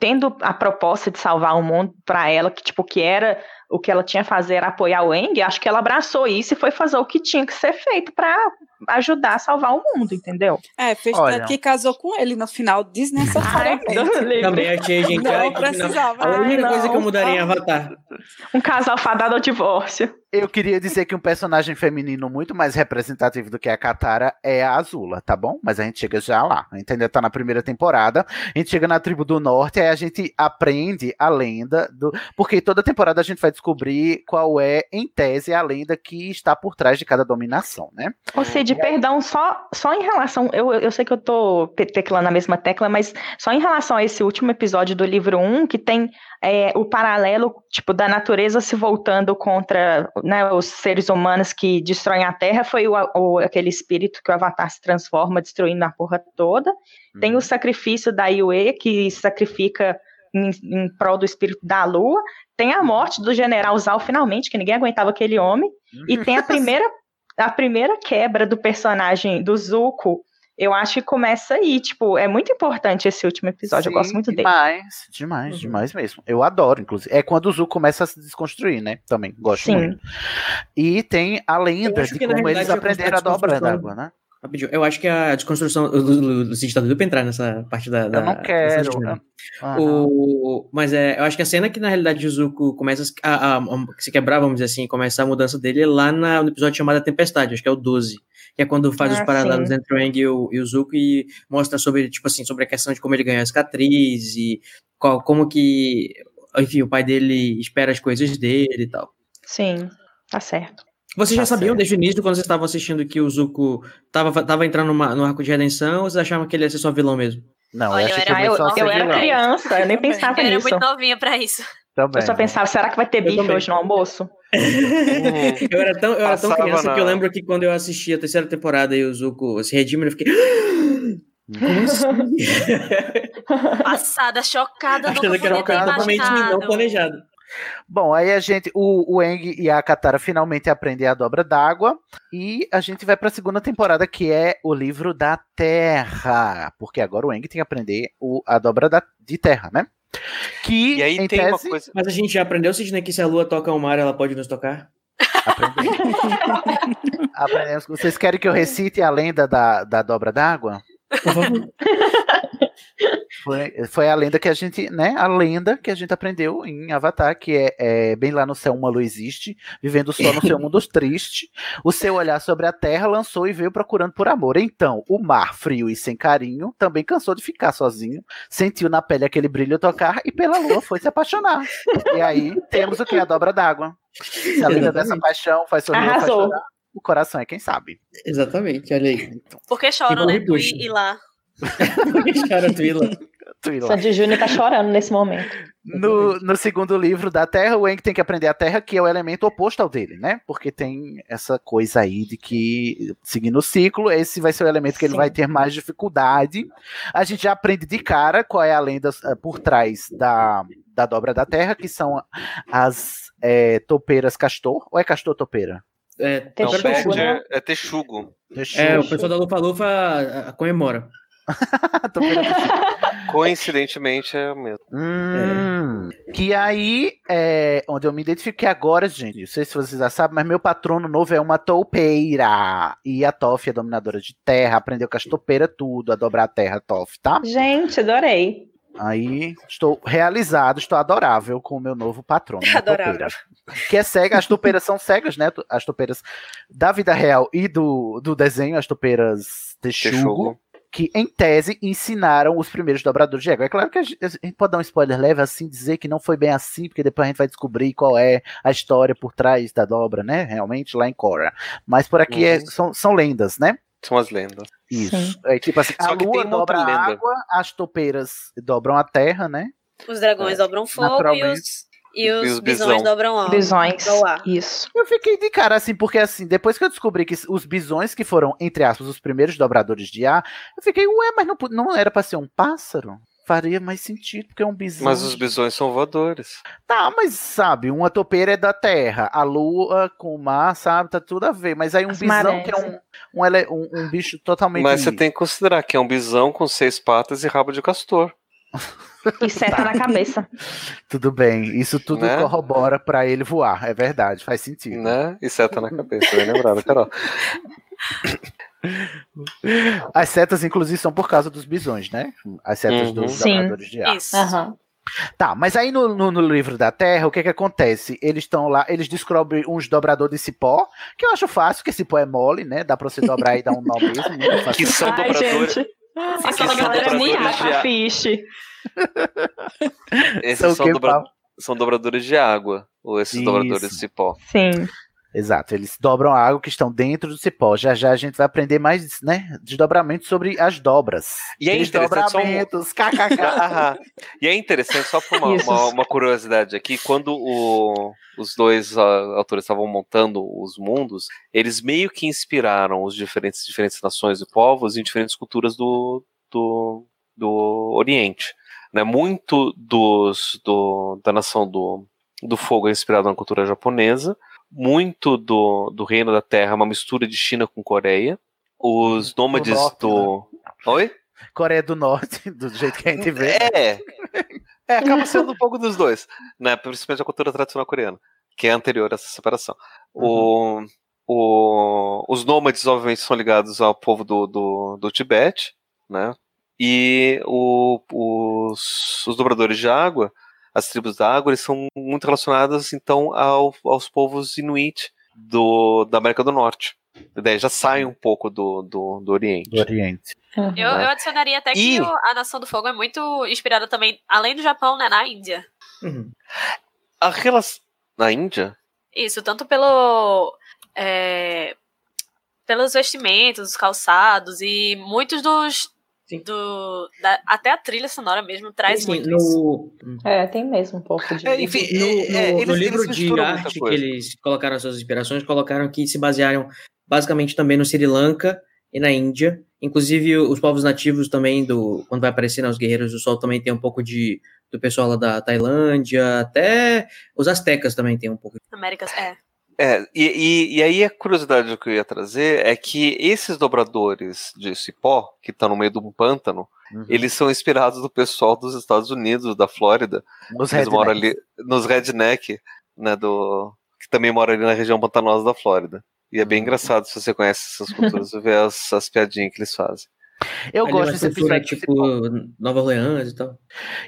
tendo a proposta de salvar o mundo pra ela, que tipo, que era... o que ela tinha a fazer era apoiar o Aang, acho que ela abraçou isso e foi fazer o que tinha que ser feito pra ajudar a salvar o mundo, entendeu? Fez tanto que casou com ele no final, desnecessariamente. Também achei, gente. Não precisava. A única coisa que eu mudaria é Avatar. Um casal fadado ao divórcio. Eu queria dizer que um personagem feminino muito mais representativo do que a Katara é a Azula, tá bom? Mas a gente chega já lá, entendeu? Tá na primeira temporada, a gente chega na tribo do norte, aí a gente aprende a lenda, porque toda temporada a gente vai descobrir qual é, em tese, a lenda que está por trás de cada dominação, né? Ou seja, perdão, só em relação... Eu sei que eu tô teclando a mesma tecla, mas só em relação a esse último episódio do livro 1, que tem o paralelo, tipo, da natureza se voltando contra, né, os seres humanos que destroem a Terra, foi aquele espírito que o Avatar se transforma, destruindo a porra toda. Tem o sacrifício da Yue, que sacrifica em prol do espírito da Lua. Tem a morte do general Zal, finalmente, que ninguém aguentava aquele homem. E tem a primeira quebra do personagem do Zuko. Eu acho que começa aí, tipo, é muito importante esse último episódio. Sim, eu gosto muito dele. Demais, demais mesmo. Eu adoro, inclusive. É quando o Zuko começa a se desconstruir, né? Também gosto muito. E tem a lenda de como eles aprenderam a dobrar d'água, né? Rapidinho, eu acho que a desconstrução do ditador deu pra entrar nessa parte da... eu não quero. Mas eu acho que a cena que, na realidade, o Zuko começa a se quebrar, vamos dizer assim, começa a mudança dele lá no episódio chamado A Tempestade, acho que é o 12. Que é quando faz os paralelos entre o Aang e o Zuko e mostra sobre, tipo assim, sobre a questão de como ele ganhou a cicatriz e como que, enfim, o pai dele espera as coisas dele e tal. Sim, tá certo. Vocês já sabiam desde o início, quando vocês estavam assistindo, que o Zuko tava entrando no arco de redenção, ou vocês achavam que ele ia ser só vilão mesmo? Não, eu era criança, eu nem pensava nisso. Eu era muito novinha pra isso. Também, eu só pensava, será que vai ter bife hoje no almoço? Eu era tão criança que eu lembro que quando eu assisti a terceira temporada e o Zuko se redime, eu fiquei... Passada, chocada, nunca fui chocada, não planejado. Bom, aí a gente, o Aang e a Katara finalmente aprendem a dobra d'água e a gente vai para a segunda temporada, que é o livro da terra, porque agora o Aang tem que aprender a dobra de terra, né? Que, e aí tem tese, uma coisa... Mas a gente já aprendeu, Sidney, que se a lua toca o mar, ela pode nos tocar? Aprendemos. Vocês querem que eu recite a lenda da dobra d'água? Foi a lenda que a gente, né? A lenda que a gente aprendeu em Avatar, que é bem lá no céu uma lua existe, vivendo só no seu mundo triste. O seu olhar sobre a terra lançou e veio procurando por amor. Então, o mar, frio e sem carinho, também cansou de ficar sozinho, sentiu na pele aquele brilho tocar e pela lua foi se apaixonar. E aí temos o que? A dobra d'água. Se a lenda dessa paixão faz sorrir e apaixonar, o coração é quem sabe. Exatamente, olha aí. Então, porque choram, né? E lá. Sandy Júnior tá chorando nesse momento. No segundo livro da Terra, o Aang tem que aprender a Terra, que é o elemento oposto ao dele, né? Porque tem essa coisa aí de que, seguindo o ciclo, esse vai ser o elemento que ele vai ter mais dificuldade. A gente já aprende de cara qual é a lenda por trás da dobra da Terra, que são as topeiras castor. Ou é castor topeira? É texugo. O pessoal da Lufa-Lufa comemora. Coincidentemente é o mesmo. Que aí é onde eu me identifiquei agora, gente. Não sei se vocês já sabem, mas meu patrono novo é uma toupeira. E a Toph é dominadora de terra, aprendeu com as toupeiras tudo, a dobrar a terra, Toph, tá? Gente, adorei. Aí estou realizado, estou adorável com o meu novo patrono. Adorável. Que é cega, as toupeiras são cegas, né? As toupeiras da vida real e do desenho, as toupeiras de chugo. Que, em tese, ensinaram os primeiros dobradores de égua. É claro que a gente pode dar um spoiler leve, assim, dizer que não foi bem assim, porque depois a gente vai descobrir qual é a história por trás da dobra, né? Realmente, lá em Cora. Mas por aqui são lendas, né? São as lendas. Isso. É, tipo assim, só a que lua tem dobra a água, as topeiras dobram a terra, né? Os dragões dobram fogo e os bisões dobram alma. Bisões, isso. Eu fiquei de cara, assim, porque assim, depois que eu descobri que os bisões que foram, entre aspas, os primeiros dobradores de ar, eu fiquei, mas não era pra ser um pássaro? Faria mais sentido, porque é um bisão. Mas os bisões são voadores. Tá, mas sabe, uma topeira é da terra, a lua com o mar, sabe, tá tudo a ver. Mas aí um bisão que é um bicho totalmente... Mas você tem que considerar que é um bisão com 6 patas e rabo de castor. E seta na cabeça. Tudo bem, isso tudo corrobora pra ele voar, é verdade, faz sentido. Né? E seta na cabeça, bem lembrado, Carol. As setas, inclusive, são por causa dos bisões, né? As setas dos dobradores de ar. Isso. Uhum. Tá, mas aí no livro da Terra, o que acontece? Eles estão lá, eles descobrem uns dobradores de cipó, que eu acho fácil, porque cipó é mole, né? Dá pra você dobrar e dar um nó mesmo. Que são dobradores... São dobradores de água, ou esses dobradores de cipó. Sim. Exato, eles dobram a água que estão dentro do cipó. Já já a gente vai aprender mais, né, desdobramento sobre as dobras. E é interessante só por uma curiosidade aqui, quando os dois autores estavam montando os mundos, eles meio que inspiraram os diferentes nações e povos em diferentes culturas do Oriente, né? Muito da nação do fogo é inspirado na cultura japonesa. Muito do Reino da Terra, uma mistura de China com Coreia. Os nômades do... Oi? Coreia do Norte, do jeito que a gente vê. Acaba sendo um pouco dos dois, né? Principalmente a cultura tradicional coreana, que é anterior a essa separação. Os nômades, obviamente, são ligados ao povo do Tibete, né? E os dobradores de água, as tribos da água, eles são muito relacionadas, então, aos povos inuit da América do Norte. Daí já sai um pouco do Oriente. Do Oriente. Uhum. Eu adicionaria até que a Nação do Fogo é muito inspirada também, além do Japão, né, na Índia. Uhum. A relação... Na Índia? Isso, tanto pelos vestimentos, os calçados e muitos dos... até a trilha sonora mesmo traz muito isso. Tem mesmo um pouco de... enfim, no livro de arte que eles colocaram as suas inspirações, colocaram que se basearam basicamente também no Sri Lanka e na Índia. Inclusive, os povos nativos também, quando vai aparecer os Guerreiros do Sol, também tem um pouco do pessoal lá da Tailândia, até os aztecas também tem um pouco. Américas, e aí a curiosidade que eu ia trazer é que esses dobradores de cipó, que estão no meio de um pântano, eles são inspirados do pessoal dos Estados Unidos, da Flórida. Eles moram ali nos redneck, né, que também moram ali na região pantanosa da Flórida. E é bem engraçado, se você conhece essas culturas, ver as piadinhas que eles fazem. Eu ali gosto desse episódio. Tipo, Nova Orleans e tal.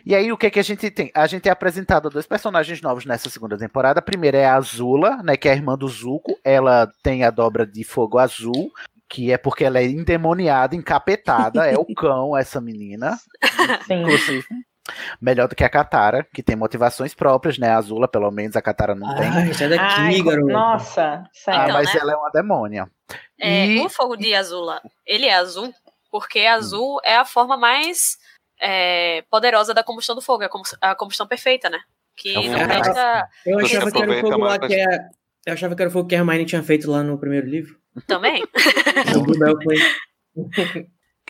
E aí, o que a gente tem? A gente é apresentado a dois personagens novos nessa segunda temporada. A primeira é a Azula, né, que é a irmã do Zuko. Ela tem a dobra de fogo azul, que é porque ela é endemoniada, encapetada. É o cão, essa menina. Sim. Inclusive, melhor do que a Katara, que tem motivações próprias, né? A Azula, pelo menos, a Katara não tem. Isso é daqui, garoto. Nossa. Sério. Então, mas ela é uma demônia. O fogo de Azula, ele é azul? Porque azul é a forma mais poderosa da combustão do fogo, a combustão perfeita, né? Que não resta... Eu achava que era o fogo que a Hermione tinha feito lá no primeiro livro. Também.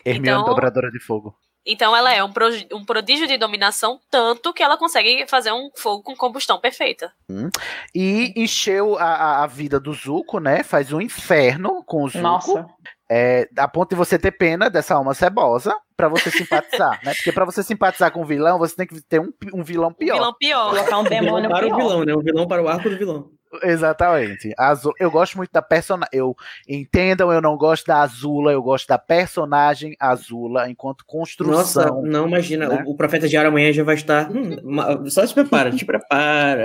Hermione, dobradora de fogo. Então ela é um prodígio de dominação, tanto que ela consegue fazer um fogo com combustão perfeita. E encheu a vida do Zuko, né? Faz um inferno com o Zuko. Nossa. A ponto de você ter pena dessa alma cebosa pra você simpatizar, né? Porque pra você simpatizar com o vilão, você tem que ter um vilão pior. Um vilão pior. Colocar um demônio para pior. O vilão, né? Um vilão para o arco do vilão. Exatamente. Eu gosto muito da personagem. Entendam, eu não gosto da Azula, eu gosto da personagem Azula enquanto construção. Nossa, não imagina. Né? O Profeta de Ar amanhã já vai estar... só te prepara.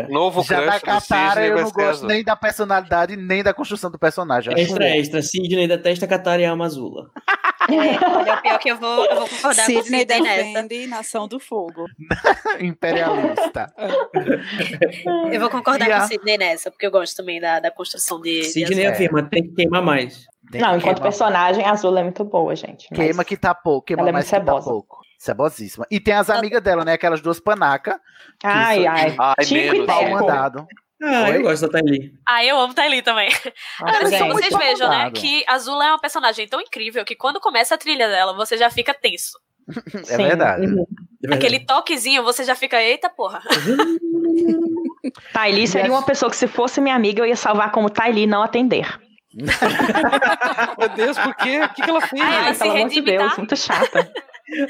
Novo já da Katara eu não gosto nem da personalidade, nem da construção do personagem. Extra. Sidney detesta Katara e ama Azula. É o pior que eu vou concordar com o Sidney defende Nação do Fogo. Imperialista. Eu vou concordar com o Sidney nessa, porque eu gosto também da construção de... Sidney afirma, tem que queimar mais. Enquanto personagem, a Azula é muito boa, gente. Queima que tá pouco, queima ela mais é que tá pouco. Cebosíssima. E tem as amigas dela, né? Aquelas duas panacas. Ai, Chico e pau mandado. Eu gosto da Thaili. Eu amo Thaili também. Agora, só vocês vejam, né, que Azula é uma personagem tão incrível que quando começa a trilha dela, você já fica tenso. É verdade. Aquele toquezinho, você já fica, eita porra. Thaili seria uma pessoa que, se fosse minha amiga, eu ia salvar como Thaili não atender. Meu Deus, por quê? O que ela fez? Pelo amor de Deus, muito chata.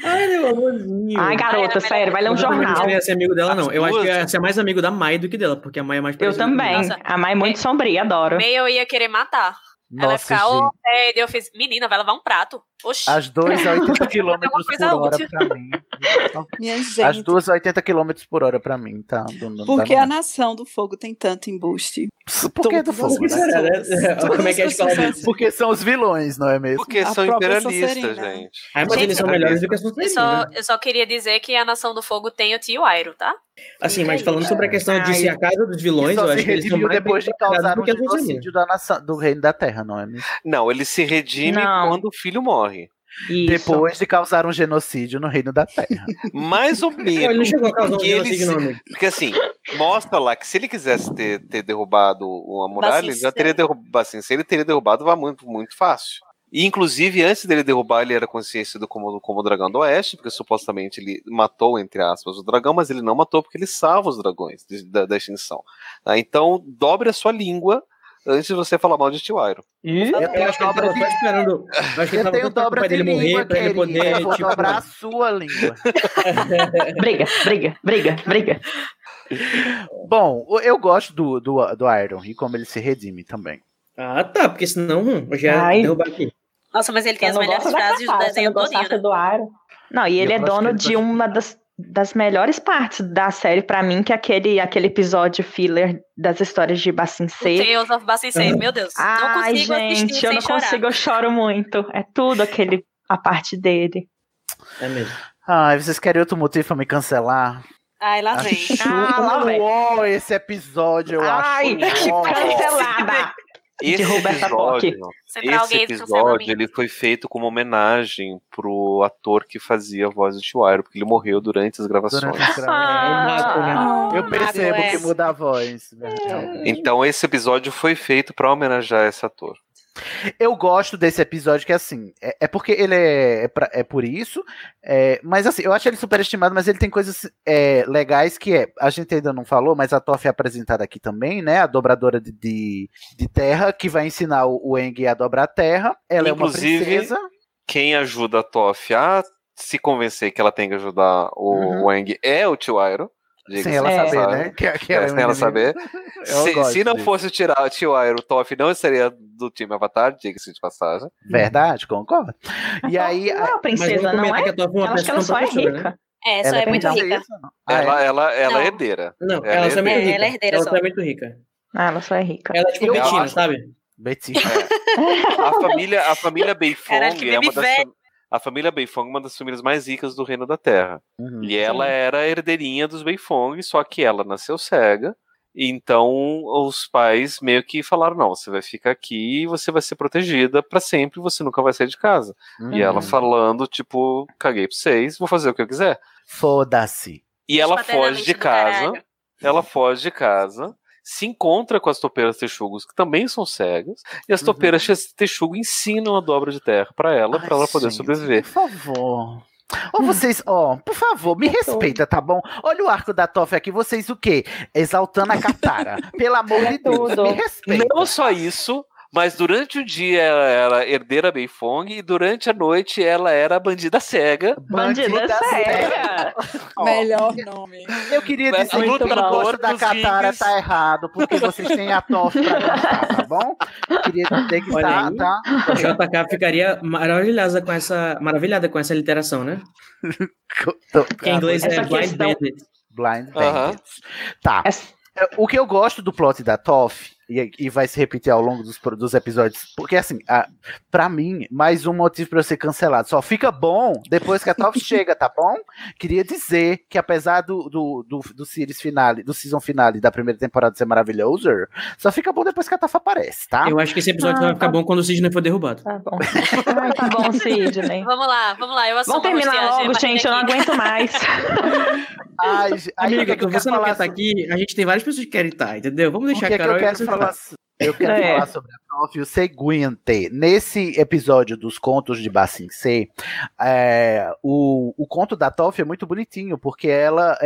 Ai, meu amorzinho. Ai, garota, sério, vai ler um jornal. Eu não ia ser amigo dela, não. Eu acho que ia ser mais amigo da Mai do que dela, porque a Mai é mais parecida. Eu também. Nossa, a Mai é muito sombria, adoro. Meio eu ia querer matar. Nossa, ela ia ficar, eu fiz, menina, vai lavar um prato. Oxi. As 2 a 80 km por hora pra mim. Minha gente. As 2 a 80 km por hora pra mim, tá? Por que a Nação do Fogo tem tanto embuste? Por que do fogo? Como é que a escola diz? Porque são os vilões, não é mesmo? Porque são imperialistas, gente. Mas eles são melhores do que as pessoas. Eu só queria dizer que a Nação do Fogo tem o tio Airo, tá? Assim, mas falando sobre a questão de ser a casa dos vilões, eu acho que eles são depois de causar o genocídio do reino da terra, não é mesmo? Não, ele se redime quando o filho morre. Isso. Depois de causar um genocídio no reino da terra. Mais ou menos. Ele não chegou a causar um genocídio, porque assim, mostra lá que se ele quisesse ter derrubado uma muralha, ele já teria derrubado. Assim, se ele teria derrubado, vai muito, muito fácil. E, inclusive, antes dele derrubar, ele era consciente como o dragão do oeste, porque supostamente ele matou, entre aspas, o dragão, mas ele não matou porque ele salva os dragões da extinção. Então, dobre a sua língua antes de você falar mal de Tio Airo. Eu tenho dobra de língua, querida. Eu vou dobrar a sua língua. Briga. Bom, eu gosto do Iron e como ele se redime também. Ah, tá, porque senão já derrubar aqui. Nossa, mas ele tem as melhores frases do desenho do Aro. Não, e ele é dono de uma das melhores partes da série pra mim, que é aquele episódio filler das histórias de Bacincê. Tales of Bacincê, meu Deus. Ai, não consigo assistir sem chorar. Eu choro muito. É tudo a parte dele. É mesmo. Ai, vocês querem outro motivo pra me cancelar? Ai, lá vem. Uou, esse episódio eu acho. Ai, cancelada. Esse episódio ele foi feito como homenagem pro ator que fazia a voz do Tio Iroh, porque ele morreu durante as gravações. Eu percebo que muda a voz. Então esse episódio foi feito para homenagear esse ator. Eu gosto desse episódio, que é assim, é porque ele é por isso, mas assim, eu acho ele superestimado, mas ele tem coisas legais que a gente ainda não falou, mas a Toph é apresentada aqui também, né, a dobradora de terra, que vai ensinar o Aang a dobrar a terra, ela é uma princesa. Quem ajuda a Toph a se convencer que ela tem que ajudar o Aang é o Tio Iroh. Sem ela saber, né? Sem ela saber. Se não fosse tirar o Tio Iroh, o Toph não seria do time Avatar, diga-se de passagem. Verdade, concordo. E aí, não, a princesa não é? Eu acho que ela só é rica. É, só é muito rica. Ela é herdeira. Não, ela só é muito rica. Ela só é muito rica. Ah, ela só é rica. Ela é tipo Betina, sabe? Betina. A família Beifong é uma das... A família Beifong é uma das famílias mais ricas do Reino da Terra. E ela era a herdeirinha dos Beifong, só que ela nasceu cega. Então os pais meio que falaram, não, você vai ficar aqui, você vai ser protegida pra sempre, você nunca vai sair de casa. E ela falando, tipo, caguei pra vocês, vou fazer o que eu quiser. Foda-se. E ela foge de casa, se encontra com as topeiras texugos, que também são cegas, e as topeiras texugos ensinam a dobra de terra pra ela, pra ela poder sobreviver. Por favor. Ou vocês, por favor, me respeita, tá bom? Olha o arco da Toph aqui, vocês o quê? Exaltando a Katara. Pelo amor de Deus, me respeita. Não só isso, mas durante o dia ela era herdeira Beifong e durante a noite ela era bandida cega. Bandida cega. Melhor nome. Eu queria dizer que o gosto da Katara tá errado, porque vocês têm a Toph pra gostar, tá bom? Queria dizer que tá. O JK ficaria maravilhada com essa literação, né? Que em inglês é Blind Bandit. Blind Bandit. Tá. O que eu gosto do plot da Toph, e vai se repetir ao longo dos episódios, porque assim, pra mim, mais um motivo pra eu ser cancelado, só fica bom depois que a Toph chega, tá bom? Queria dizer que apesar do series finale, do season finale da primeira temporada ser maravilhoso, só fica bom depois que a Toph aparece, tá? Eu acho que esse episódio vai ficar bom quando o Sidney for derrubado. Tá bom. Tá bom, Sidney. Vamos lá, eu assumo. Vamos terminar logo, gente, eu não aguento mais. Amiga, que você não quer estar aqui, a gente tem várias pessoas que querem estar, entendeu? Vamos deixar a Carol Eu quero falar sobre a Toph o seguinte. Nesse episódio dos contos de Bacincê, o conto da Toph é muito bonitinho, porque ela,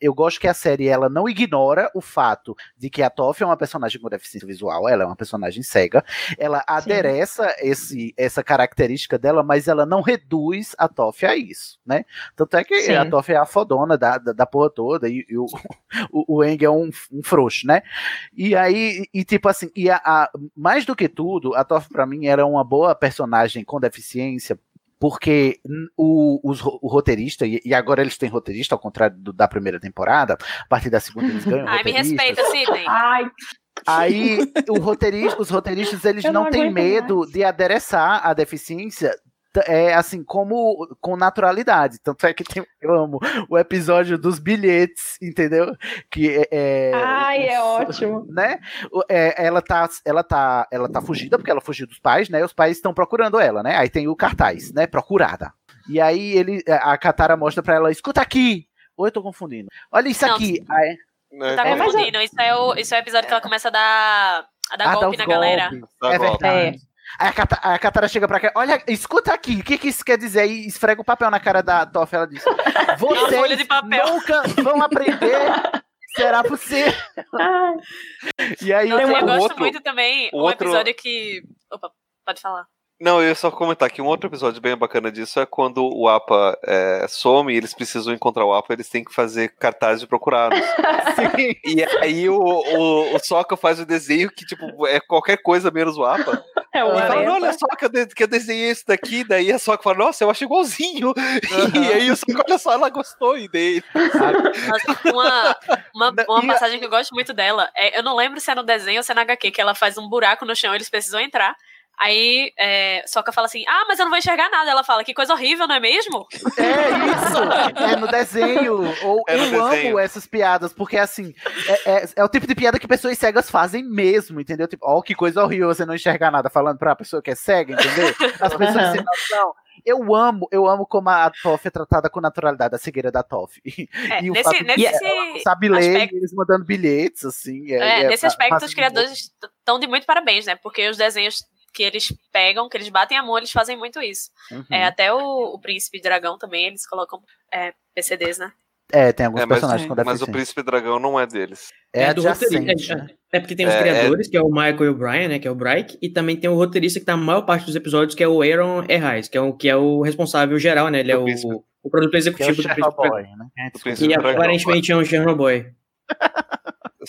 eu gosto que a série ela não ignora o fato de que a Toph é uma personagem com deficiência visual, ela é uma personagem cega, ela adereça essa característica dela, mas ela não reduz a Toph a isso, né? Tanto é que a Toph é a fodona da porra toda, e o Aang é um frouxo, né? E aí, tipo assim, mais do que tudo, a Toph pra mim era uma boa personagem com deficiência, porque o roteirista, e agora eles têm roteirista, ao contrário da primeira temporada, a partir da segunda eles ganham roteiristas. Me respeita, Sidney. Aí os roteiristas, eles não têm medo de adereçar a deficiência assim, como com naturalidade. Tanto é que eu amo o episódio dos bilhetes, entendeu? Que é ótimo. Né? Ela tá fugida, porque ela fugiu dos pais, né? Os pais estão procurando ela, né? Aí tem o cartaz, né? Procurada. E aí a Katara mostra pra ela, escuta aqui! Ou eu tô confundindo? Olha isso aqui! Não tá confundindo, isso é o episódio que ela começa a dar golpe na galera. É verdade. Aí a Katara chega pra cá, olha, escuta aqui, o que isso quer dizer? E esfrega o papel na cara da Toph, ela diz, vocês nunca vão aprender, será possível? E aí, eu gosto muito também, um episódio que... Opa, pode falar. Não, eu ia só comentar que um outro episódio bem bacana disso é quando o APA some e eles precisam encontrar o APA, eles têm que fazer cartazes de procurados. Sim. E aí o Sokka faz o desenho que, tipo, é qualquer coisa menos o APA. É o e fala, olha só que eu desenhei isso daqui, daí a Sokka fala, nossa, eu acho igualzinho. Uhum. E aí o Sokka, olha só, ela gostou e daí... Uma passagem que eu gosto muito dela, eu não lembro se é no desenho ou se é na HQ, que ela faz um buraco no chão e eles precisam entrar. Aí, Sokka fala assim, ah, mas eu não vou enxergar nada. Ela fala, que coisa horrível, não é mesmo? É isso, é no desenho. Ou eu amo essas piadas, porque assim, é o tipo de piada que pessoas cegas fazem mesmo, entendeu? Tipo, ó, que coisa horrível você não enxergar nada, falando pra pessoa que é cega, entendeu? As pessoas sem noção. Eu amo como a Toph é tratada com naturalidade, a cegueira da Toph. Sabe ler, eles mandando bilhetes, assim. Nesse aspecto, os criadores estão de muito parabéns, né? Porque os desenhos que eles pegam, que eles batem a mão, eles fazem muito isso. Uhum. Até o Príncipe Dragão também, eles colocam PCDs, né? Tem alguns personagens com deficiência. Mas o Príncipe Dragão não é deles. É do roteirista. Porque tem os criadores, que é o Michael e o Brian, né, que é o Bryke, e também tem o roteirista que tá na maior parte dos episódios, que é o Aaron Errais, que é o responsável geral, né? Ele é o produtor executivo do Príncipe Dragão. Né? E aparentemente é um Chernobyl.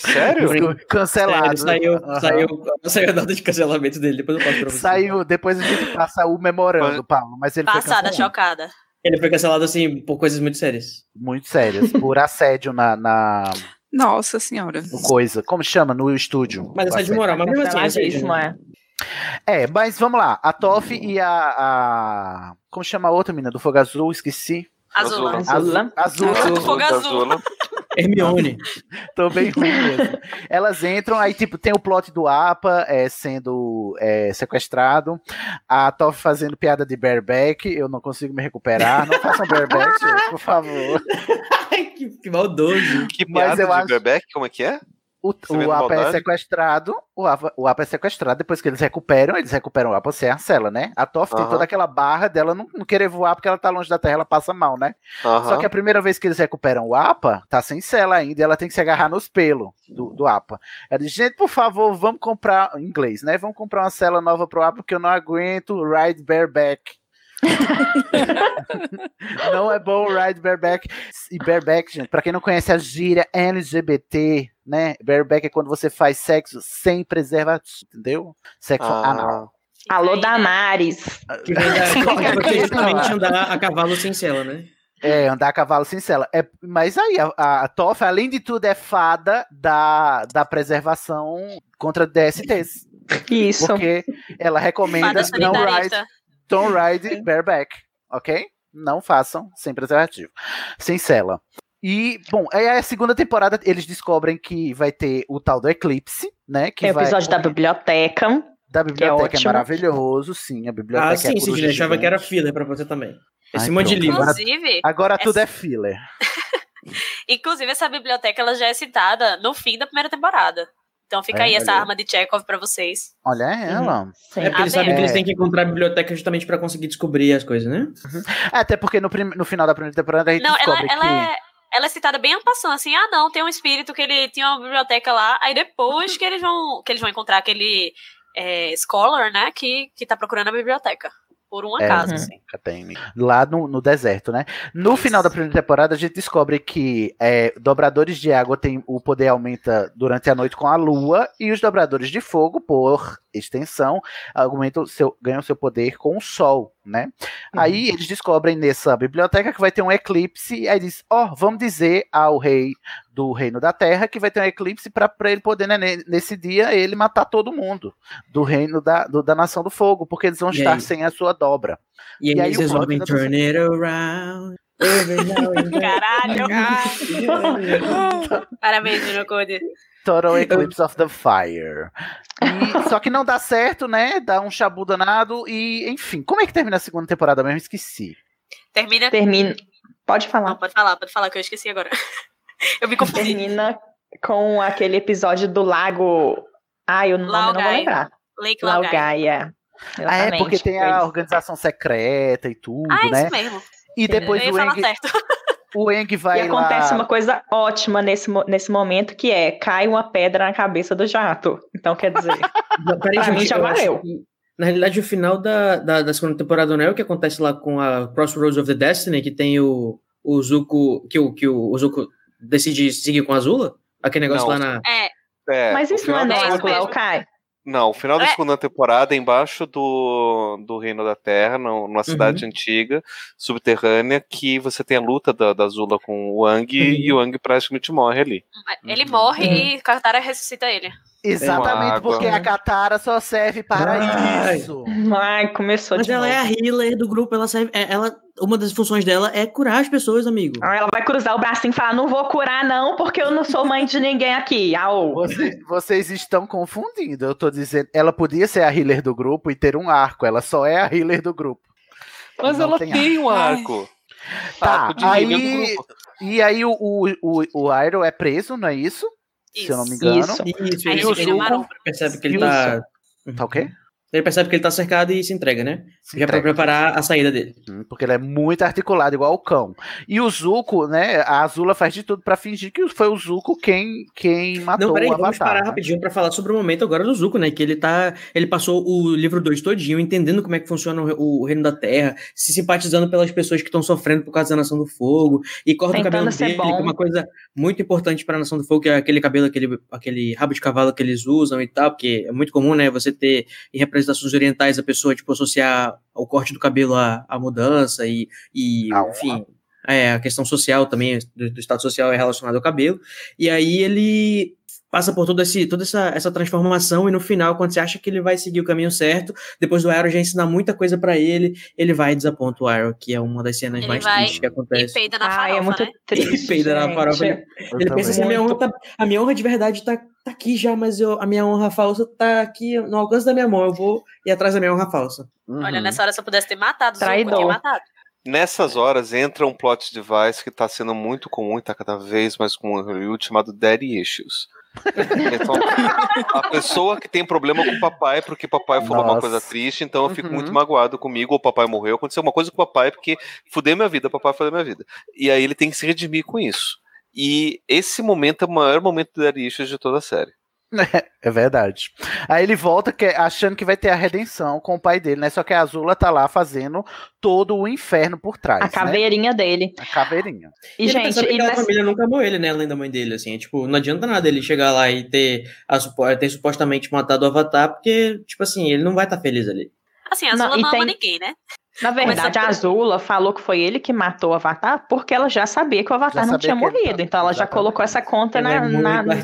Sério? Cancelado. Saiu a data de cancelamento dele, depois eu passo pra você. Saiu, depois a gente passa o memorando, Paulo. Mas ele Passada, chocada. Ele foi cancelado, assim, por coisas muito sérias. Muito sérias, por assédio na... Nossa senhora. Coisa, como chama? No estúdio. Mas assédio moral, mas mesmo assim, assédio, não é? Mas vamos lá. A Toph e a... Como chama a outra menina do Fogo Azul? Esqueci. Azula. Fogo Azul. Hermione. Tô bem ruim mesmo. Elas entram, aí tipo, tem o plot do APA sendo sequestrado, a Toph fazendo piada de bareback, eu não consigo me recuperar, não façam bareback, gente, por favor. que maldoso. Que piada de bareback, como é que é? O APA é sequestrado, o APA é sequestrado, depois que eles recuperam o APA, você arcela, né? A Toph tem toda aquela barra dela não querer voar porque ela tá longe da Terra, ela passa mal, né? Só que a primeira vez que eles recuperam o APA, tá sem cela ainda, e ela tem que se agarrar nos pelos do APA. Ela diz, gente, por favor, vamos comprar, em inglês, né? Vamos comprar uma cela nova pro APA, porque eu não aguento ride bareback. Não é bom ride bareback. E bareback, gente, pra quem não conhece a gíria LGBT, né? Bareback é quando você faz sexo sem preservativo, entendeu? Sexo anal. Alô, Damares. Que é justamente andar a cavalo sem cela, né? Andar a cavalo sem cela. Mas aí, a Toph, além de tudo, é fada da preservação contra DSTs. Isso. Porque ela recomenda não Don't ride bareback, ok? Não façam sem preservativo, sem cela. E, bom, aí a segunda temporada eles descobrem que vai ter o tal do eclipse, né? Que é o episódio da biblioteca. Da biblioteca é maravilhoso, sim. A biblioteca sim, sim, eu achava que era filler pra você também. Esse monte de livro. Agora tudo é filler. Inclusive, essa biblioteca ela já é citada no fim da primeira temporada. Então fica aí essa arma de Chekhov pra vocês. Olha ela. Uhum. Porque eles sabem que eles têm que encontrar a biblioteca justamente pra conseguir descobrir as coisas, né? Uhum. Até porque no final da primeira temporada a gente descobre ela é citada bem en passant, assim, tem um espírito que ele tinha uma biblioteca lá, aí depois que eles vão encontrar aquele scholar, né, que tá procurando a biblioteca. Por um acaso, assim. Lá no deserto, né? No final da primeira temporada, a gente descobre que dobradores de água o poder aumenta durante a noite com a lua, e os dobradores de fogo, por extensão, ganham seu poder com o sol, né? Uhum. Aí eles descobrem nessa biblioteca que vai ter um eclipse, aí diz, vamos dizer ao rei do Reino da Terra que vai ter um eclipse pra ele poder, né, nesse dia, ele matar todo mundo do reino da Nação do Fogo, porque eles vão estar sem a sua dobra. E aí eles resolvem turn it around. Caralho! Parabéns, Junocode. Total Eclipse of the Fire. Só que não dá certo, né? Dá um chabu danado e, enfim. Como é que termina a segunda temporada mesmo? Esqueci. Termina. Pode falar. Não, pode falar, que eu esqueci agora. Eu me confundi. Termina com aquele episódio do lago... eu não vou lembrar. Lake Laugaia. É, porque tem a organização secreta e tudo, né? É isso mesmo. E depois eu ia falar certo. O Aang vai e acontece uma coisa ótima nesse momento, que cai uma pedra na cabeça do jato. Então, quer dizer, pra mim já valeu. na realidade, o final da segunda temporada não é o que acontece lá com a Crossroads of the Destiny, que tem o Zuko, que o Zuko decide seguir com a Azula? Aquele negócio não, lá na... É, mas isso não é normal, Kai. Não, o final da segunda temporada, embaixo do Reino da Terra, numa cidade antiga, subterrânea, que você tem a luta da Azula com o Aang, e o Aang praticamente morre ali. Ele morre e Katara ressuscita ele. Exatamente, porque a Katara só serve para isso. Ai, começou. Mas ela é a healer do grupo, ela uma das funções dela é curar as pessoas, amigo. Ela vai cruzar o bracinho e falar, não vou curar não, porque eu não sou mãe de ninguém aqui. Vocês estão confundindo, eu tô dizendo, ela podia ser a healer do grupo e ter um arco, ela só é a healer do grupo. Mas ela tem um arco. Tá, aí, e aí o Iroh é preso, não é isso? Se eu não me engano. Isso. Aí percebe que ele tá... Tá o quê? Ele percebe que ele tá cercado e se entrega, né? Já pra preparar a saída dele. Porque ele é muito articulado, igual o cão. E o Zuko, né? A Azula faz de tudo pra fingir que foi o Zuko quem matou o Avatar. Não, peraí, vamos parar rapidinho pra falar sobre o momento agora do Zuko, né? Que ele passou o livro 2 todinho, entendendo como é que funciona o Reino da Terra, se simpatizando pelas pessoas que estão sofrendo por causa da Nação do Fogo, e corta o cabelo dele, que é uma coisa muito importante pra Nação do Fogo, que é aquele cabelo, aquele rabo de cavalo que eles usam e tal, porque é muito comum, né? Você ter apresentações orientais, a pessoa, tipo, associar o corte do cabelo à mudança enfim, a questão social também, do estado social é relacionado ao cabelo, e aí ele passa por toda essa transformação, e no final, quando você acha que ele vai seguir o caminho certo, depois do Iroh já ensinar muita coisa pra ele vai e desaponta o Iroh, que é uma das cenas mais tristes que acontece. Ele peida na farofa, é muito triste. Ele peida na farofa. Ele pensa assim, a minha honra de verdade tá aqui já, mas a minha honra falsa tá aqui no alcance da minha mão, eu vou ir atrás da minha honra falsa. Olha, nessa hora se eu pudesse ter matado, traidor. Eu podia matado. Nessas horas entra um plot device que tá sendo muito comum e tá cada vez mais comum no Hollywood, chamado Daddy Issues. Então, a pessoa que tem problema com o papai, porque o papai falou uma coisa triste, então eu fico muito magoado comigo, ou o papai morreu, aconteceu uma coisa com o papai, porque fudeu minha vida, o papai fudeu minha vida. E aí ele tem que se redimir com isso. E esse momento é o maior momento do Daddy Issues de toda a série. É verdade. Aí ele volta achando que vai ter a redenção com o pai dele, né? Só que a Azula tá lá fazendo todo o inferno por trás. A caveirinha, né? Dele. A caveirinha. E gente, a família nunca amou ele, né? Além da mãe dele, assim. Tipo, não adianta nada ele chegar lá e ter supostamente matado o Avatar, porque, tipo assim, ele não vai estar feliz ali. Assim, a Azula não ama ninguém, né? Na verdade, a Azula falou que foi ele que matou o Avatar porque ela já sabia que o Avatar não tinha morrido. Então ela já colocou essa conta no nome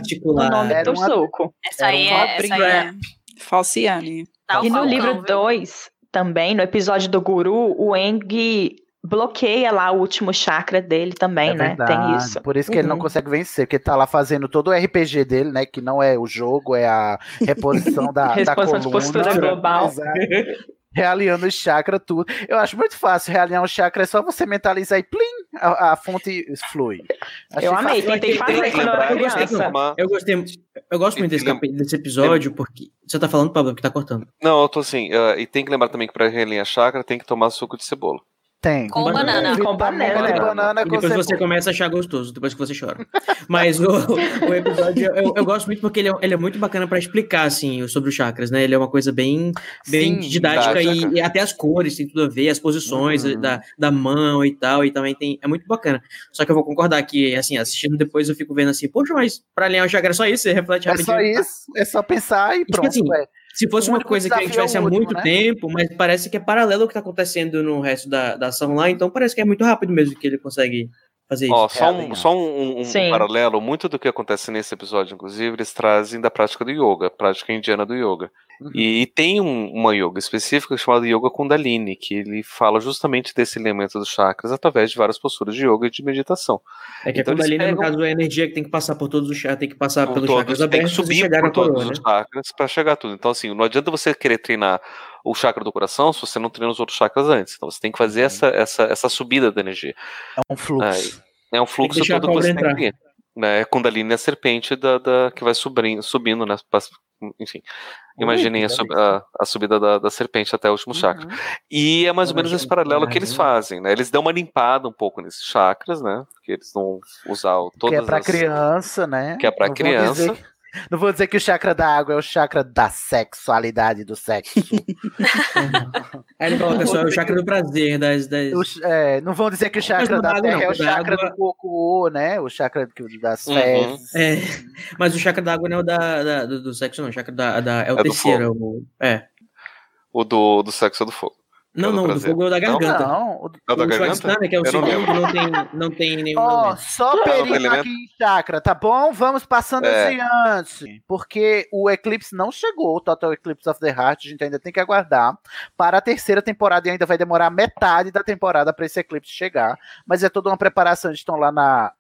do Zuko. Essa aí é falciane. E no livro 2, também, no episódio do Guru, o Aang bloqueia lá o último chakra dele também, né? Verdade. Tem isso. Por isso que ele não consegue vencer, porque ele tá lá fazendo todo o RPG dele, né? Que não é o jogo, é a reposição da coluna. Reposição de postura global. Exato. Realinhando o chakra, tudo. Eu acho muito fácil realinhar o chakra, é só você mentalizar e plim, a fonte flui. Eu amei, tentei fazer quando eu era criança. Eu gosto muito desse episódio, porque... Você tá falando, Pablo, que tá cortando. Não, eu tô assim, e tem que lembrar também que pra realinhar chakra tem que tomar suco de cebola. Tem. Com banana. Com banana. Com banana. E depois você começa a achar gostoso, depois que você chora. Mas o episódio, eu gosto muito porque ele é muito bacana pra explicar, assim, sobre os chakras, né? Ele é uma coisa bem didática e até as cores tem tudo a ver, as posições da mão e tal, e também tem... É muito bacana. Só que eu vou concordar que, assim, assistindo depois eu fico vendo assim, poxa, mas pra alinhar o chakra é só isso? Você reflete rapidinho. É só isso, é só pensar e pronto, assim, se fosse uma coisa que a gente tivesse há muito tempo, mas parece que é paralelo ao que está acontecendo no resto da ação lá, então parece que é muito rápido mesmo que ele consegue fazer isso. Só um paralelo, muito do que acontece nesse episódio, inclusive, eles trazem da prática do yoga, prática indiana do yoga. E tem uma yoga específica chamada Yoga Kundalini, que ele fala justamente desse elemento dos chakras através de várias posturas de yoga e de meditação. É que então, a Kundalini, no caso, é a energia que tem que passar por todos os chakras, tem que passar pelos chakras abertos, tem que subir por todos os chakras para chegar tudo. Então, assim, não adianta você querer treinar o chakra do coração se você não treina os outros chakras antes. Então, você tem que fazer essa subida da energia. É um fluxo. É um fluxo todo que você tem que ir. Né? Kundalini é a serpente que vai subindo, né? Enfim, imaginem a subida da serpente até o último chakra. E é mais ou menos esse paralelo que eles fazem, né? Eles dão uma limpada um pouco nesses chakras, né? Porque eles vão usar todas as... Que é pra criança, né? Que é pra criança. Não vou dizer que o chakra da água é o chakra da sexualidade, do sexo. Aí ele fala, pessoal, é o chakra do prazer. Não vão dizer que o chakra da terra é o chakra do cocô, né? O chakra das fezes. É. Mas o chakra da água não é o do sexo, não. O chakra é o terceiro. O do sexo é do fogo. Não, do fogo é o da garganta. Não, o da garganta? Que é o segundo, não tem nenhum nome. Só perigo aqui em chakra, tá bom? Vamos passando adiante. Porque o eclipse não chegou, o Total Eclipse of the Heart, a gente ainda tem que aguardar para a terceira temporada, e ainda vai demorar metade da temporada para esse eclipse chegar. Mas é toda uma preparação, eles estão lá na...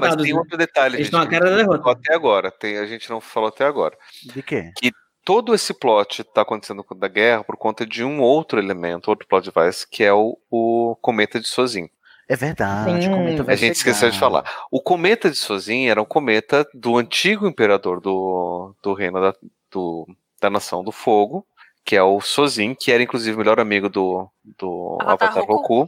mas tem outro detalhe, gente. Eles estão na cara da derrota. Até agora, a gente não falou até agora. De quê? Que todo esse plot está acontecendo da guerra por conta de um outro elemento, outro plot device, que é o cometa de Sozin. É verdade, o cometa vai chegar. A gente esqueceu de falar. O cometa de Sozin era um cometa do antigo imperador do reino da Nação do Fogo, que é o Sozin, que era inclusive o melhor amigo do Avatar Roku,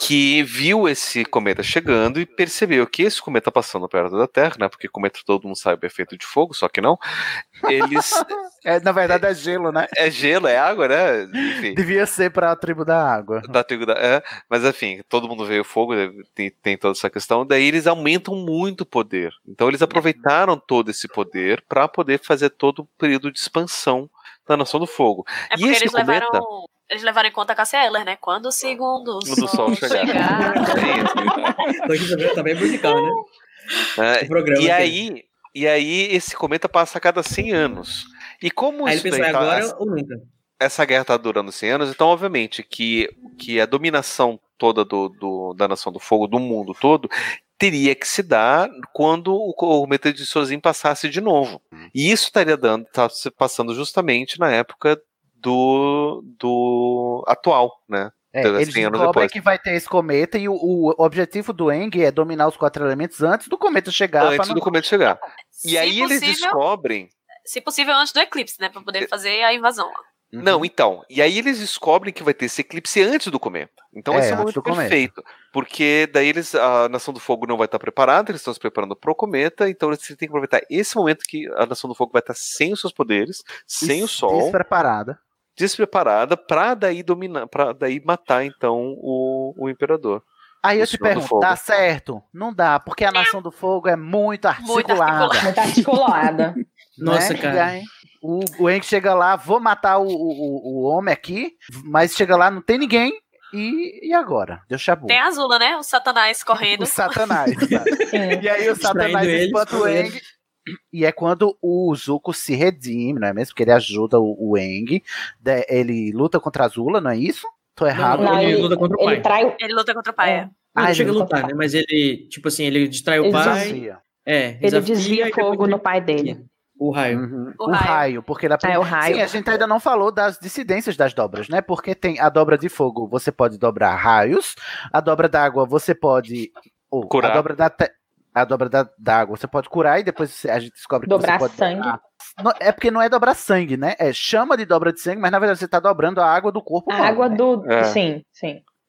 que viu esse cometa chegando e percebeu que esse cometa passando perto da Terra, né? Porque cometa todo mundo sabe é feito de fogo, só que não. Na verdade é gelo, né? É gelo, é água, né? Enfim. Devia ser para a tribo da água. Mas enfim, todo mundo vê o fogo, tem toda essa questão. Daí eles aumentam muito o poder. Então eles aproveitaram todo esse poder para poder fazer todo o período de expansão da Nação do Fogo. É porque eles levaram em conta a Cassia Eller, né? Quando o segundo sol chegar. É isso. Tá bem musical, né? E aí esse cometa passa a cada 100 anos. E como aí isso ele pensa, agora ou nunca? Essa guerra tá durando 100 anos, então obviamente que a dominação toda da Nação do Fogo, do mundo todo, teria que se dar quando o cometa de Sozin passasse de novo. E isso estaria passando justamente na época do atual, né? Eles descobrem que vai ter esse cometa e o objetivo do Aang é dominar os 4 elementos antes do cometa chegar. E aí eles descobrem... Se possível, antes do eclipse, né? Pra poder fazer a invasão lá. Não, então. E aí eles descobrem que vai ter esse eclipse antes do cometa. Então esse é o momento perfeito. Cometa. Porque daí a Nação do Fogo não vai estar preparada, eles estão se preparando pro cometa, então eles têm que aproveitar esse momento que a Nação do Fogo vai estar sem os seus poderes, sem o sol. Despreparada pra daí dominar, pra daí matar então o imperador. Aí eu te pergunto, dá certo? Não dá, porque a Nação do Fogo é muito articulada. Nossa, né, cara. Aí, o Aang chega lá, vou matar o homem aqui, mas chega lá, não tem ninguém. E agora? Deu chabu. Tem a Azula, né? O Satanás correndo. O Satanás, E aí o Satanás espanta o Aang. E é quando o Zuko se redime, não é mesmo? Porque ele ajuda o Aang. Ele luta contra a Azula, não é isso? Tô errado. Não, ele luta contra o pai. Ele luta contra o pai, ele chega a lutar, né? Mas ele, tipo assim, ele distrai o pai. Desafia. Ele desvia fogo no pai dele. O raio. O raio, porque ele o raio. Sim, a gente ainda não falou das dissidências das dobras, né? Porque tem a dobra de fogo, você pode dobrar raios, a dobra da água você pode curar. A dobra da água você pode curar e depois a gente descobre dobrar que você pode sangue. É porque não é dobrar sangue, né? É chama de dobra de sangue, mas na verdade você tá dobrando a água do corpo humano. A água do sim.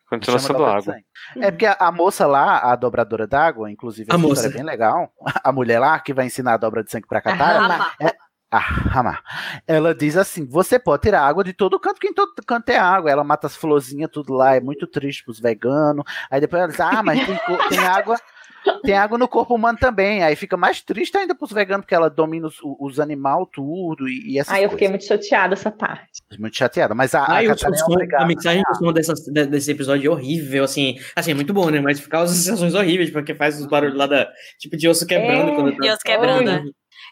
Continuação da água. É porque a moça lá, a dobradora d'água, inclusive a história é bem legal, a mulher lá que vai ensinar a dobra de sangue pra Katara, ela diz assim, você pode tirar água de todo canto, porque em todo canto é água. Ela mata as florzinhas, tudo lá, é muito triste pros veganos. Aí depois ela diz, mas tem água no corpo humano também. Aí fica mais triste ainda pros veganos, porque ela domina os animais, tudo, e essas coisas. Eu fiquei muito chateada essa parte. Muito chateada, mas a Catarina é obrigada. A mensagem do som desse episódio é horrível, assim, é muito bom, né? Mas fica as sensações horríveis, porque faz os barulhos lá tipo de osso quebrando.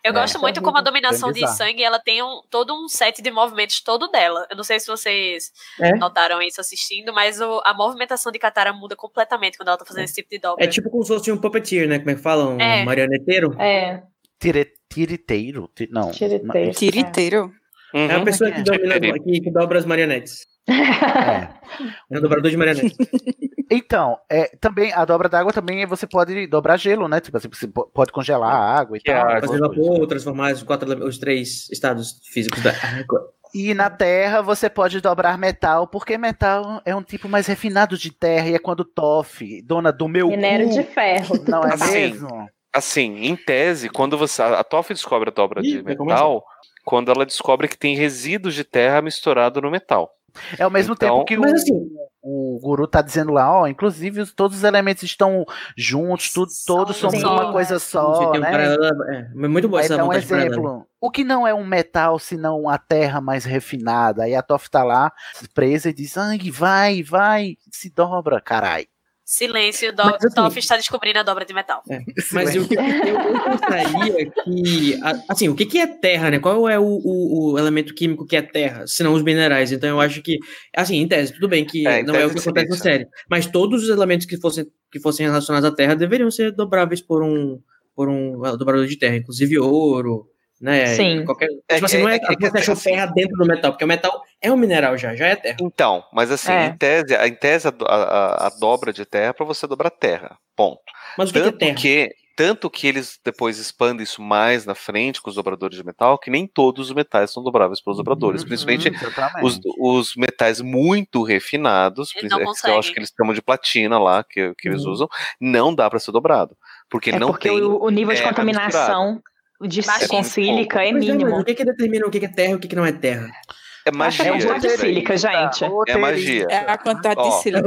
Eu gosto muito como a dominação de sangue, ela tem todo um set de movimentos todo dela. Eu não sei se vocês notaram isso assistindo, mas a movimentação de Katara muda completamente quando ela tá fazendo esse tipo de dobra. É tipo como se fosse um puppeteer, né? Como é que fala? Um marioneteiro? Tireteiro. É uma pessoa que dobra as marionetes. É um dobrador de marionetes. Então, também a dobra d'água também você pode dobrar gelo, né? Tipo assim, você pode congelar a água e tal. Fazer vapor, transformar os 3 estados físicos da água. E na terra você pode dobrar metal, porque metal é um tipo mais refinado de terra, e é quando Toph, dona do meu minério de ferro. Não é mesmo? Assim, em tese, quando você... A Toph descobre a dobra de metal quando ela descobre que tem resíduos de terra misturado no metal. É ao mesmo tempo que o... Mas assim, o guru tá dizendo lá, ó, inclusive todos os elementos estão juntos, todos são uma coisa só, né? Muito boa essa vontade de paralama. O que não é um metal, senão a terra mais refinada? Aí a Toph tá lá, presa, e diz, ai, vai, se dobra, carai. Silêncio, Toph está descobrindo a dobra de metal. É. Mas o que eu gostaria que... Assim, o que é terra, né? Qual é o elemento químico que é terra? Senão os minerais. Então eu acho que... Assim, em tese, tudo bem que não é o que acontece na série. Mas todos os elementos que fossem relacionados à terra deveriam ser dobráveis por um dobrador de terra. Inclusive ouro, né? Sim. Qualquer... Tipo assim, não é que você achou terra dentro do metal. Porque o metal... É um mineral já é terra. Então, mas assim, em tese a dobra de terra é para você dobrar terra, ponto. Mas o que é terra? Tanto que eles depois expandem isso mais na frente com os dobradores de metal, que nem todos os metais são dobráveis pelos dobradores, principalmente os metais muito refinados, eu acho que eles chamam de platina lá, que eles usam, não dá para ser dobrado, porque não tem... Porque o nível de contaminação de sílica é mínimo. O que determina o que é terra e o que não é terra? É magia. É um quantidade de sílica, gente. É magia. É a quantidade de sílica.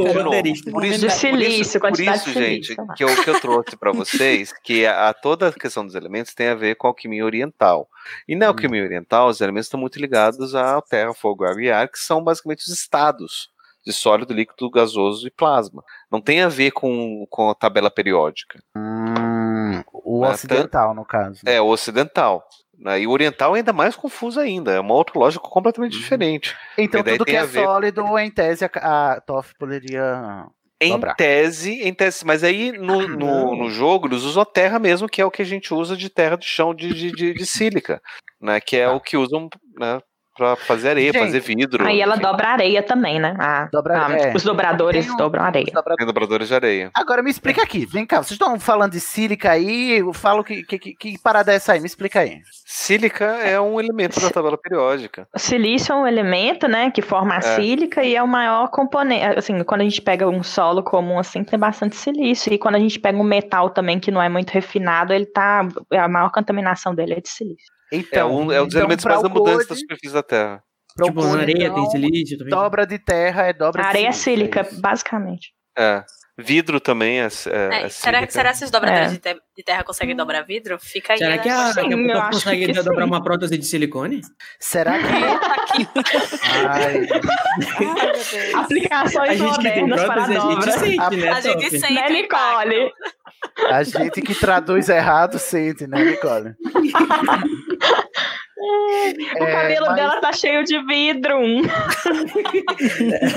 De silício, quantidade de silício. Por isso, gente, que o que eu trouxe para vocês, que toda a questão dos elementos tem a ver com a alquimia oriental. E na alquimia oriental, os elementos estão muito ligados à terra, fogo, água e ar, que são basicamente os estados de sólido, líquido, gasoso e plasma. Não tem a ver com a tabela periódica. O ocidental, no caso. É, o ocidental. E o oriental é ainda mais confuso ainda, é uma outra lógica completamente diferente. Então tudo que é sólido, em tese, a Toph poderia dobrar. Em tese, mas aí no jogo eles usam a terra mesmo, que é o que a gente usa de terra de chão de sílica, né? Que é o que usam, né, pra fazer areia, gente, fazer vidro. Aí ela dobra areia também, né? Os dobradores dobram areia. Tem dobradores de areia. Agora me explica aqui, vem cá, vocês estão falando de sílica aí, eu falo que parada é essa aí, me explica aí. Sílica é um elemento da tabela periódica. Silício é um elemento, né, que forma a sílica e é o maior componente, assim, quando a gente pega um solo comum assim, tem bastante silício, e quando a gente pega um metal também que não é muito refinado, ele tá, a maior contaminação dele é de silício. Então, é um dos elementos mais abundantes da superfície da Terra. Tipo, areia tem silício também. Dobra de terra é dobra de areia sílica. Areia sílica, basicamente. É. Vidro também é será que esses dobradores de terra conseguem dobrar vidro? Fica aí. Será que a pessoa consegue dobrar uma prótese de silicone? Será que... Ai. Ai, aplicações modernas para dobras. A gente sente, né, Nicole? A gente que traduz errado sente, né, Nicole? O cabelo dela tá cheio de vidro.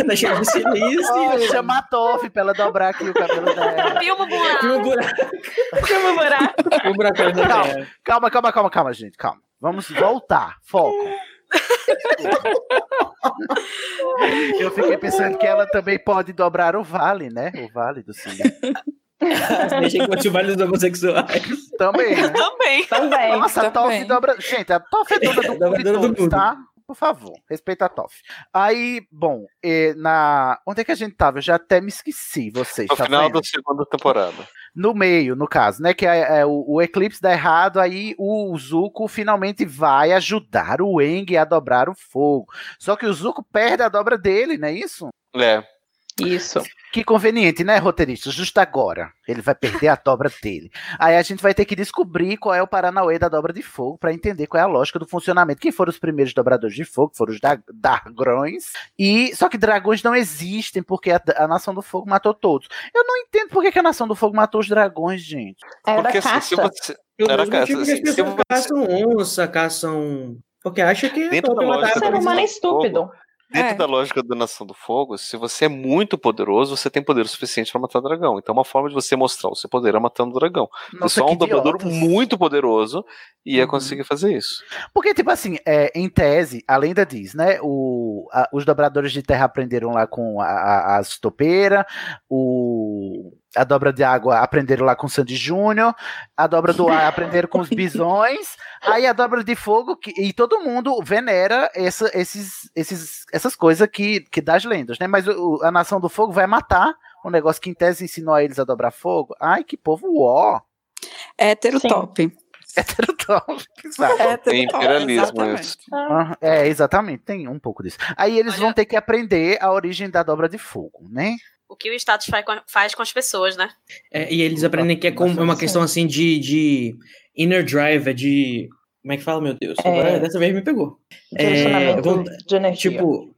Tá cheio de silício. Chama a Toph pra ela dobrar aqui o cabelo dela. Filma o buraco. Calma, gente. Calma. Vamos voltar. Foco. Eu fiquei pensando que ela também pode dobrar o vale, né? O vale do silício. Deixa enquanto o vale dos homossexuais. Também, né? Também. Nossa, a Toph dobra... Gente, a Toph é toda do mundo, tá? Por favor, respeita a Toph. Aí, bom, onde é que a gente tava? Eu já até me esqueci, vocês. No final da segunda temporada. No meio, no caso, né? Que o eclipse dá errado, aí o Zuko finalmente vai ajudar o Aang a dobrar o fogo. Só que o Zuko perde a dobra dele, não é isso? É. Isso. Que conveniente, né, roteirista? Justo agora. Ele vai perder a dobra dele. Aí a gente vai ter que descobrir qual é o paranauê da dobra de fogo para entender qual é a lógica do funcionamento. Quem foram os primeiros dobradores de fogo? Foram os dragões. Só que dragões não existem porque a Nação do Fogo matou todos. Eu não entendo por que a Nação do Fogo matou os dragões, gente. Porque se você... caçam onça, caçam... Porque acha que... O ser humano é estúpido. Dentro da lógica da Nação do Fogo, se você é muito poderoso, você tem poder suficiente para matar dragão. Então, uma forma de você mostrar o seu poder é matando o dragão. Nossa, só um dobrador muito poderoso ia conseguir fazer isso. Porque, tipo assim, em tese, a lenda diz, né? Os dobradores de terra aprenderam lá com a estopeira, a dobra de água aprenderam lá com o Sandy Júnior, a dobra do ar aprenderam com os bisões, aí a dobra de fogo, e todo mundo venera essas coisas que das lendas, né? Mas a Nação do Fogo vai matar um negócio que em tese ensinou a eles a dobrar fogo. Ai, que povo uó! Heterotop. Heterotop. Tem imperialismo isso. É, exatamente, tem um pouco disso. Aí eles vão ter que aprender a origem da dobra de fogo, né? O que o status faz com as pessoas, né? É, e eles aprendem que é uma questão assim de inner drive, de... Como é que fala, meu Deus? Agora, dessa vez me pegou. De energia. Tipo,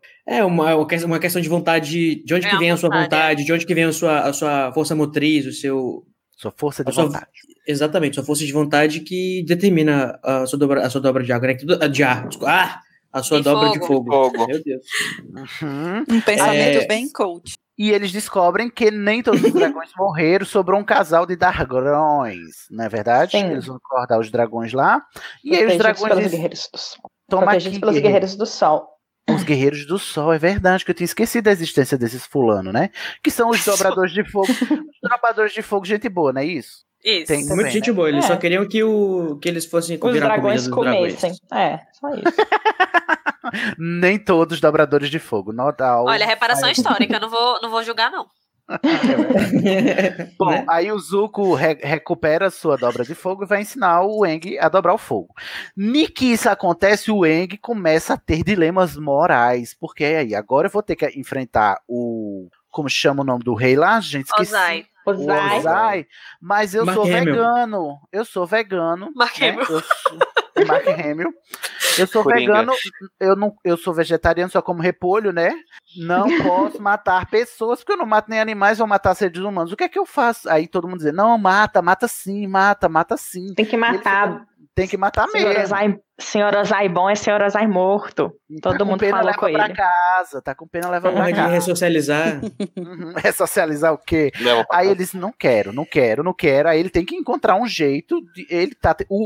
uma questão de vontade, de onde que vem a sua vontade, de onde que vem a sua força motriz, o seu... Sua força de vontade. Exatamente, sua força de vontade que determina a sua dobra de água, né? A sua dobra de fogo. Meu Deus. Uhum. Um pensamento bem coach. E eles descobrem que nem todos os dragões morreram, sobrou um casal de dragões, não é verdade? Sim. Eles vão acordar os dragões lá. E aí os dragões... Protegidos pelos guerreiros do sol. Os guerreiros do sol, é verdade, que eu tinha esquecido da existência desses fulano, né? Que são os dobradores de fogo. Os dobradores de fogo, gente boa, não é isso? Isso. Tem também, muito gente boa, eles só queriam que eles fossem virar a comida dos dragões. Os dragões comessem, só isso. Nem todos dobradores de fogo. Olha, reparação histórica, eu não vou julgar, não. Bom, aí o Zuko recupera sua dobra de fogo e vai ensinar o Aang a dobrar o fogo. Niki, isso acontece, o Aang começa a ter dilemas morais, porque aí agora eu vou ter que enfrentar o... Como chama o nome do rei lá, gente? Esqueci. Ozai. Mas eu sou vegano. Mark Hamill. Mark Hamill. Eu sou vegano, eu sou vegetariano, só como repolho, né? Não posso matar pessoas, porque eu não mato nem animais, vou matar seres humanos. O que é que eu faço? Aí todo mundo diz, não, mata sim. Tem que matar. Tem que matar mesmo. Senhor Ozai bom é senhor Ozai morto. Todo mundo falou com ele. Tá com pena, leva pra casa. Ressocializar. Ressocializar o quê? Aí eles, não quero. Aí ele tem que encontrar um jeito.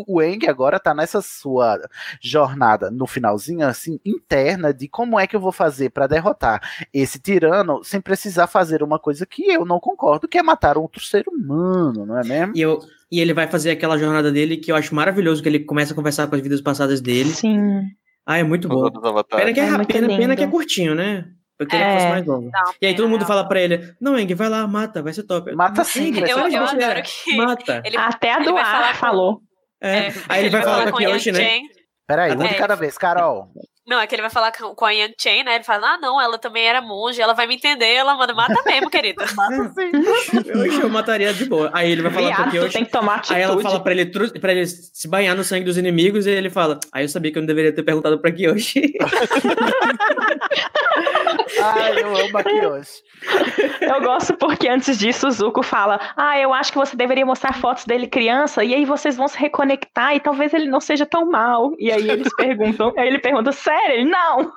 O Aang agora tá nessa sua jornada, no finalzinho, assim, interna, de como é que eu vou fazer pra derrotar esse tirano sem precisar fazer uma coisa que eu não concordo, que é matar outro ser humano, não é mesmo? E ele vai fazer aquela jornada dele que eu acho maravilhoso, que ele começa a conversar com as vidas passadas dele. Sim. Ah, é muito bom. Pena que é curtinho, né? Eu queria que fosse mais longo. E aí todo mundo fala pra ele, não, Aang, vai lá, mata, vai ser top. Mata sim. Eu adoro que... Mata. Até a do ar falou. Aí ele vai falar com a Kyoshi, né? Peraí, um de cada vez, Carol. Não, é que ele vai falar com a Yang Chen, né? Ele fala, ela também era monge, ela vai me entender, ela mata mesmo, querida. Mata sim. Eu mataria de boa. Aí ele vai falar com o Kyoshi. Tem que tomar atitude. Aí ela fala pra ele se banhar no sangue dos inimigos, e ele fala, eu sabia que eu não deveria ter perguntado pra Kyoshi. Eu amo a Kyoshi. Eu gosto porque antes disso o Zuko fala, eu acho que você deveria mostrar fotos dele criança, e aí vocês vão se reconectar, e talvez ele não seja tão mal. E aí eles perguntam, aí ele pergunta, sério? Ele, não!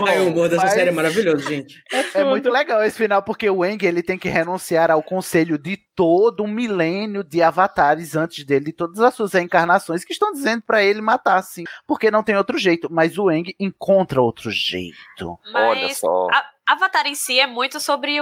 O humor dessa série é maravilhoso, gente. É muito legal esse final, porque o Aang, ele tem que renunciar ao conselho de todo um milênio de avatares antes dele, de todas as suas encarnações, que estão dizendo pra ele matar, sim, porque não tem outro jeito. Mas o Aang encontra outro jeito. Mas olha só. Avatar em si é muito sobre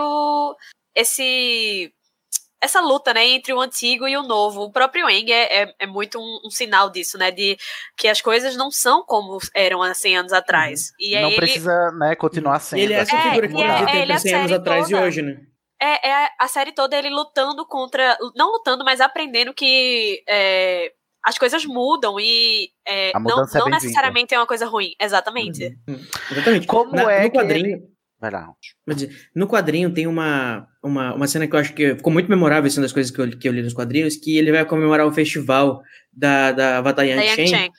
essa luta, né, entre o antigo e o novo. O próprio Aang é muito um sinal disso, né, de que as coisas não são como eram há 100 anos atrás. E não precisa, né, continuar sendo. Ele é essa figura que tem 100 anos atrás e hoje, né? É a série toda ele lutando contra... Não lutando, mas aprendendo que as coisas mudam e não necessariamente é uma coisa ruim. Exatamente. Exatamente. Como no quadrinho... Vai lá. No quadrinho tem uma cena que eu acho que ficou muito memorável, assim, das coisas que eu li nos quadrinhos, que ele vai comemorar o festival da Avatar Yang Chen.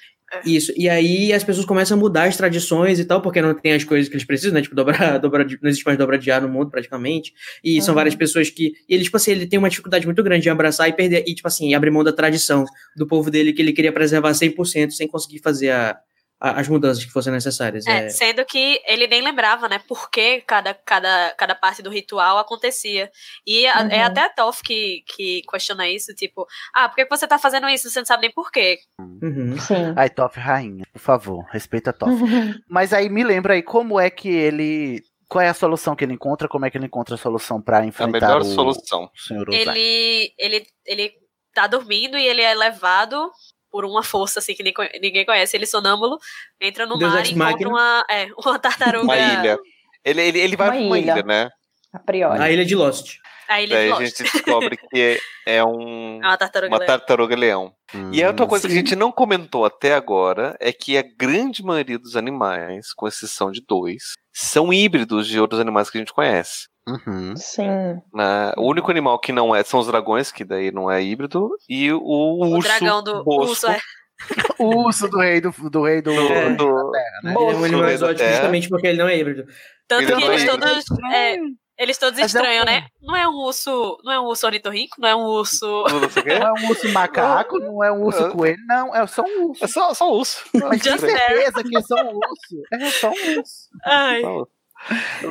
Isso, e aí as pessoas começam a mudar as tradições e tal, porque não tem as coisas que eles precisam, né, tipo, não existe mais dobra de ar no mundo, praticamente, e são várias pessoas que, ele, tipo assim, ele tem uma dificuldade muito grande de abraçar e perder, e tipo assim, abrir mão da tradição do povo dele, que ele queria preservar 100%, sem conseguir fazer as mudanças que fossem necessárias. Sendo que ele nem lembrava, né, por que cada parte do ritual acontecia. E é até a Toph que questiona isso, tipo, por que você tá fazendo isso? Você não sabe nem por quê. Sim. Ai, Toph, rainha, por favor, respeita a Toph. Mas aí me lembra aí, como é que ele... Qual é a solução que ele encontra? Como é que ele encontra a solução pra enfrentar a melhor solução. Senhor Ozai? Ele tá dormindo e ele é levado... por uma força, assim, que ninguém conhece, ele sonâmbulo, entra no Deus mar e encontra uma tartaruga. Uma ilha. Ele vai pra uma ilha, né? A priori. A ilha de Lost. Aí daí a gente descobre que é uma tartaruga-leão. E a outra coisa que a gente não comentou até agora é que a grande maioria dos animais, com exceção de dois, são híbridos de outros animais que a gente conhece. Uhum. Sim. O único animal que não é são os dragões, que daí não é híbrido, e o urso. Dragão do urso é. O urso do rei do terra, né? Ele é um animal exótico justamente porque ele não é híbrido. Tanto que eles todos estranham, né? Não é um urso ornitorrinco, não é um urso. Não é um urso macaco, não é um urso coelho, não. É só um urso. É só urso. Mas tenho certeza que é só um urso. É só um urso. Ai.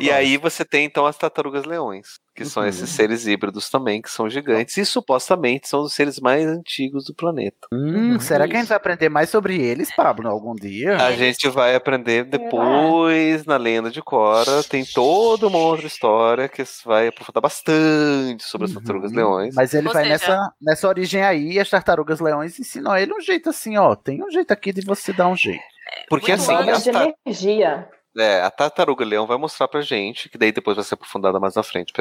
E aí você tem então as tartarugas-leões, que são esses seres híbridos também, que são gigantes e supostamente são os seres mais antigos do planeta. Será que a gente vai aprender mais sobre eles, Pablo, algum dia? A gente vai aprender depois na Lenda de Cora, tem toda uma outra história que vai aprofundar bastante sobre as tartarugas-leões. Mas ele vai nessa origem aí, e as tartarugas-leões ensinam ele um jeito assim, ó, tem um jeito aqui de você dar um jeito. Porque assim... energia... a tartaruga-leão vai mostrar pra gente, que daí depois vai ser aprofundada mais na frente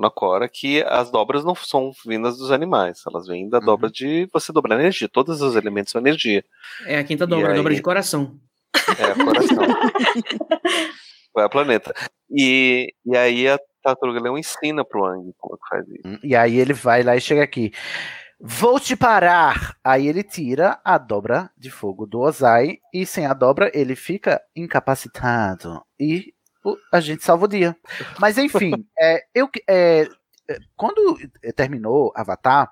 na Cora, que as dobras não são vindas dos animais, elas vêm da dobra de você dobrar energia, todos os elementos são energia. É a quinta dobra, a dobra de coração. Coração. Vai ao planeta. E aí a tartaruga-leão ensina pro Ang como é que faz isso. E aí ele vai lá e chega aqui. Vou te parar! Aí ele tira a dobra de fogo do Ozai e sem a dobra ele fica incapacitado. E a gente salva o dia. Mas enfim, quando terminou Avatar,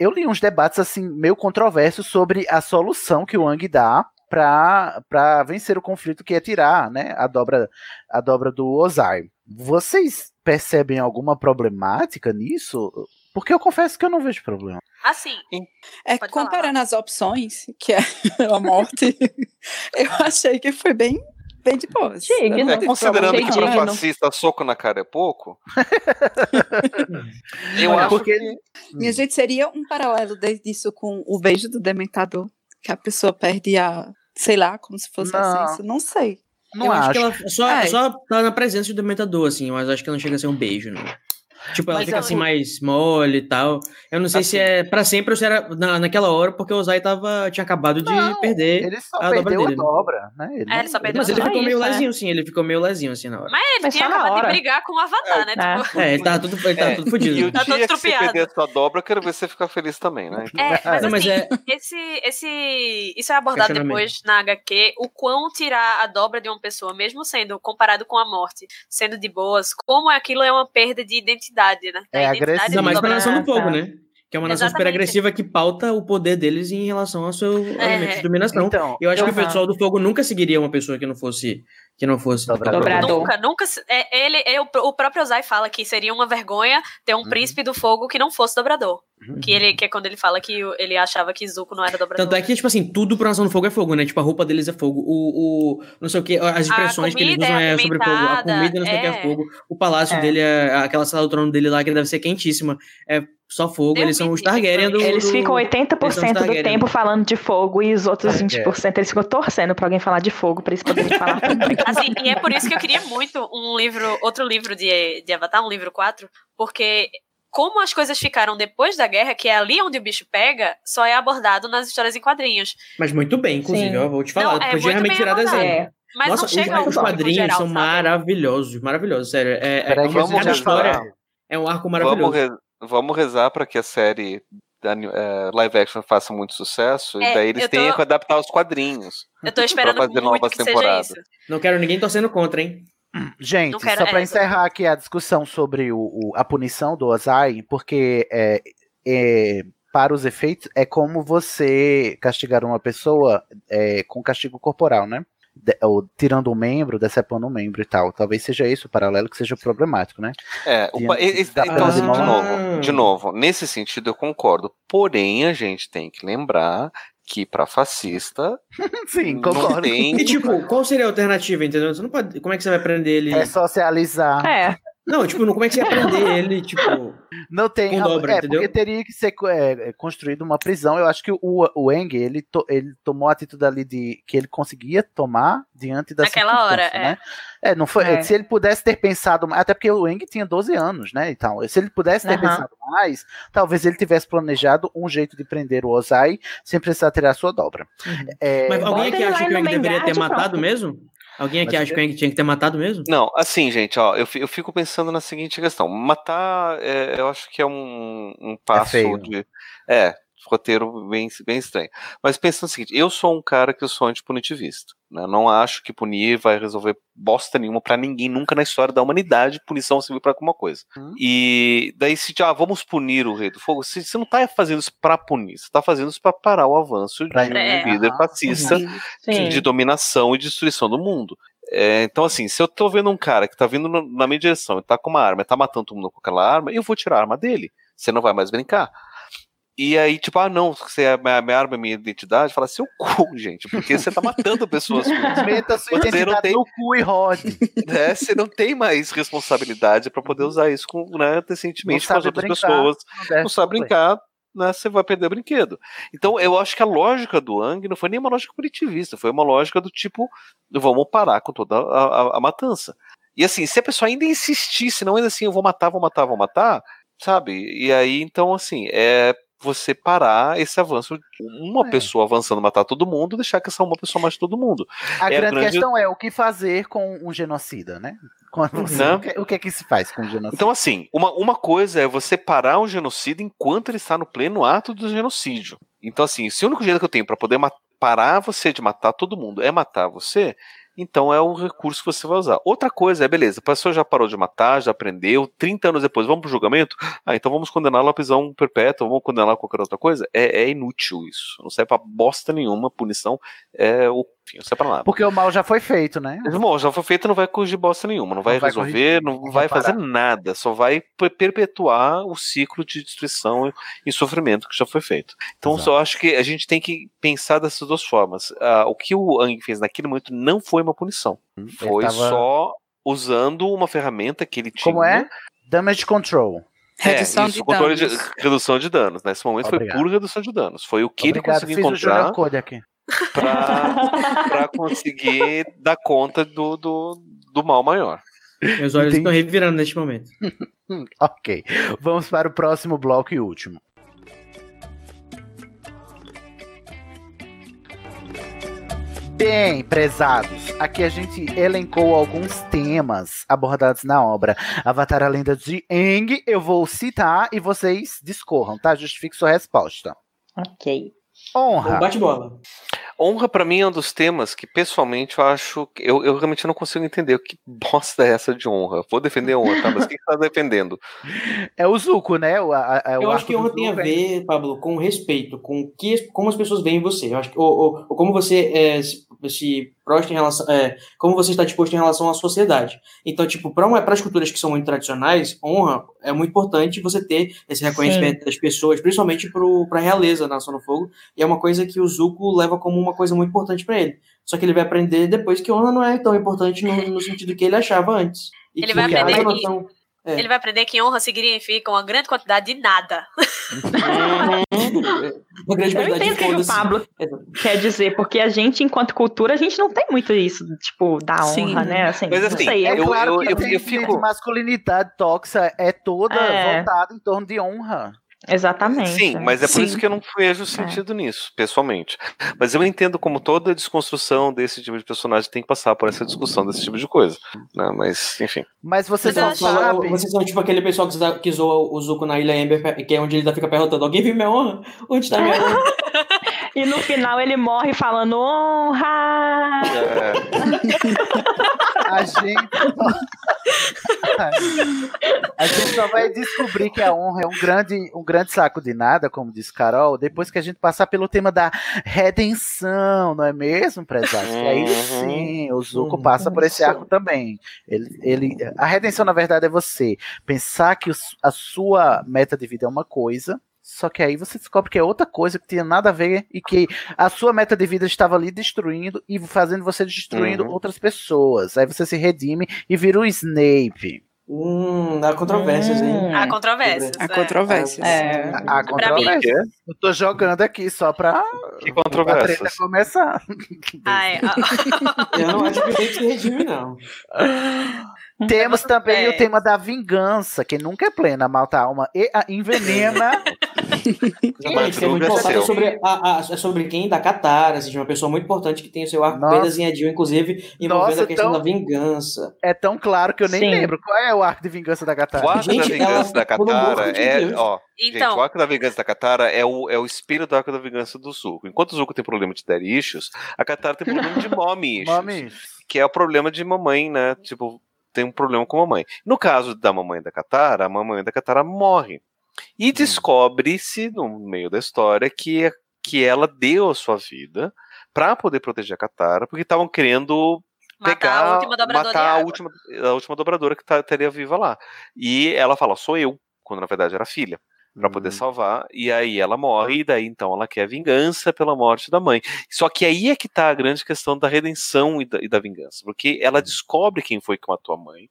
eu li uns debates assim meio controversos sobre a solução que o Aang dá para vencer o conflito, que é tirar, né, a dobra do Ozai. Vocês percebem alguma problemática nisso? Porque eu confesso que eu não vejo problema. Assim, comparando as opções, que é a morte, eu achei que foi bem de boa. Considerando que pra fascista soco na cara é pouco, eu acho que... Minha gente, seria um paralelo disso com o beijo do dementador, que a pessoa perde a, sei lá, como se fosse a sensação, não sei. Não, eu acho que ela só tá na presença do dementador, assim, mas acho que ela não chega a ser um beijo, né? Tipo, ela fica assim mais mole e tal. Eu não sei se é pra sempre ou se era naquela hora, porque o Ozai tinha acabado de perder ele só a dobra dele. Né? Mas ele ficou meio lesinho, sim. Ele ficou meio lesinho, assim, na hora. Mas ele tinha acabado de brigar com o Avatar, né? Tipo... ele tava tudo fodido. E o dia que você perder a sua dobra, eu quero ver você ficar feliz também, né? Isso é abordado depois na HQ, o quão tirar a dobra de uma pessoa, mesmo sendo comparado com a morte, sendo de boas, como aquilo é uma perda de identidade. Né? É agressivo. Ainda mais pra nação do fogo, né? Que é uma nação super agressiva que pauta o poder deles em relação ao seu elemento de dominação. Então, eu acho que o pessoal do fogo nunca seguiria uma pessoa que não fosse... dobrador. Nunca. O próprio Ozai fala que seria uma vergonha ter um príncipe do fogo que não fosse dobrador. Que é quando ele fala que ele achava que Zuko não era dobrador. Tanto é que, tipo assim, tudo pra nação do fogo é fogo, né? Tipo, a roupa deles é fogo. Não sei o que, as expressões que eles usam é sobre fogo. A comida, não sei o que, é fogo. O palácio dele é aquela sala do trono dele lá, que deve ser quentíssima. É só fogo. Eles são os Targaryen do... Eles ficam 80% do tempo falando de fogo e os outros 20% eles ficam torcendo pra alguém falar de fogo, pra eles poderem falar também. Assim, e é por isso que eu queria muito outro livro de Avatar, um livro 4, porque como as coisas ficaram depois da guerra, que é ali onde o bicho pega, só é abordado nas histórias em quadrinhos. Mas muito bem, inclusive, eu vou te falar, podia realmente tirar desenho. Mas nossa, não chega os quadrinhos geral, são maravilhosos, sério. Cada história é um arco maravilhoso. Vamos rezar para que a série live action faça muito sucesso e daí eles tenham que adaptar os quadrinhos. Eu tô esperando fazer muito novas temporadas. Não quero ninguém torcendo contra, hein? Gente, só para encerrar aqui a discussão sobre a punição do Ozai, porque para os efeitos é como você castigar uma pessoa com castigo corporal, né? Ou tirando um membro, decepando um membro e tal. Talvez seja isso o paralelo que seja problemático, né? De novo, nesse sentido eu concordo. Porém, a gente tem que lembrar que pra fascista... Sim, concordo. Tem... E tipo, qual seria a alternativa, entendeu? Você não pode... Como é que você vai prender ele? É socializar. Não, tipo, como é que você ia prender ele, tipo... Não tem, dobra, entendeu? Porque teria que ser construído uma prisão. Eu acho que o Aang, ele tomou a atitude ali que ele conseguia tomar diante da circunstância, hora, né? É. Não foi, se ele pudesse ter pensado... Até porque o Aang tinha 12 anos, né? Então, se ele pudesse ter pensado mais, talvez ele tivesse planejado um jeito de prender o Ozai sem precisar tirar a sua dobra. Uhum. Mas alguém aqui acha que o Aang deveria ter matado mesmo? Alguém aqui acha que o Aang tinha que ter matado mesmo? Não, assim, gente, ó, eu fico pensando na seguinte questão. Matar, eu acho que é um passo de... roteiro bem estranho. Mas pensando o seguinte, eu sou um cara que eu sou antipunitivista. Né? Não acho que punir vai resolver bosta nenhuma pra ninguém, nunca na história da humanidade, punição serviu pra alguma coisa. E daí se vamos punir o Rei do Fogo, você não tá fazendo isso pra punir, você tá fazendo isso pra parar o avanço de um líder fascista de dominação e destruição do mundo. Então assim, se eu tô vendo um cara que tá vindo na minha direção, ele tá com uma arma, ele tá matando todo mundo com aquela arma, eu vou tirar a arma dele, você não vai mais brincar. E aí, tipo, não, você é minha arma, minha identidade, fala, seu cu, gente, porque você tá matando pessoas. Você não tem o cu e rode. Você não tem mais responsabilidade pra poder usar isso decentemente com as outras pessoas. Não sabe brincar, né, você vai perder o brinquedo. Então, eu acho que a lógica do Aang não foi nem uma lógica punitivista, foi uma lógica do tipo, vamos parar com toda a matança. E assim, se a pessoa ainda insistisse, não ainda assim, eu vou matar, sabe? E aí, então, assim, você parar esse avanço, uma pessoa avançando matar todo mundo, deixar que essa uma pessoa mate todo mundo. A grande questão é o que fazer com um genocida, né? O que se faz com um genocida? Então assim, uma coisa é você parar um genocida enquanto ele está no pleno ato do genocídio. Então assim, se o único jeito que eu tenho para poder parar você de matar todo mundo é matar você, então é um recurso que você vai usar. Outra coisa é, beleza, a pessoa já parou de matar, já aprendeu, 30 anos depois, vamos pro julgamento? Então vamos condená-la à prisão perpétua, vamos condená-la a qualquer outra coisa? É inútil isso, não serve pra bosta nenhuma, punição não serve pra nada. Porque o mal já foi feito, né? O mal já foi feito, não vai corrigir bosta nenhuma, não vai resolver, corrigir, não vai fazer nada, só vai perpetuar o ciclo de destruição e sofrimento que já foi feito. Então eu acho que a gente tem que pensar dessas duas formas. O que o Aang fez naquele momento não foi uma punição. Foi só usando uma ferramenta que ele tinha. Como é? Damage control. Redução de danos. Nesse momento foi pura redução de danos. Foi o que ele conseguiu encontrar pra conseguir dar conta do mal maior. Meus olhos estão revirando neste momento. Ok. Vamos para o próximo bloco e último. Bem, prezados, aqui a gente elencou alguns temas abordados na obra Avatar, a Lenda de Aang. Eu vou citar e vocês discorram, tá? Justifique sua resposta. Ok. Honra. Bate-bola. Honra, pra mim, é um dos temas que, pessoalmente, eu acho... Eu realmente não consigo entender que bosta é essa de honra. Vou defender a honra, tá? Mas quem tá defendendo? É o Zuko, né? Eu acho que honra tem a ver, Pablo, com respeito, como as pessoas veem você. Eu acho que, ou como você se prostra em relação... como você está disposto em relação à sociedade. Então, tipo, para as culturas que são muito tradicionais, honra é muito importante você ter esse reconhecimento das pessoas, principalmente pra realeza na Nação do Fogo. E é uma coisa que o Zuko leva como uma coisa muito importante pra ele. Só que ele vai aprender depois que honra não é tão importante no sentido que ele achava antes. E ele vai aprender ele vai aprender que honra significa uma grande quantidade de nada. Uma grande quantidade de coisas. Eu entendo o que o Pablo quer dizer, porque a gente, enquanto cultura, a gente não tem muito isso, tipo, da honra, né? Assim, mas assim, claro que eu fico... masculinidade tóxica é toda voltada em torno de honra. Exatamente. Sim, mas é por isso que eu não vejo sentido nisso, pessoalmente. Mas eu entendo como toda desconstrução desse tipo de personagem tem que passar por essa discussão desse tipo de coisa. Não, mas, enfim. Mas vocês são tipo aquele pessoal que zoa o Zuko na Ilha Ember, que é onde ele fica perguntando: alguém viu minha honra? Onde tá minha honra? E no final ele morre falando: honra! A gente só vai descobrir que a honra é um grande saco de nada, como disse Carol, depois que a gente passar pelo tema da redenção, não é mesmo, prezado? E aí sim, o Zuko passa por esse arco também. A redenção, na verdade, é você pensar que a sua meta de vida é uma coisa, só que aí você descobre que é outra coisa, que tinha nada a ver, e que a sua meta de vida estava ali destruindo e fazendo você destruindo outras pessoas. Aí você se redime e vira o Snape. Há controvérsias, hein? Há controvérsias. Há controvérsias. Há controvérsias. Eu tô jogando aqui só pra que controvérsias? Pra começar. Ai, eu não acho que tem que regime, não. Temos também o tema da vingança, que nunca é plena, malta alma e a envenena. Isso, é muito importante, sobre quem da Katara, assim, uma pessoa muito importante que tem o seu arco bem desenhadinho, inclusive envolvendo a questão da vingança. É tão claro que eu nem lembro qual é o arco de vingança da Katara. O arco da vingança da Katara o arco da vingança da Katara é o espelho do arco da vingança do Zuko. Enquanto o Zuko tem problema de daddy issues, a Katara tem problema de mommy issues, que é o problema de mamãe, né? Tipo, tem um problema com a mamãe. No caso da mamãe da Katara, a mamãe da Katara morre. E descobre-se, no meio da história, que ela deu a sua vida para poder proteger a Katara, porque estavam querendo matar a última dobradora que estaria viva lá. E ela fala, sou eu, quando na verdade era a filha, para poder salvar. E aí ela morre, e daí então ela quer vingança pela morte da mãe. Só que aí é que tá a grande questão da redenção e da vingança, porque ela descobre quem foi que matou a mãe,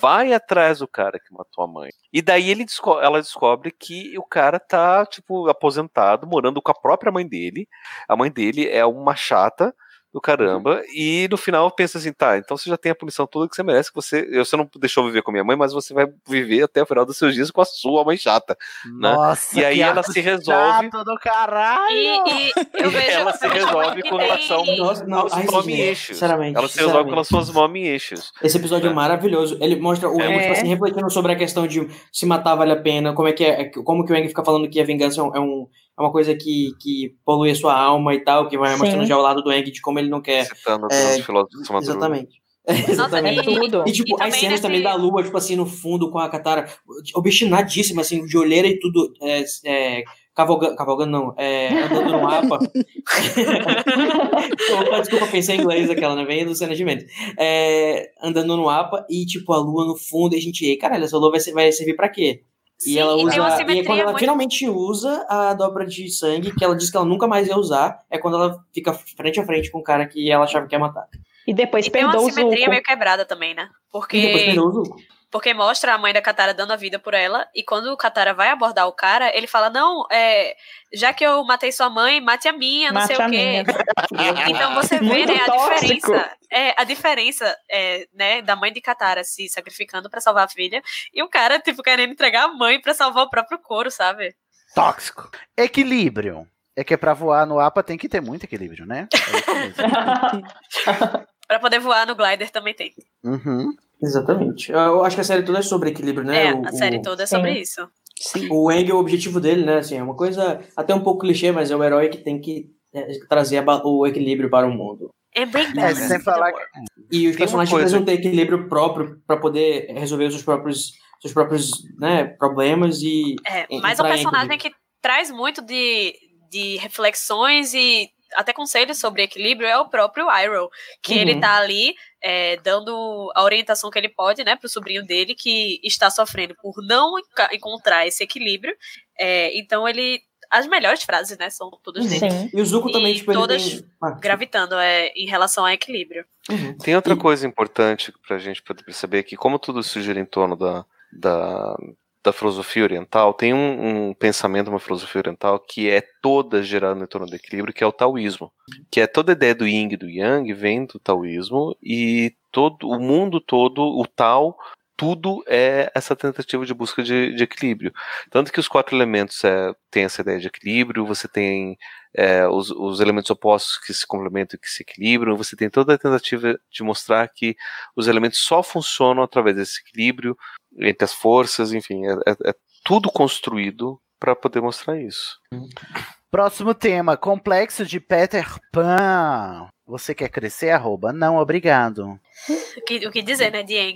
vai atrás do cara que matou a mãe, e daí ela descobre que o cara tá, tipo, aposentado, morando com a própria mãe dele. A mãe dele é uma chata do caramba, e no final pensa assim, tá, então você já tem a punição toda que você merece, que você não deixou viver com minha mãe, mas você vai viver até o final dos seus dias com a sua mãe chata. Nossa, né? E aí ela se resolve do caralho. E ela se resolve com relação aos mommy issues. Ela se resolve com as suas mommy issues. Esse episódio é maravilhoso, ele mostra o Aang, tipo assim, refletindo sobre a questão de se matar vale a pena, como que o Aang fica falando que a vingança é uma coisa que polui a sua alma e tal, que vai mostrando já o lado do Aang de como ele não quer. Citando os filósofos maduros. Exatamente. E tipo, as cenas também da lua, tipo assim, no fundo, com a Katara obstinadíssima, assim, de olheira e tudo, andando no mapa. Desculpa, pensei em inglês aquela, né? Vem do cena de mente. Andando no mapa e, tipo, a lua no fundo, e a gente, caralho, essa lua vai servir pra quê? Sim, e quando ela finalmente usa a dobra de sangue, que ela diz que ela nunca mais ia usar, é quando ela fica frente a frente com o cara que ela achava que ia matar. E depois perdoa o Zuko. Tem uma simetria meio quebrada também, né? Porque mostra a mãe da Katara dando a vida por ela, e quando o Katara vai abordar o cara, ele fala, não, já que eu matei sua mãe, mate a minha, não sei o quê. Então você vê, né, a diferença né, da mãe de Katara se sacrificando pra salvar a filha, e o cara, tipo, querendo entregar a mãe pra salvar o próprio couro, sabe? Tóxico. Equilíbrio. É que pra voar no APA tem que ter muito equilíbrio, né? É isso mesmo. Pra poder voar no glider também tem. Exatamente. Eu acho que a série toda é sobre equilíbrio, né? A série toda é sobre isso. Sim. O Aang, o objetivo dele, né? Assim, é uma coisa até um pouco clichê, mas é o herói que tem que trazer o equilíbrio para o mundo. É bem bacana. Sem falar que... E os personagens precisam ter equilíbrio próprio para poder resolver os seus próprios né, problemas e... mas é um personagem que traz muito de reflexões e até conselhos sobre equilíbrio é o próprio Iroh, que ele tá ali dando a orientação que ele pode, né, pro sobrinho dele que está sofrendo por não encontrar esse equilíbrio, então ele, as melhores frases, né, são todas dele. E o Zuko também, tipo, todas gravitando em relação a equilíbrio. Tem outra coisa importante pra gente poder perceber, que como tudo se gira em torno da filosofia oriental, tem um pensamento, uma filosofia oriental que é toda gerada em torno do equilíbrio, que é o taoísmo, que é toda a ideia do yin e do yang vem do taoísmo, e todo o mundo todo, o Tao, tudo é essa tentativa de busca de equilíbrio, tanto que os 4 elementos tem essa ideia de equilíbrio, você tem os elementos opostos que se complementam e que se equilibram, você tem toda a tentativa de mostrar que os elementos só funcionam através desse equilíbrio entre as forças, enfim, é tudo construído para poder mostrar isso. Próximo tema, complexo de Peter Pan. Você quer crescer? @ Não, obrigado. O que dizer, né, Dieng?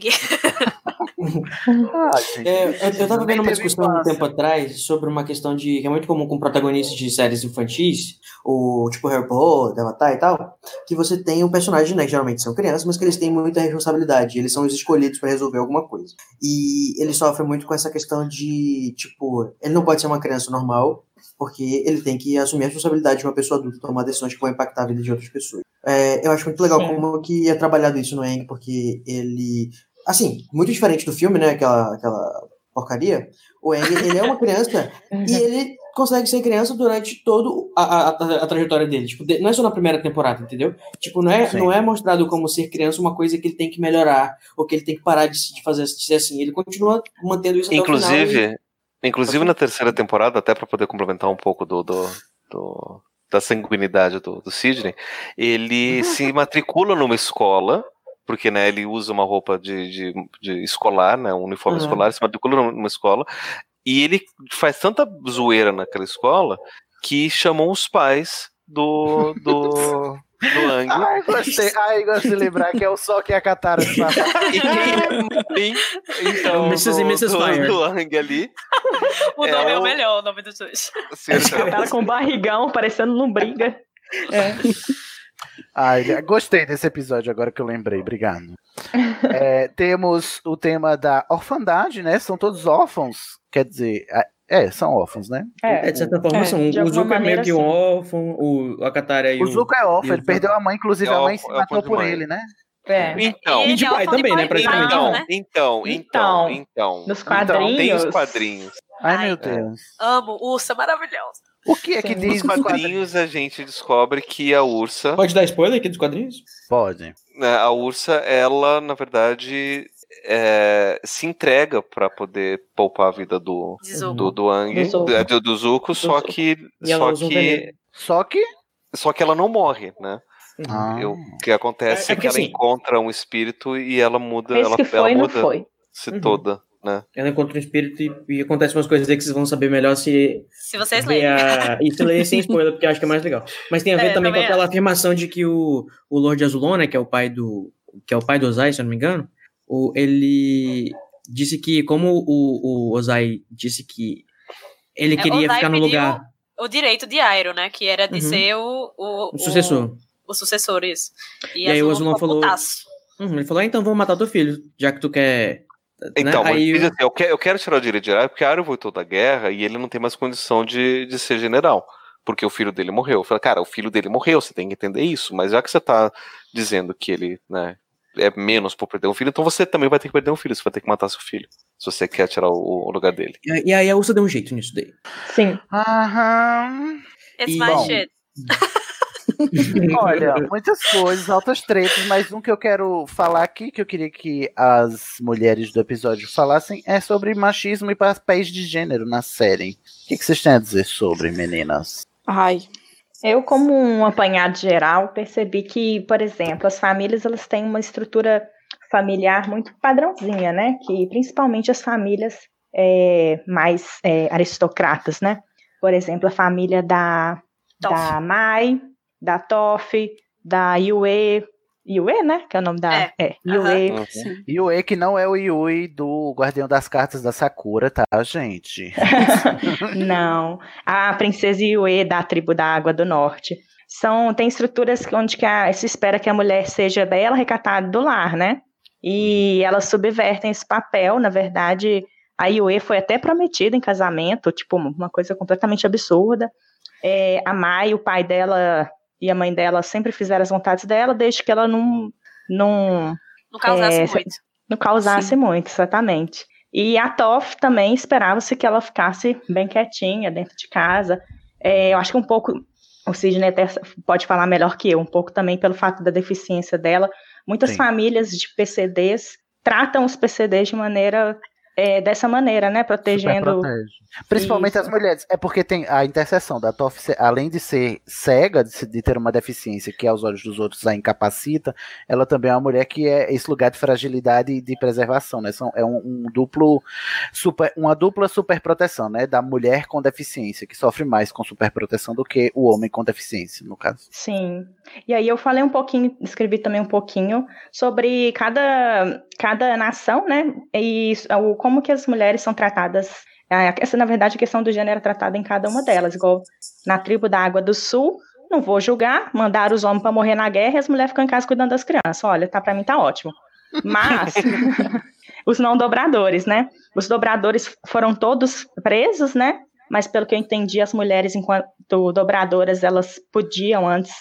Eu tava vendo uma discussão um tempo atrás sobre uma questão que é muito comum com protagonistas de séries infantis, ou tipo Harry Potter, Avatar e tal, que você tem um personagem, né, que geralmente são crianças, mas que eles têm muita responsabilidade, eles são os escolhidos pra resolver alguma coisa, e ele sofre muito com essa questão de, tipo, ele não pode ser uma criança normal, porque ele tem que assumir a responsabilidade de uma pessoa adulta, tomar decisões que vão impactar a vida de outras pessoas. Eu acho muito legal como que é trabalhado isso no Aang, porque ele assim, muito diferente do filme, né, aquela porcaria, o Aang, ele é uma criança e ele consegue ser criança durante toda a trajetória dele, tipo, não é só na primeira temporada, entendeu? Tipo, não é mostrado como ser criança uma coisa que ele tem que melhorar, ou que ele tem que parar de fazer, de ser assim, ele continua mantendo isso até o final. Inclusive na terceira temporada, até para poder complementar um pouco da sanguinidade do Sidney, ele se matricula numa escola, porque, né, ele usa uma roupa de escolar, né, um uniforme escolar, se matricula numa escola, e ele faz tanta zoeira naquela escola que chamou os pais do Hang. Ai, gosto de lembrar que é o sol que é a Katara de Papá. Então, Mrs. e Mrs. Fire. Do Hang ali. O nome é o melhor, o nome dos dois. Katara com barrigão, parecendo lombriga. É. Ai, gostei desse episódio agora que eu lembrei, obrigado. Temos o tema da orfandade, né? São todos órfãos, quer dizer... são órfãos, né? De certa forma, são. O Zuko é meio que um órfão, a Katara e o... O Zuko é órfão, ele perdeu a mãe, inclusive a mãe se matou por ele, né? Então, e de pai também, né? Praticamente. Então. Nos quadrinhos. Tem os quadrinhos. Ai, meu Deus. Amo, Ursa maravilhosa. O que é que diz nos quadrinhos? A gente descobre que a Ursa... Pode dar spoiler aqui dos quadrinhos? Pode. A Ursa, ela, na verdade... se entrega pra poder poupar a vida do Aang, do Zuko, só que ela não morre, né? O que acontece é que ela encontra um espírito e ela muda, toda, né? Ela encontra um espírito e acontece umas coisas aí que vocês vão saber melhor se vocês lerem. E se lerem sem spoiler, porque eu acho que é mais legal. Mas tem a ver também com aquela afirmação de que o Lorde Azulona, que é o pai do Ozai, se eu não me engano, ele disse que, como o Ozai disse que ele queria ficar no lugar... O direito de Iroh, né? Que era de ser o sucessor. O sucessor, isso. E aí o Azulon falou... ele falou, então vamos matar teu filho, já que tu quer... Então, né? Mas assim, eu quero tirar o direito de Iroh, porque Iroh voltou da guerra e ele não tem mais condição de ser general. Porque o filho dele morreu. Eu falei, cara, o filho dele morreu, você tem que entender isso. Mas já que você tá dizendo que ele... né, é menos por perder um filho, então você também vai ter que perder um filho, você vai ter que matar seu filho, se você quer tirar o lugar dele. E aí a Ursa deu um jeito nisso daí. Sim. It's my shit. Olha, muitas coisas, altas tretas, mas um que eu quero falar aqui, que eu queria que as mulheres do episódio falassem, é sobre machismo e papéis de gênero na série. O que vocês têm a dizer sobre, meninas? Ai... Eu, como um apanhado geral, percebi que, por exemplo, as famílias elas têm uma estrutura familiar muito padrãozinha, né? Que principalmente as famílias mais aristocratas, né? Por exemplo, a família da Mai, da Toph, da Yue. Yue, né? Que é o nome da... Yue. Yue, que não é o Yui do Guardião das Cartas da Sakura, tá, gente? Não. A princesa Yue da tribo da Água do Norte. Tem estruturas onde se espera que a mulher seja bela, recatada do lar, né? E elas subvertem esse papel. Na verdade, a Yue foi até prometida em casamento, tipo, uma coisa completamente absurda. A Mai, o pai dela... e a mãe dela sempre fizeram as vontades dela, desde que ela não causasse muito. Não causasse muito, exatamente. E a Toph também esperava-se que ela ficasse bem quietinha dentro de casa. Eu acho que um pouco, o Sidney até pode falar melhor que eu, um pouco também pelo fato da deficiência dela. Muitas famílias de PCDs tratam os PCDs de maneira... dessa maneira, né? Protegendo... Principalmente as mulheres. É porque tem a interseção da Toph, além de ser cega, de ter uma deficiência que aos olhos dos outros a incapacita, ela também é uma mulher que é esse lugar de fragilidade e de preservação, né? É uma dupla superproteção, né? Da mulher com deficiência, que sofre mais com superproteção do que o homem com deficiência, no caso. Sim. E aí eu falei um pouquinho, escrevi também um pouquinho sobre cada nação, né? E como que as mulheres são tratadas, essa na verdade a questão do gênero é tratada em cada uma delas, igual na tribo da Água do Sul, não vou julgar, mandaram os homens para morrer na guerra e as mulheres ficam em casa cuidando das crianças, olha, para mim tá ótimo, mas os não dobradores, né, os dobradores foram todos presos, né, mas pelo que eu entendi as mulheres enquanto dobradoras elas podiam antes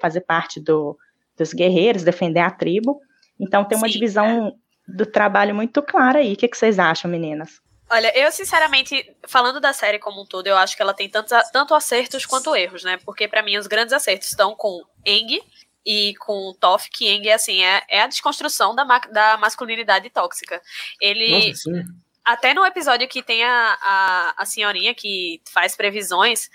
fazer parte dos guerreiros, defender a tribo, então tem uma divisão do trabalho muito clara aí. O que vocês acham, meninas? Olha, eu sinceramente, falando da série como um todo, eu acho que ela tem tanto acertos quanto erros, né? Porque pra mim os grandes acertos estão com Aang e com Toph, que Aang assim, é a desconstrução da masculinidade tóxica. Ele... Nossa, sim. Até no episódio que tem a senhorinha que faz previsões,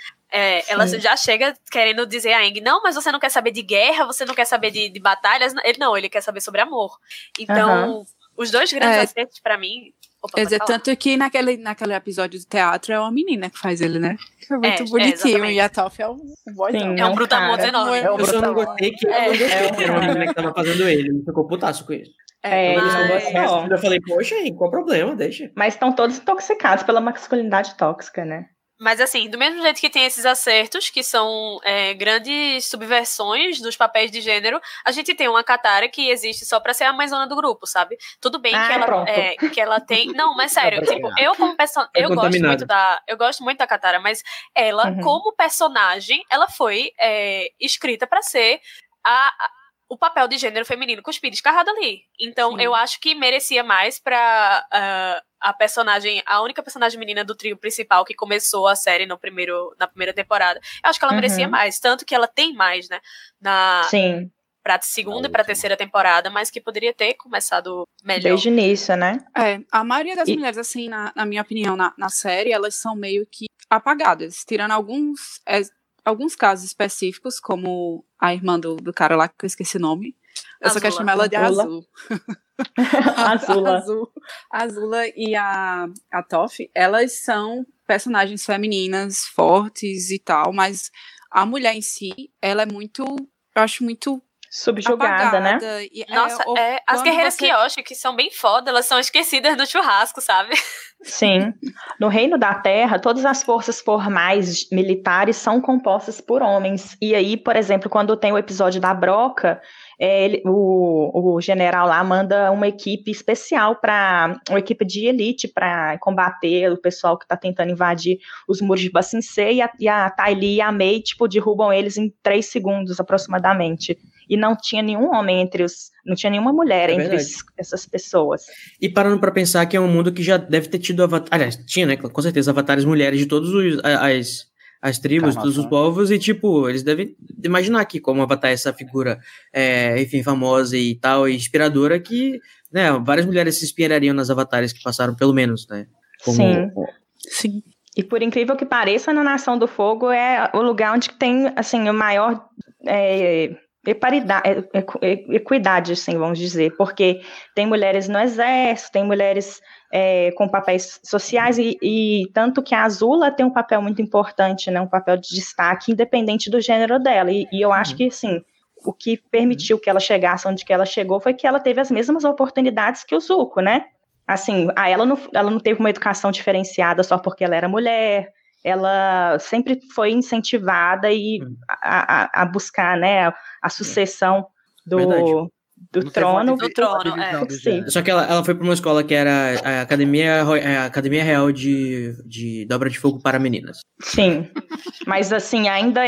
ela já chega querendo dizer a Aang, não, mas você não quer saber de guerra, você não quer saber de batalhas. Ele quer saber sobre amor. Então, os dois grandes acertos pra mim... Opa, quer dizer, tanto que naquele episódio do teatro é uma menina que faz ele, né? É muito bonitinho. E a Toph é um boy. Sim, é um brutamontes enorme. Eu não gostei que era uma menina que tava fazendo ele. Me ficou putaço com isso. Eu falei, poxa, qual o problema? Deixa. Mas estão todos intoxicados pela masculinidade tóxica, né? Mas assim, do mesmo jeito que tem esses acertos, que são grandes subversões dos papéis de gênero, a gente tem uma Katara que existe só pra ser a mãezona do grupo, sabe? Tudo bem que ela tem... Não, mas sério, tipo, eu como personagem... Eu gosto muito da Katara, mas ela, como personagem, ela foi escrita pra ser o papel de gênero feminino cuspido, escarrado ali. Então, eu acho que merecia mais pra... a única personagem menina do trio principal que começou a série na primeira temporada. Eu acho que ela merecia mais, tanto que ela tem mais, né? Pra segunda e pra terceira temporada, mas que poderia ter começado melhor. Desde o início, né? A maioria das mulheres, assim, na minha opinião, na série, elas são meio que apagadas, tirando alguns casos específicos, como a irmã do cara lá, que eu esqueci o nome. Eu só quero chamar ela de Azul. Azula e a Toph, elas são personagens femininas, fortes e tal, mas a mulher em si, ela é muito, eu acho muito subjugada, apagada, né? Nossa, as guerreiras Kyoshi, que são bem foda, elas são esquecidas no churrasco, sabe? Sim. No Reino da Terra, todas as forças formais militares são compostas por homens. E aí, por exemplo, quando tem o episódio da Broca, o general lá manda uma equipe especial, uma equipe de elite para combater o pessoal que tá tentando invadir os muros de Bacincê, e a Ty-Lee e a May, tipo, derrubam eles em 3 segundos aproximadamente. E não tinha nenhum homem não tinha nenhuma mulher entre essas pessoas. E parando pra pensar que é um mundo que já deve ter tido avatares. Aliás, tinha, né? Com certeza, avatares mulheres de todas as tribos, todos os povos. E, tipo, eles devem imaginar que como avatar essa figura, famosa e tal, e inspiradora, que, né, várias mulheres se inspirariam nas avatares que passaram, pelo menos, né? Sim. E por incrível que pareça, na Nação do Fogo é o lugar onde tem, assim, o maior... equidade, assim, vamos dizer, porque tem mulheres no exército, tem mulheres com papéis sociais, e tanto que a Azula tem um papel muito importante, né, um papel de destaque, independente do gênero dela, e eu acho que, assim, o que permitiu que ela chegasse onde que ela chegou foi que ela teve as mesmas oportunidades que o Zuko, né, assim, ela não teve uma educação diferenciada só porque ela era mulher. Ela sempre foi incentivada a buscar, né, a sucessão do trono. Só que ela foi para uma escola que era a Academia Real de Dobra de Fogo para Meninas. Sim, mas assim, ainda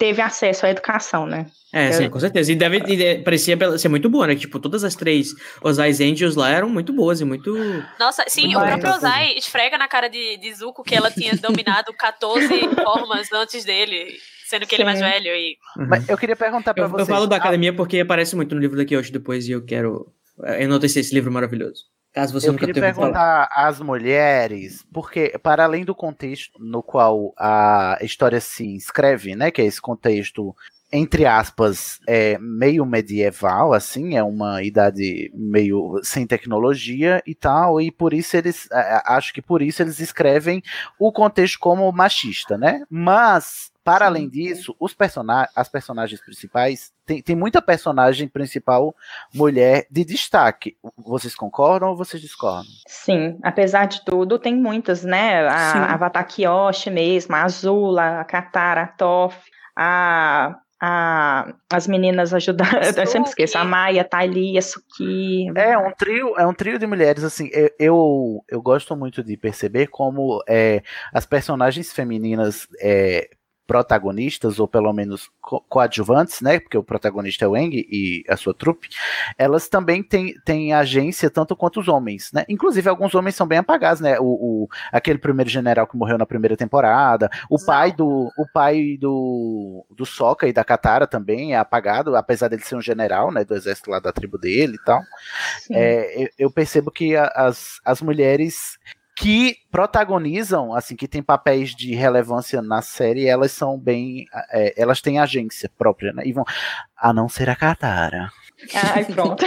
teve acesso à educação, né? Sim, com certeza. E parecia ser muito boa, né? Tipo, todas as 3 Ozai's Angels lá eram muito boas e muito... Nossa, sim, muito o próprio Ozai esfrega na cara de Zuko que ela tinha dominado 14 formas antes dele, sendo que ele é mais velho. E... Mas eu queria perguntar pra vocês... Eu falo da academia porque aparece muito no livro da Kyoshi depois e eu quero enaltecer esse livro maravilhoso. Caso você nunca tenha ouvido falar. Eu queria perguntar às mulheres, porque para além do contexto no qual a história se inscreve, né? Que é esse contexto... entre aspas, meio medieval, assim, é uma idade meio sem tecnologia e tal, e por isso eles escrevem o contexto como machista, né? Mas, para além disso, as personagens principais, tem muita personagem principal mulher de destaque. Vocês concordam ou vocês discordam? Sim, apesar de tudo, tem muitas, né? A Avatar Kyoshi mesmo, a Azula, a Katara, a Toph, as meninas ajudaram, eu sempre esqueço, a Maia, a Thalia, a Suki. É um trio de mulheres, assim, eu gosto muito de perceber como as personagens femininas protagonistas, ou pelo menos coadjuvantes, né, porque o protagonista é o Aang e a sua trupe, elas também têm agência tanto quanto os homens, né, inclusive alguns homens são bem apagados, né, aquele primeiro general que morreu na primeira temporada, o pai do Sokka e da Katara também é apagado, apesar dele ser um general, né, do exército lá da tribo dele e tal. Eu percebo que as mulheres que protagonizam, assim, que tem papéis de relevância na série, elas são bem... elas têm agência própria, né? E vão... A não ser a Katara. Ai, pronto.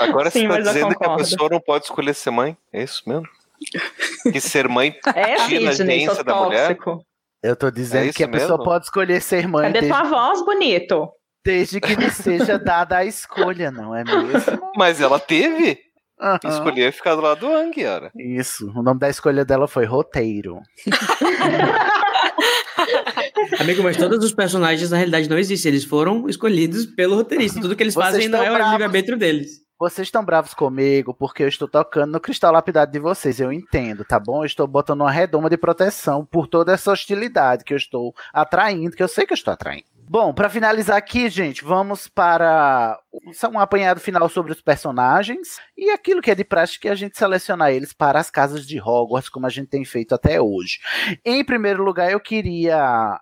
Agora sim, você está dizendo que a pessoa não pode escolher ser mãe? É isso mesmo? Que ser mãe tira a agência da mulher? Eu tô dizendo que a pessoa pode escolher ser mãe. Cadê tua voz, bonito? Desde que lhe seja dada a escolha, não é mesmo? Mas ela teve... Uhum. Escolheu ficar do lado do Hung, era. Isso, o nome da escolha dela foi Roteiro. Amigo, mas todos os personagens na realidade não existem, eles foram escolhidos pelo roteirista, tudo que eles fazem não é o livre-arbítrio deles. Vocês estão bravos comigo porque eu estou tocando no cristal lapidado de vocês, eu entendo, tá bom? Eu estou botando uma redoma de proteção por toda essa hostilidade que eu estou atraindo, que eu sei que eu estou atraindo. Bom, para finalizar aqui, gente, vamos para um apanhado final sobre os personagens e aquilo que é de prática é a gente selecionar eles para as casas de Hogwarts, como a gente tem feito até hoje. Em primeiro lugar, eu queria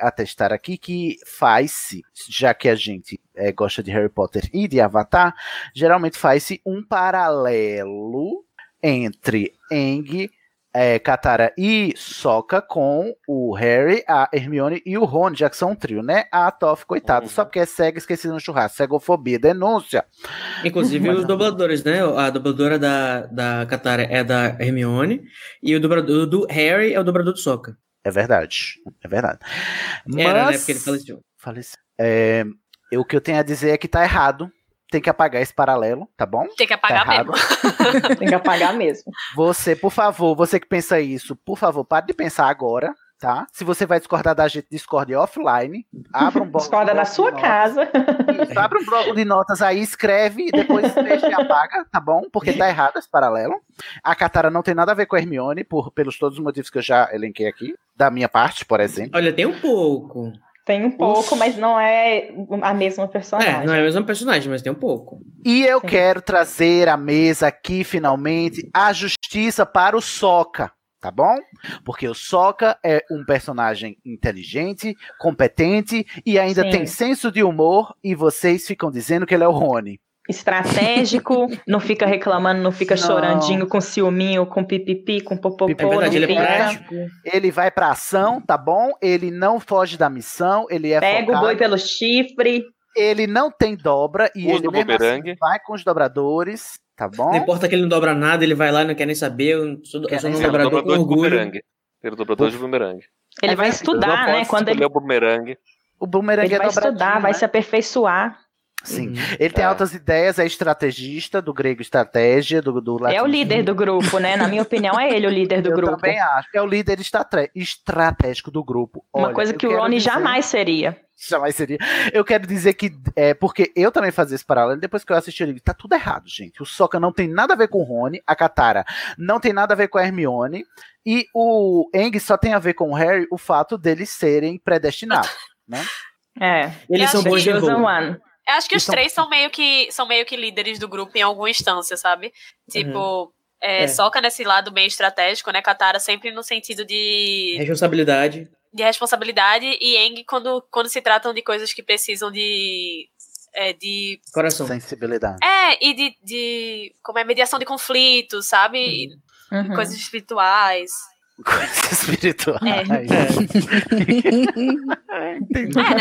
atestar aqui que faz-se, já que a gente gosta de Harry Potter e de Avatar, geralmente faz-se um paralelo entre Aang, Katara e Sokka com o Harry, a Hermione e o Ron, já que são um trio, né? A Toph, coitado, só porque é cega, esquecida no churrasco, cegofobia, denúncia. Inclusive os dubladores, né? A dubladora da Katara é da Hermione e o dublador do Harry é o dublador do Sokka. É verdade, é verdade. Mas... Era, né? Porque ele faleceu. O que eu tenho a dizer é que tá errado. Tem que apagar esse paralelo, tá bom? Tem que apagar mesmo. Tem que apagar mesmo. Você, por favor, você que pensa isso, por favor, pare de pensar agora, tá? Se você vai discordar da gente, discorde offline. Abra um bloco. Discorda na sua casa. Isso, abre um bloco de notas aí, escreve e depois fecha e apaga, tá bom? Porque tá errado esse paralelo. A Katara não tem nada a ver com a Hermione, pelos todos os motivos que eu já elenquei aqui, da minha parte, por exemplo. Olha, tem um pouco... Tem um pouco, mas não é a mesma personagem. Não é a mesma personagem, mas tem um pouco. E eu quero trazer à mesa aqui, finalmente, a justiça para o Sokka, tá bom? Porque o Sokka é um personagem inteligente, competente e ainda tem senso de humor e vocês ficam dizendo que ele é o Rony. Estratégico, não fica reclamando, não fica chorandinho, com ciúminho, com pipipi, com popopô. É verdade, ele é prático. Ele vai pra ação, tá bom? Ele não foge da missão, ele é focado. Pega o boi pelo chifre. Ele não tem dobra e ele mesmo assim vai com os dobradores, tá bom? Não importa que ele não dobra nada, ele vai lá e não quer nem saber. Eu sou um dobrador com orgulho. Ele é dobrador de bumerangue. Ele vai estudar, né? Quando ele é bumerangue. O bumerangue é dobradinho. Ele vai estudar, vai se aperfeiçoar. Sim, ele tem altas ideias, é estrategista, do grego estratégia, do latim. É o líder do grupo, né? Na minha opinião, é ele o líder do grupo. Eu também acho, é o líder estratégico do grupo. Olha, uma coisa que o Rony jamais seria. Jamais seria. Eu quero dizer que, porque eu também fazia esse paralelo, depois que eu assisti, eu digo, tá tudo errado, gente. O Sokka não tem nada a ver com o Rony, a Katara não tem nada a ver com a Hermione, e o Aang só tem a ver com o Harry o fato deles serem predestinados, né? Eles são bons de voo. Eu acho que os três são meio que líderes do grupo em alguma instância, sabe? Tipo, Sokka nesse lado bem estratégico, né? Katara sempre no sentido de... Responsabilidade. De responsabilidade. E Aang quando se tratam de coisas que precisam de... Coração. Sensibilidade. E de como é, mediação de conflitos, sabe? Uhum. Coisas espirituais. Coisas espirituais. Né,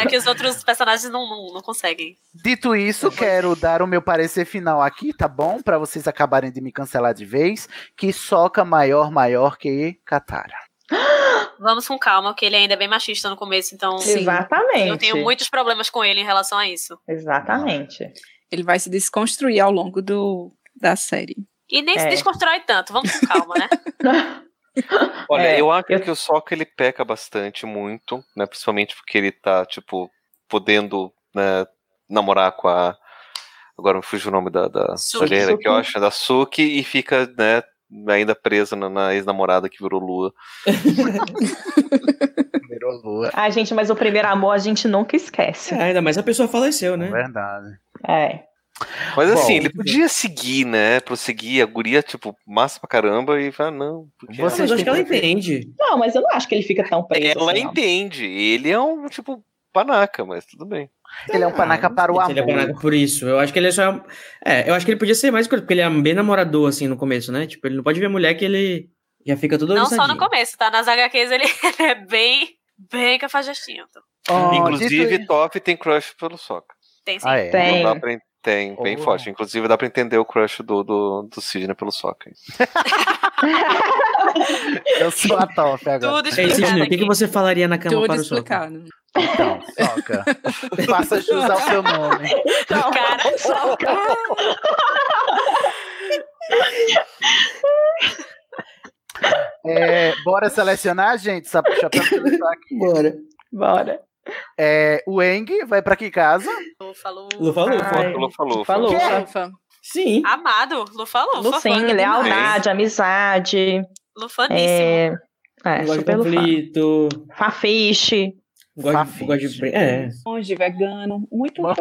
que os outros personagens não conseguem. Dito isso, quero dar o meu parecer final aqui, tá bom? Pra vocês acabarem de me cancelar de vez. Que Sokka maior que Katara. Vamos com calma, porque ele ainda é bem machista no começo, então... Sim. Exatamente. Eu tenho muitos problemas com ele em relação a isso. Exatamente. Ele vai se desconstruir ao longo da série. E nem se desconstrói tanto, vamos com calma, né? Olha, eu acho que o Sokka ele peca bastante, muito, né? Principalmente porque ele tá, tipo, podendo, né, namorar com a... Agora me fugiu o nome da Suki. Que eu acho, da Suki, e fica, né, ainda presa na ex-namorada que virou Lua. horror. Ah, gente, mas o primeiro amor a gente nunca esquece. É, ainda mais a pessoa faleceu, né? Verdade. É. Mas assim, bom, ele podia seguir, né? Prosseguir, a guria, tipo, massa pra caramba e falar, não. Mas eu acho que ela entende. Não, mas eu não acho que ele fica tão preso. Ela assim, entende. Ele é um, tipo, panaca, mas tudo bem. Ele é um panaca para o amor. Ele é panaca por isso. Eu acho que ele é só... É, eu acho que ele podia ser mais... Porque ele é bem namorador, assim, no começo, né? Tipo, ele não pode ver mulher que ele já fica tudo oriçadinho. Não só no começo, tá? Nas HQs ele é bem cafajastinto. Oh, inclusive, Toph tem crush pelo Sokka. Tem sim. Ah, é. Tem. Não dá pra... Tem, bem forte. Inclusive, dá pra entender o crush do Sidney pelo Sokka. Eu sou a Toph agora. Tudo explicado. Ei, Sidney, o que você falaria na cama tudo para o Sokka? Então, Sokka. Faça jus ao seu nome. Não, cara, Sokka. Bora selecionar, gente? Só puxar pra selecionar aqui. Bora. O Eng vai pra que casa? Lufa-Lufa. Sim. Amado, Lufa-Lufa. Sim, lealdade, amizade. Lufaníssimo. Gosto de conflito. Fafiche. Gosto de... Onde vegano. Muito bom.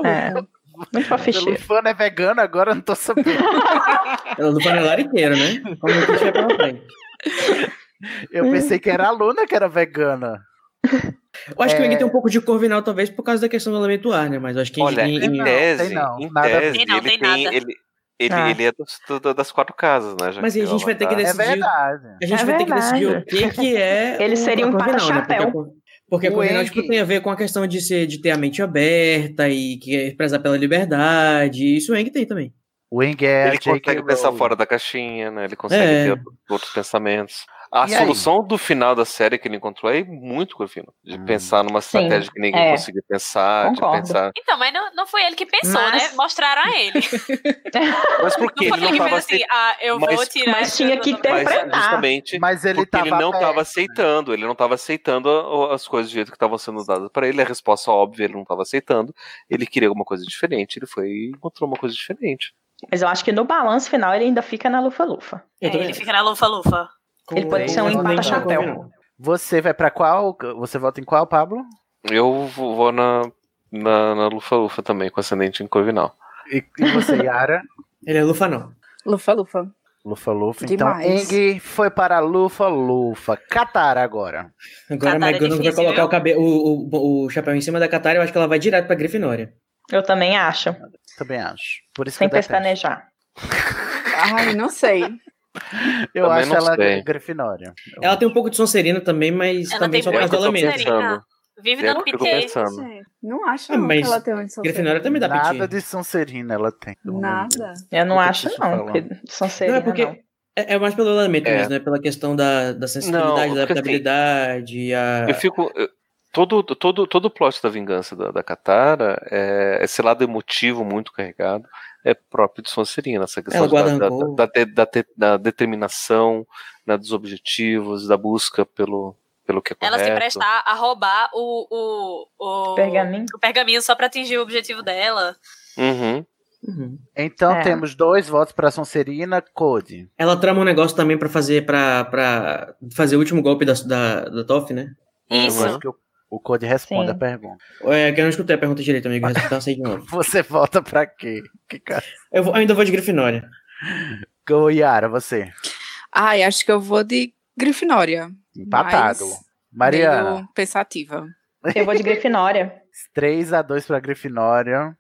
Muito fafiche. Lufana é vegano, agora não tô sabendo. Lufana é lariteiro, né? Como eu tinha pra frente. Eu pensei que era a Luna que era vegana. Eu acho que o Eng tem um pouco de corvinal, talvez, por causa da questão do elemento ar, né? Mas eu acho que olha, ele é das quatro casas, né? Já mas a gente vai ter que decidir. É verdade. A gente vai ter que decidir o que é. Ele seria um pata-chapéu. Né? Porque corvinal Eng... tipo, tem a ver com a questão de ter a mente aberta e que prezar pela liberdade. Isso o Eng tem também. O Eng é. Ele consegue pensar fora da caixinha, né? Ele consegue ter outros pensamentos. A solução do final da série que ele encontrou é muito corvinal. De pensar numa estratégia que ninguém conseguiu pensar, concordo. De pensar... Então, mas não foi ele que pensou, né? Mostraram a ele. Mas por quê? Não foi ele que fez assim, eu vou tirar... Mas tinha que interpretar. Mas, justamente, mas ele porque ele não estava aceitando. Ele não estava aceitando as coisas do jeito que estavam sendo dadas para ele. A resposta óbvia, ele não estava aceitando. Ele queria alguma coisa diferente. Ele foi e encontrou uma coisa diferente. Mas eu acho que no balanço final ele ainda fica na lufa-lufa. Ele fica na lufa-lufa. Ele pode ser um empata-chapéu. Você vai pra qual? Você vota em qual, Pablo? Eu vou na Lufa-Lufa também, com ascendente em Corvinal. E você, Yara? Ele é Lufa, não. Lufa-Lufa. Lufa-Lufa. Então, Eng foi para Lufa-Lufa. Katara agora. Agora a McGonagall vai colocar o chapéu em cima da Katara. Eu acho que ela vai direto pra Grifinória. Eu também acho. Por isso sem pestanejar. Ai, não sei. Eu também acho ela Grifinória. Ela tem um pouco de Sonserina também, mas ela também só faz do elemento. Vive dando PT. Não acho que ela tem um de Sonserina. Grifinória também dá PT. Nada de Sonserina ela tem. Nada. Eu não acho não. Sonserina não. É porque não. É mais pelo elemento mesmo, né? Pela questão da sensibilidade, da adaptabilidade. Eu fico... Todo o plot da vingança da Katara, esse lado emotivo muito carregado, é próprio de Sonserina, essa questão da determinação, né, dos objetivos, da busca pelo que é correto. Ela se prestar a roubar o pergaminho só para atingir o objetivo dela. Uhum. Então temos 2 votos para Sonserina, Cody. Ela trama um negócio também para fazer o último golpe da Toph, né? Isso. Eu acho que o Cody responde a pergunta. Que eu não escutei a pergunta direito, amigo. Então sei de novo. Você volta pra quê? Eu ainda vou de Grifinória. Yara, você? Ai, acho que eu vou de Grifinória. Empatado. Mariana. Pensativa. Eu vou de Grifinória. 3-2 pra Grifinória.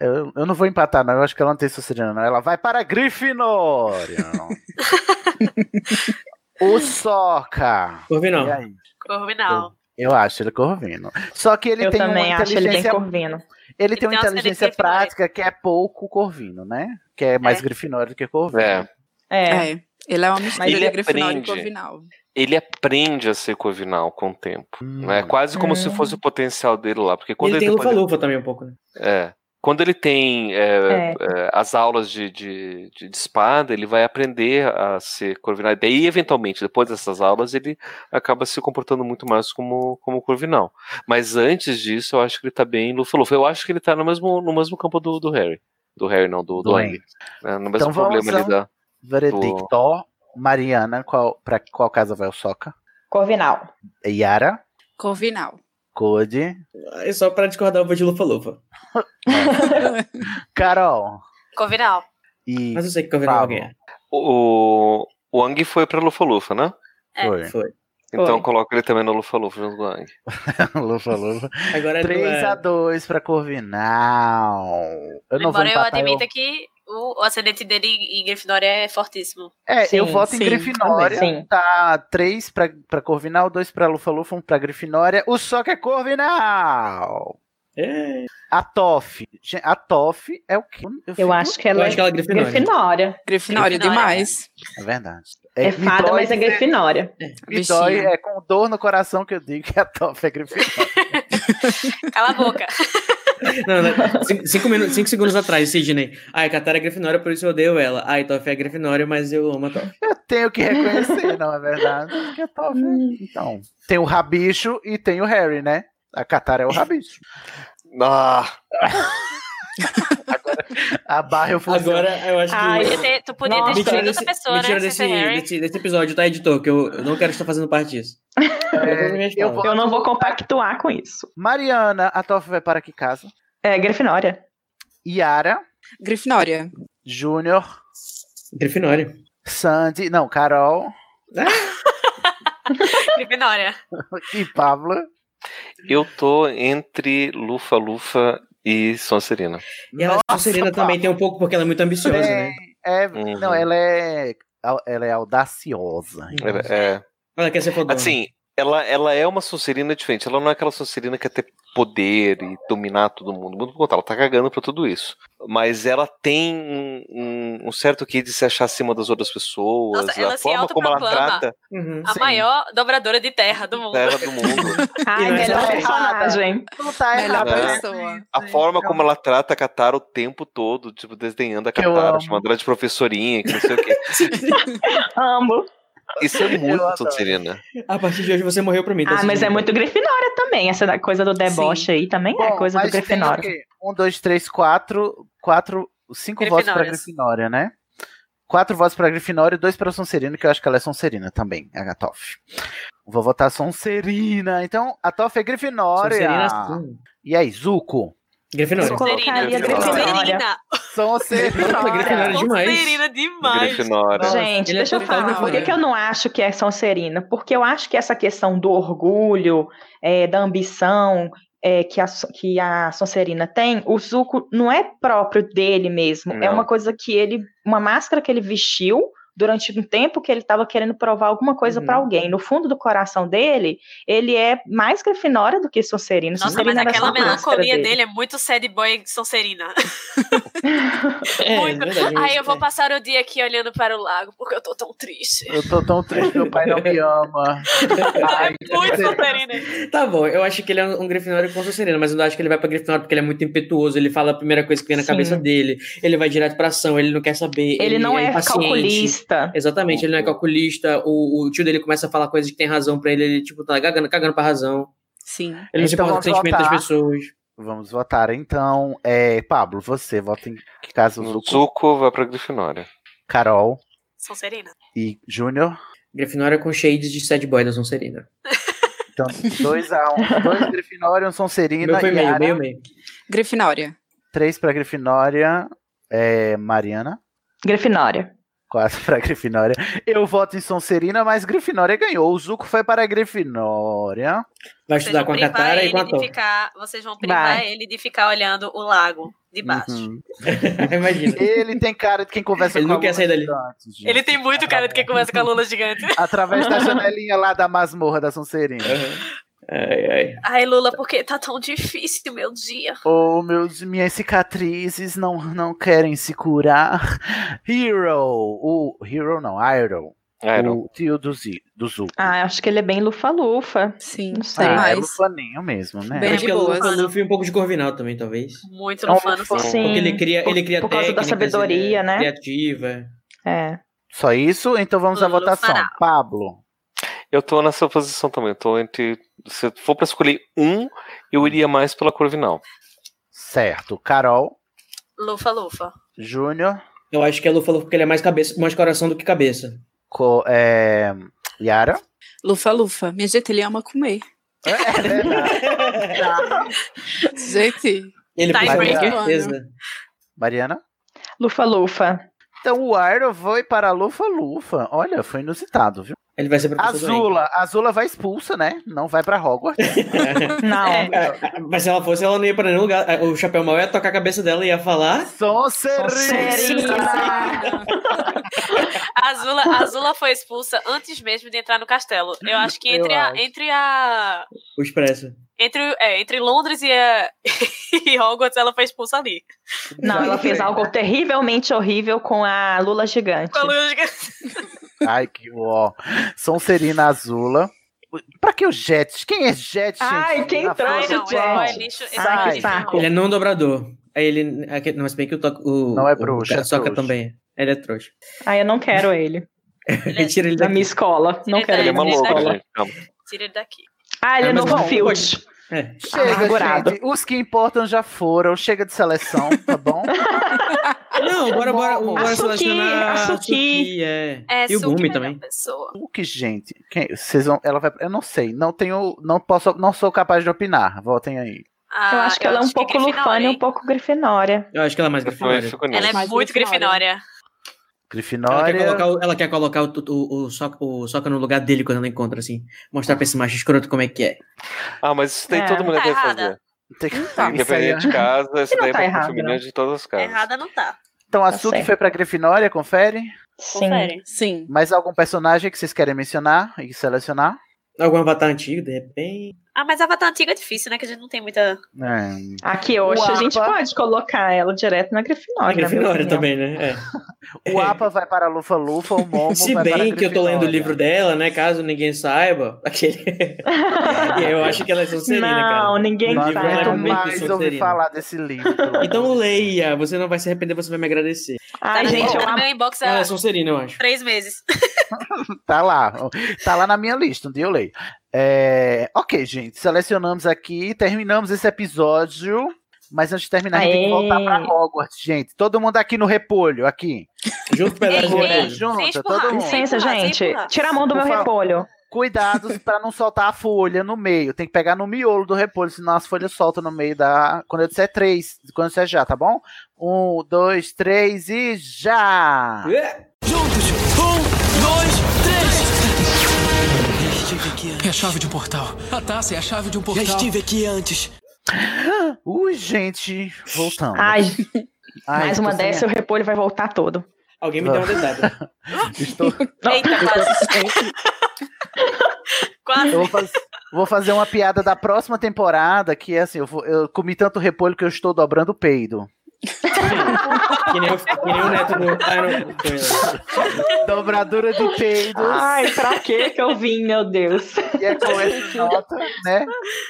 Eu não vou empatar, não. Eu acho que ela não tem Sonserina, não. Ela vai para Grifinória. O Sokka. Corvinal. E aí? Corvinal. Eu acho ele corvino. Só que ele tem uma inteligência. Ele tem uma inteligência prática que é pouco corvino, né? Que é mais grifinório do que corvino. Ele é uma mistura de grifinório e corvinal. Ele aprende a ser corvinal com o tempo. Né? Quase como se fosse o potencial dele lá. Porque quando ele tem lufa-lufa também um pouco, né? Quando ele tem as aulas de espada, ele vai aprender a ser corvinal. Daí, eventualmente, depois dessas aulas, ele acaba se comportando muito mais como corvinal. Mas antes disso, eu acho que ele tá bem lufa-lufa. Eu acho que ele tá no mesmo campo do Harry. Do Harry, não, do Eng. No mesmo então, problema ali da... Veredicto. Mariana, pra qual casa vai o Sokka? Corvinal. Yara? Corvinal. Code. É só para discordar, eu vou de lupa-lupa. Carol. Corvinal. E mas eu sei que Corvinal ganha. O Ang foi pra lufa-lufa, né? É. Foi. Então coloca ele também no lufa-lufa junto com o Ang. Lufa-lufa. 3-2 pra Corvinal. Embora eu admita que o ascendente dele em Grifinória é fortíssimo. É, sim, eu voto em Grifinória. Também, tá 3 pra Corvinal, 2 pra Lufa-Lufa, 1 pra Grifinória. O só que é Corvinal! É. A Toff é o quê? Eu acho que ela é Grifinória. Grifinória demais. É verdade. É fada, mas é Grifinória. Me dói, é com dor no coração que eu digo que a Toff é Grifinória. Cala a boca. Não. 5 segundos atrás, Sidney. A Katara é Grifinória, por isso eu odeio ela. A Toff é Grifinória, mas eu amo a Toff. Eu tenho que reconhecer, não é verdade? Porque a Toff é... Então, tem o Rabicho e tem o Harry, né? A Katara é o Rabicho. Agora, a barra eu fui. Agora eu acho que. Tu podia ter escolhido outra pessoa, né? Desse episódio, tá, editor? Que eu não quero estar fazendo parte disso. Eu não vou compactuar com isso. Mariana, a Toff vai para que casa? É, Grifinória. Yara. Grifinória. Júnior. Grifinória. Sandy. Não, Carol. Grifinória. E Pablo. Eu tô entre Lufa-Lufa e Sonserina. E a Sonserina também tem um pouco, porque ela é muito ambiciosa, né? Não, ela é audaciosa. Ela quer ser fodona. Assim, ela é uma Sonserina diferente. Ela não é aquela Sonserina que quer ter poder e dominar todo mundo. Muito bom, ela tá cagando pra tudo isso. Mas ela tem um certo quê de se achar acima das outras pessoas. Nossa, ela a forma como ela trata. A maior dobradora de terra do mundo. Ai, melhor personagem. Não tá errada, pessoa. A forma como ela trata a Katara o tempo todo, tipo, desdenhando a Katara, chamando ela de professorinha, que não sei o quê. Amo. Isso é muito, Serena. A partir de hoje você morreu pra mim. Tá, mas é muito Grifinória também. Essa coisa do deboche aí também. Bom, é coisa do Grifinória. 1, 2, 3, 4, 5 votos pra Grifinória, né? 4 votos pra Grifinória e 2 pra Sonserina, que eu acho que ela é Sonserina também, a Toff. Vou votar Sonserina. Então, a Toff é Grifinória. Sonserina. E aí, Zuko? Grifinória. Sonserina demais. Gente, deixa eu falar. Por que eu não acho que é Sonserina? Porque eu acho que essa questão do orgulho, da ambição que a Sonserina tem, o Zuko não é próprio dele mesmo. Não. É uma coisa que ele... Uma máscara que ele vestiu durante um tempo que ele estava querendo provar alguma coisa para alguém. No fundo do coração dele, ele é mais Grifinória do que Sonserina. Nossa, Sonserina, mas aquela melancolia dele é muito sad boy Sonserina. Muito. Aí eu vou passar o dia aqui olhando para o lago, porque eu tô tão triste. Meu pai não me ama. Ai, é muito Sonserina. Tá bom, eu acho que ele é um Grifinória com Sonserina, mas eu não acho que ele vai pra Grifinória porque ele é muito impetuoso, ele fala a primeira coisa que vem na cabeça dele, ele vai direto pra ação, ele não quer saber, ele não é calculista. Exatamente, ele não é calculista. O tio dele começa a falar coisas que tem razão pra ele, ele tipo, tá cagando pra razão. Sim. Ele não se importa com o sentimento das pessoas. Vamos votar então. Pablo, você vota em que caso? Zuko vai pra Grifinória. Carol. Sonserina. E Júnior? Grifinória com shades de sad boy da Sonserina. Então, 2-1. 2 Grifinória, 1 Sonserina. Meu foi meio. Grifinória. 3 pra Grifinória. Mariana. Grifinória. 4 pra Grifinória. Eu voto em Sonserina, mas Grifinória ganhou. O Zuko foi para a Grifinória. Vai estudar com a Katara e com a Toff. Vocês vão privar ele de ficar olhando o lago de baixo. Imagina. Ele tem cara de quem conversa com a Lula Gigante. Ele tem muito cara de quem conversa com a Lula Gigante. Através da janelinha lá da masmorra da Sonserina. Ai, Lula, porque tá tão difícil o meu dia. Minhas cicatrizes não querem se curar. Iroh, o tio do Zuko. Ah, acho que ele é bem lufa-lufa. Sim, não sei. É lufaninho mesmo, né? Bem de lufa-lufa e um pouco de Corvinal também, talvez. Muito lufano, sim. Porque ele cria por causa da sabedoria, né? Criativa. É. Só isso? Então vamos à votação. Pablo. Eu tô nessa posição também, eu tô entre... Se for pra escolher um, eu iria mais pela Corvinal. Certo. Carol? Lufa-Lufa. Júnior? Eu acho que é Lufa-Lufa porque ele é mais coração do que cabeça. Yara? Lufa-Lufa. Minha gente, ele ama comer. É verdade. Gente, ele tá certeza. Mariana? Lufa-lufa. Então o Iroh foi para a Lufa-Lufa. Olha, foi inusitado, viu? Ele vai ser professor Azula vai expulsa, né? Não vai pra Hogwarts. Não. Mas se ela fosse, ela não ia pra nenhum lugar. O Chapéu Mau ia tocar a cabeça dela e ia falar... Sonserina! Azula foi expulsa antes mesmo de entrar no castelo. Eu acho que entre a... O Expresso. Entre Londres e Hogwarts, ela foi expulsa ali. Não, ela fez algo terrivelmente horrível com a Lula Gigante. Com a Lula Gigante. Ai, que ó. Sonserina Azula. Pra que o Jet? Quem é Jet? Ai, quem trouxe o Jet? Saco. Ele é não dobrador. Ele, não, mas bem que o não é bruxo. O soca também. Ele é trouxa. Ai, eu não quero ele. Tira ele da minha escola. Não quero ele da minha escola. Tira ele daqui. Ah, ele é novo Field. É. Chega, gente, os que importam já foram. Chega de seleção, tá bom? Não, bora selecionar a Suki. E o Gumi também. O que, gente? Vocês vão, ela vai, eu não sei. Não sou capaz de opinar. Voltem aí. Eu acho que ela é um pouco lufana e um pouco grifinória. Eu acho que ela é mais grifinória. Ela é muito grifinória. Ela quer colocar o Sokka no lugar dele quando ela encontra, assim. Mostrar pra esse macho escroto como é que é. Ah, mas isso daí todo mundo deve fazer. Independente de casa, isso daí é feminino de todos os casos. Errada não tá. Então a Suki foi pra Grifinória, confere? Sim. Mais algum personagem que vocês querem mencionar e selecionar? Algum Avatar antigo, de repente? Ah, mas Avatar antigo é difícil, né? Que a gente não tem muita... Aqui hoje a gente pode colocar ela direto na Grifinória. Na Grifinória também, né? É. O Apa vai para a Lufa-Lufa, o Momo se vai para a Grifinória. Se bem que eu tô lendo o livro dela, né? Caso ninguém saiba. Eu acho que ela é Sonserina, cara. Não, ninguém sabe. Eu mais ouvi falar desse livro. Então leia. Você não vai se arrepender, você vai me agradecer. Ai, gente, eu amo. Ela é Sonserina, eu acho. 3 meses. Tá lá na minha lista, um dia eu leio. Ok, gente, selecionamos aqui, terminamos esse episódio, mas antes de terminar a gente tem que voltar pra Hogwarts, gente. Todo mundo aqui no repolho, aqui. Junto pela junta, todo mundo. Licença, gente, tira a mão do meu repolho. Cuidados pra não soltar a folha no meio. Tem que pegar no miolo do repolho, senão as folhas soltam no meio da... Quando eu disser 3, quando eu disser já, tá bom? 1, 2, 3 e já! Juntos! 1, 2, 3! É a chave de um portal. A taça é a chave de um portal. Já estive aqui antes. Ui, gente. Voltando. Ai, mais uma dessa e o repolho vai voltar todo. Alguém me deu uma dedada. Quase. Vou fazer uma piada da próxima temporada, que é assim, eu comi tanto repolho que eu estou dobrando o peido. Que nem o neto do... Dobradura de peidos. Ai, pra que eu vim, meu Deus. E é com essa nota, né,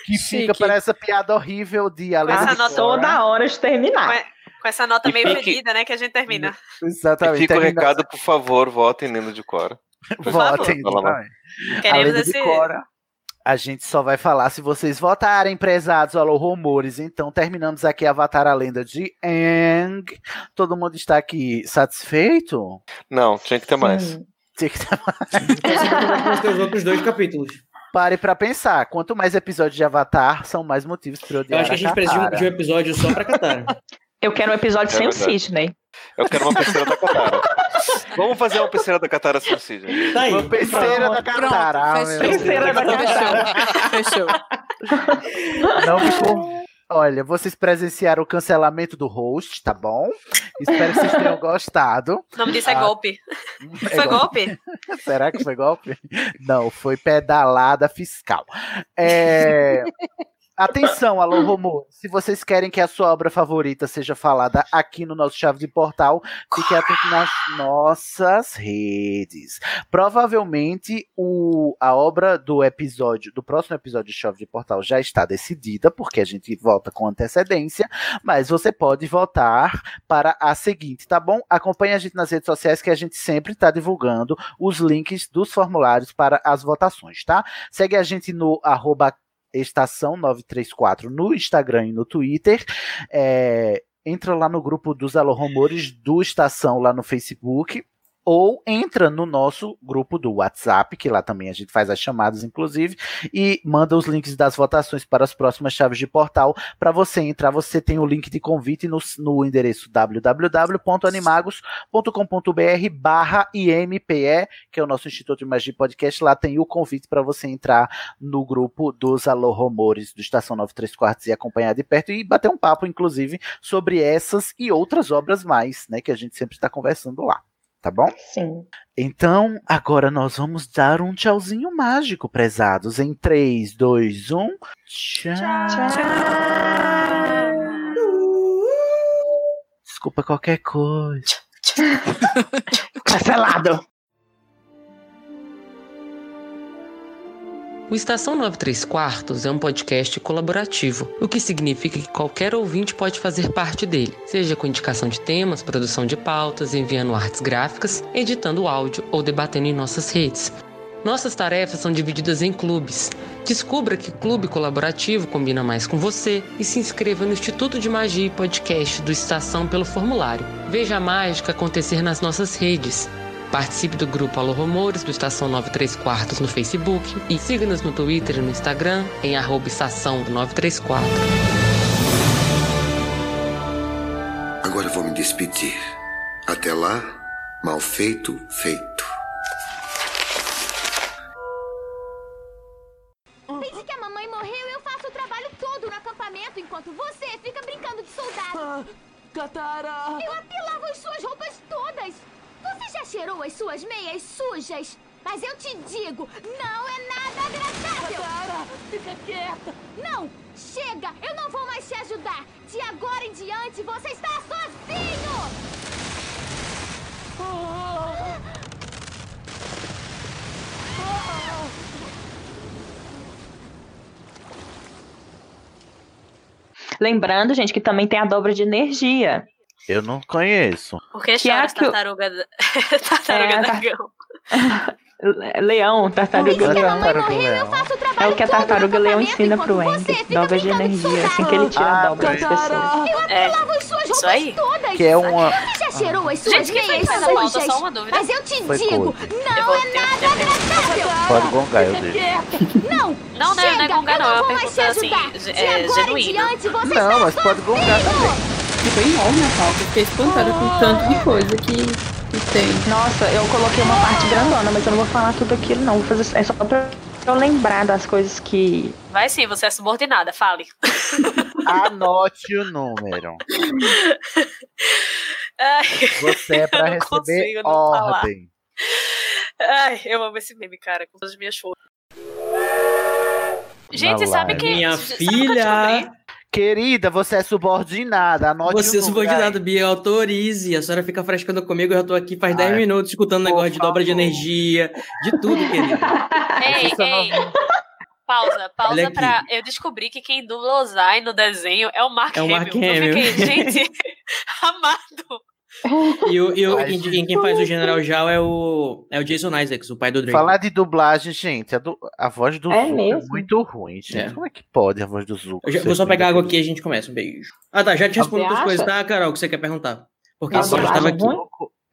que fica para essa piada horrível de Lenda de Cora. Toda hora de terminar. Com essa nota meio perdida, né, que a gente termina. Exatamente. E fica o recado, por favor, votem Lenda de Cora. Votem. Queremos Lenda de Cora. A gente só vai falar se vocês votarem, prezados Alohomores. Então, terminamos aqui Avatar, a Lenda de Aang. Todo mundo está aqui satisfeito? Não, tinha que ter mais. Tinha que ter mais. Os outros 2 capítulos. Pare pra pensar. Quanto mais episódios de Avatar, são mais motivos pra odiar. Eu acho que a gente precisa de um episódio só pra Katara. Eu quero um episódio sem o Sidney. Eu quero uma peceira da Katara. Vamos fazer uma peceira da Katara sem o Sidney. Tá aí. Uma peceira da Katara. Peceira da Katara. Fechou. Não ficou... Olha, vocês presenciaram o cancelamento do host, tá bom? Espero que vocês tenham gostado. O nome disso é golpe. Foi golpe? Será que foi golpe? Não, foi pedalada fiscal. Atenção, Alohomor, se vocês querem que a sua obra favorita seja falada aqui no nosso Chave de Portal, fique atento nas nossas redes. Provavelmente a obra do próximo episódio de Chave de Portal já está decidida, porque a gente volta com antecedência, mas você pode votar para a seguinte, tá bom? Acompanhe a gente nas redes sociais, que a gente sempre está divulgando os links dos formulários para as votações, tá? Segue a gente no @ Estação 934 no Instagram e no Twitter. Entra lá no grupo dos Alohomores do Estação lá no Facebook. ou entra no nosso grupo do WhatsApp, que lá também a gente faz as chamadas, inclusive, e manda os links das votações para as próximas chaves de portal. Para você entrar, você tem o link de convite no endereço www.animagos.com.br/IMPE, que é o nosso Instituto de Magia Podcast. Lá tem o convite para você entrar no grupo dos Alohomores do Estação 93 Quartos e acompanhar de perto e bater um papo, inclusive, sobre essas e outras obras mais, né, que a gente sempre está conversando lá, tá bom? Sim. Então, agora nós vamos dar um tchauzinho mágico, prezados, em 3, 2, 1... Tchau! Tchau. Desculpa qualquer coisa. Cancelado. O Estação 93 Quartos é um podcast colaborativo, o que significa que qualquer ouvinte pode fazer parte dele, seja com indicação de temas, produção de pautas, enviando artes gráficas, editando áudio ou debatendo em nossas redes. Nossas tarefas são divididas em clubes. Descubra que clube colaborativo combina mais com você e se inscreva no Instituto de Magia e Podcast do Estação pelo formulário. Veja a mágica acontecer nas nossas redes. Participe do grupo Alohomores do Estação 93 Quartos no Facebook e siga-nos no Twitter e no Instagram em @estação934. Agora vou me despedir. Até lá, mal feito, feito. Desde que a mamãe morreu, eu faço o trabalho todo no acampamento, enquanto você fica brincando de soldado. Ah, Katara! Eu apilava as suas roupas todas. Você já cheirou as suas meias sujas? Mas eu te digo, não é nada agradável. Katara, fica quieta. Não, chega, eu não vou mais te ajudar. De agora em diante, você está sozinho. Lembrando, gente, que também tem a dobra de energia. Eu não conheço. Por que chama tartaruga... tartaruga dragão? Leão, tartaruga leão. É o que a tartaruga leão ensina pro Andy. Dobra de energia, assim que ele tira a dobra das pessoas. É, isso aí. Que é uma... Gente, quem foi que faz a pauta? Só uma dúvida. Mas eu te digo, não é nada agradável. Pode gongar, eu digo. Não, não é gongar não, é uma pergunta assim, genuína. Não, mas pode gongar também. Ficou enorme a pauta, fiquei espantada com tanto de coisa que tem. Nossa, eu coloquei uma parte grandona, mas eu não vou falar tudo aquilo não, vou fazer, é só pra eu lembrar das coisas que... Vai sim, você é subordinada, fale. Anote o número. Ai, você é pra receber ordem. Ai, eu amo esse meme, cara, com as minhas forças. Gente, sabe quem... Minha filha... Querida, você é subordinada, anote o número. Você é subordinada, Bia, autorize. A senhora fica frescando comigo, eu já tô aqui faz 10 minutos escutando negócio de dobra de energia, de tudo, querida. Ei. Pausa pra... Eu descobri que quem dubla Ozai no desenho é o Mark Hamill. Eu fiquei, gente, amado. Quem faz o General Zhao é o Jason Isaacs, o pai do Drake. Falar de dublagem, gente, a voz do Zuko é muito ruim, gente. É. Como é que pode a voz do Zuko? Vou só pegar água aqui e a gente começa. Um beijo. Ah, tá, já te respondo outras coisas, tá, Carol, que você quer perguntar. Porque a voz estava aqui.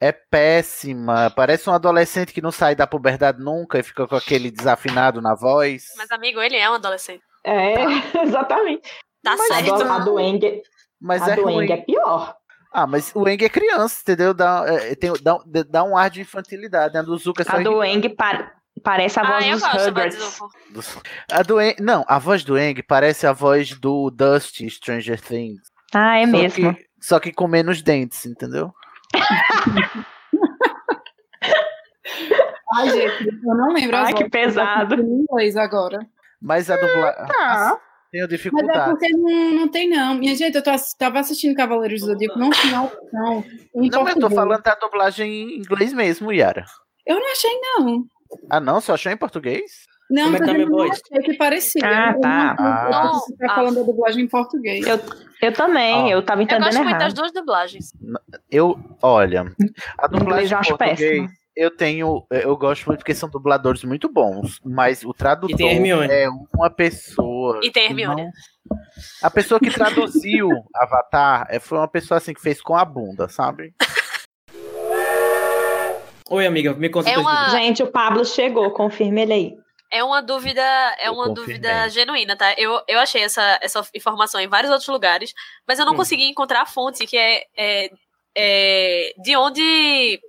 É péssima. Parece um adolescente que não sai da puberdade nunca e fica com aquele desafinado na voz. Mas, amigo, ele é um adolescente. É, exatamente. Tá certo. A do Eng é pior. Ah, mas o Eng é criança, entendeu? Dá um ar de infantilidade, né? Do Zuko é só a do Eng parece a voz dos Hubbards. A voz do Eng parece a voz do Dusty Stranger Things. Ah, é mesmo. Só que com menos dentes, entendeu? Ai, gente, eu não lembro. Ai, que pesado. Inglês agora. Mas a dublagem... Tá. Tenho dificuldade. Mas é porque não tem, não. Minha gente, eu tava assistindo Cavaleiros do Zodíaco, não tinha opção. Não, eu tô falando da dublagem em inglês mesmo, Yara. Eu não achei, não. Ah, não? Você achou em português? Não, mas eu não achei que parecia. Ah, tá. Você tá falando da dublagem em português. Eu também, eu tava entendendo errado. Eu gosto muito das duas dublagens. Olha, a dublagem eu acho em português... Péssimo. Eu gosto muito porque são dubladores muito bons, mas o tradutor é uma pessoa... E tem Hermione. A pessoa que traduziu Avatar foi uma pessoa assim que fez com a bunda, sabe? Oi, amiga, me conta. Gente, o Pablo chegou, confirma ele aí. É uma dúvida genuína, tá? Eu achei essa informação em vários outros lugares, mas eu não consegui encontrar a fonte, que é de onde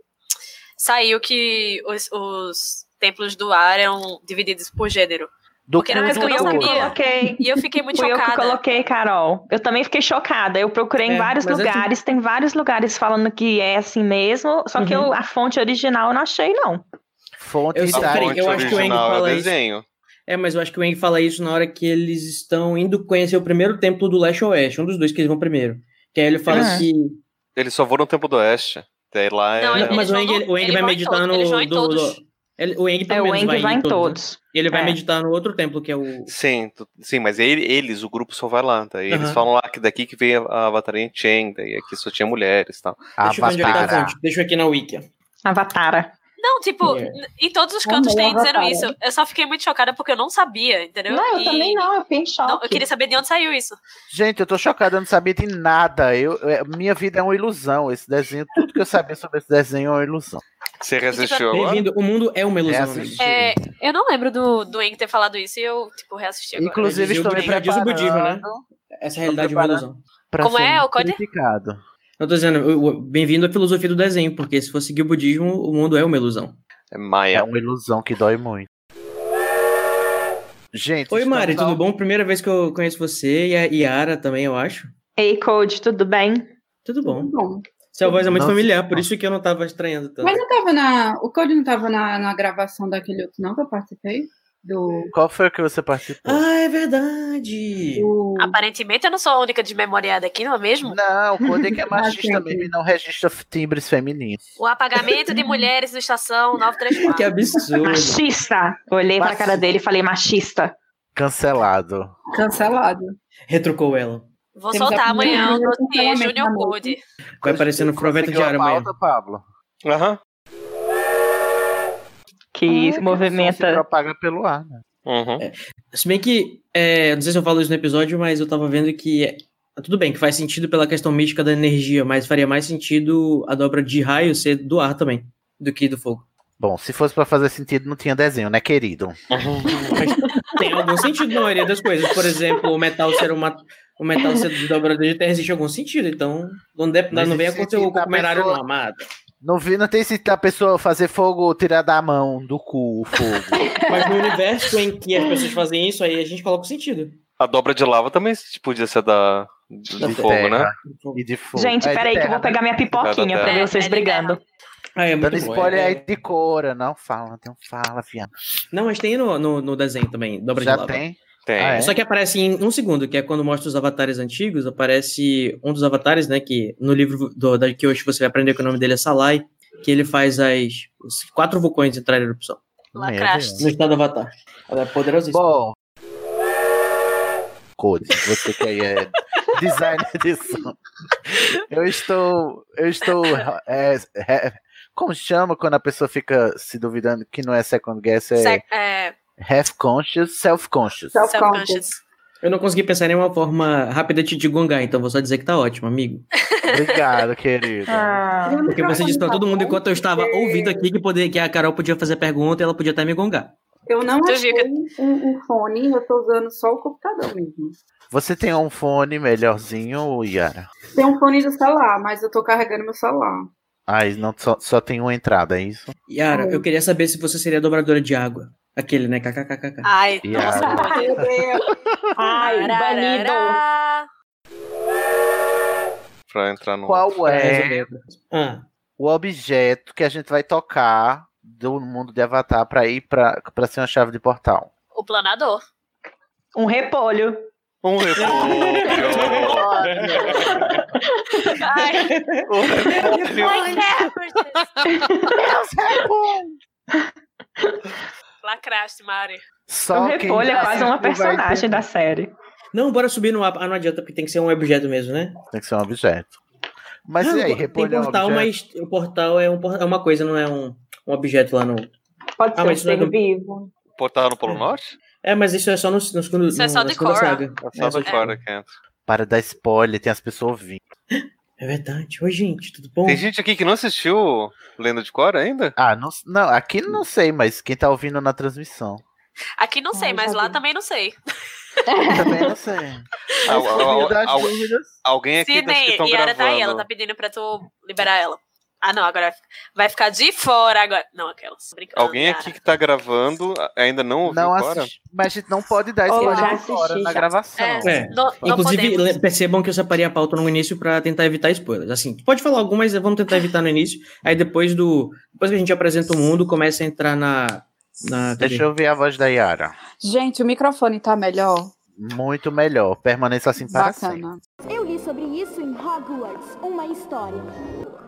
saiu que os templos do ar eram divididos por gênero. Porque era uma coisa que eu não sabia. E eu fiquei muito chocada. Foi eu que coloquei, Carol. Eu também fiquei chocada. Eu procurei em vários lugares. Tem vários lugares falando que é assim mesmo. Só que a fonte original eu não achei, não. Eu acho que o Eng fala isso. Mas eu acho que o Eng fala isso na hora que eles estão indo conhecer o primeiro templo do Leste Oeste. Um dos dois que eles vão primeiro. Que aí ele fala que... Eles só vão no templo do Oeste. Até lá mas o Eng vai meditar no... O Eng vai em todos. Ele vai meditar no outro templo, que é o... Sim, mas eles, o grupo só vai lá, tá? E eles falam lá que daqui que veio a Avatar em Cheng, daí aqui só tinha mulheres e tal. Deixa eu aqui na Wiki. Avatar. Não, em todos os cantos tem dizendo isso. Eu só fiquei muito chocada porque eu não sabia, entendeu? Não, eu também não, eu fiquei em choque. Não, eu queria saber de onde saiu isso. Gente, eu tô chocada, eu não sabia de nada. Minha vida é uma ilusão. Esse desenho, tudo que eu sabia sobre esse desenho é uma ilusão. Você reassistiu agora? O mundo é uma ilusão. Eu não lembro do Eng ter falado isso e eu, reassisti agora. Inclusive, estou me preparando. Essa realidade é uma ilusão. Como é o código? Eu tô dizendo, bem-vindo à filosofia do desenho, porque se for seguir o budismo, o mundo é uma ilusão. É Maia. É uma ilusão que dói muito. Gente. Oi, Mari, tudo bom? Primeira vez que eu conheço você e a Yara também, eu acho. Ei, Code, tudo bem? Tudo bom. Tudo bom. Sua voz é muito familiar, por isso que eu não tava estranhando tanto. Mas não tava o Code não tava na gravação daquele outro, não, que eu participei? Qual foi o que você participou? Ah, é verdade! Aparentemente eu não sou a única desmemoriada aqui, não é mesmo? Não, o Code que é machista mesmo e não registra timbres femininos. O apagamento de mulheres do Estação 934. Que absurdo! Machista! Olhei pra cara dele e falei machista. Cancelado. Retrucou ela. Vou soltar amanhã o dossiê Junior Code. Vai aparecer no Proveta Diário amanhã. Pablo. Aham. Que movimenta. Propaga pelo ar, né? Se bem que, não sei se eu falo isso no episódio, mas eu tava vendo que, tudo bem, que faz sentido pela questão mística da energia, mas faria mais sentido a dobra de raio ser do ar também, do que do fogo. Bom, se fosse pra fazer sentido, não tinha desenho, né, querido? Tem algum sentido na maioria das coisas. Por exemplo, o metal ser o metal ser de dobra de terra existe algum sentido, então não vem acontecer o comerário na amada. Não tem sentido a pessoa fazer fogo, tirar da mão, do cu, o fogo. Mas no universo em que as pessoas fazem isso, aí a gente coloca o sentido. A dobra de lava também podia ser de fogo, terra, né? E de fogo. Gente, peraí que eu vou pegar minha pipoquinha pra ver vocês brigando. Dando spoiler aí de Cora. Não fala, fiado. Não, mas tem no desenho também, dobra de lava. Já tem? Tem. Só que aparece em um segundo, que é quando mostra os avatares antigos, aparece um dos avatares, né, que no livro que hoje você vai aprender que o nome dele é Salai, que ele faz os 4 vulcões entrar em erupção. Lacraste. No estado do avatar. Ela é poderosíssima. Bom. Code, você que aí é designer de som. Eu estou como chama quando a pessoa fica se duvidando que não é second guess? Half-conscious, self-conscious. Eu não consegui pensar em nenhuma forma rápida de gongar, então vou só dizer que tá ótimo, amigo. Obrigado, querido. Porque você disse pra todo mundo enquanto eu estava ouvindo aqui que a Carol podia fazer pergunta e ela podia até me gongar. Eu não achei um fone, eu tô usando só o computador mesmo. Você tem um fone melhorzinho, Yara? Tem um fone do celular, mas eu tô carregando meu celular. Só tem uma entrada, é isso? Yara, eu queria saber se você seria dobradora de água. Aquele, né? KKKK. Ai, nossa, meu Deus. Ai, banido. Pra entrar no... Qual é o objeto que a gente vai tocar do mundo de Avatar pra ir pra ser uma chave de portal? O planador. Um repolho. Lacraste, Mari. O repolho é quase uma personagem da série. Não, bora subir no mapa. Não adianta, porque tem que ser um objeto mesmo, né? Tem que ser um objeto. Mas e aí, repolho tem portal, é um objeto? Mas o portal é uma coisa, não é um objeto lá no... Pode ser mas um ser vivo. Portal no Polo Norte? Mas isso é só no segundo... Isso é só de Cora. É só de Cora que entra. Para dar spoiler, tem as pessoas ouvindo. É verdade. Oi, gente, tudo bom? Tem gente aqui que não assistiu Lenda de Cora ainda? Ah, não, aqui não sei, mas quem tá ouvindo na transmissão. Aqui não sei, mas lá também não sei. Também não sei. Alguém aqui das que estão gravando. Tá aí, ela tá pedindo pra tu liberar ela. Ah, não, agora vai ficar de fora agora. Não, aquelas. Alguém aqui que tá gravando ainda não ouviu agora? Mas a gente não pode dar spoiler fora na gravação. Inclusive, percebam que eu separei a pauta no início pra tentar evitar spoilers. Assim, pode falar algumas, vamos tentar evitar no início. Aí depois que a gente apresenta o mundo, começa a entrar na... Deixa eu ver a voz da Yara. Gente, o microfone tá melhor? Muito melhor. Permaneça assim para sempre. Bacana. Eu li sobre isso em Hogwarts, uma história.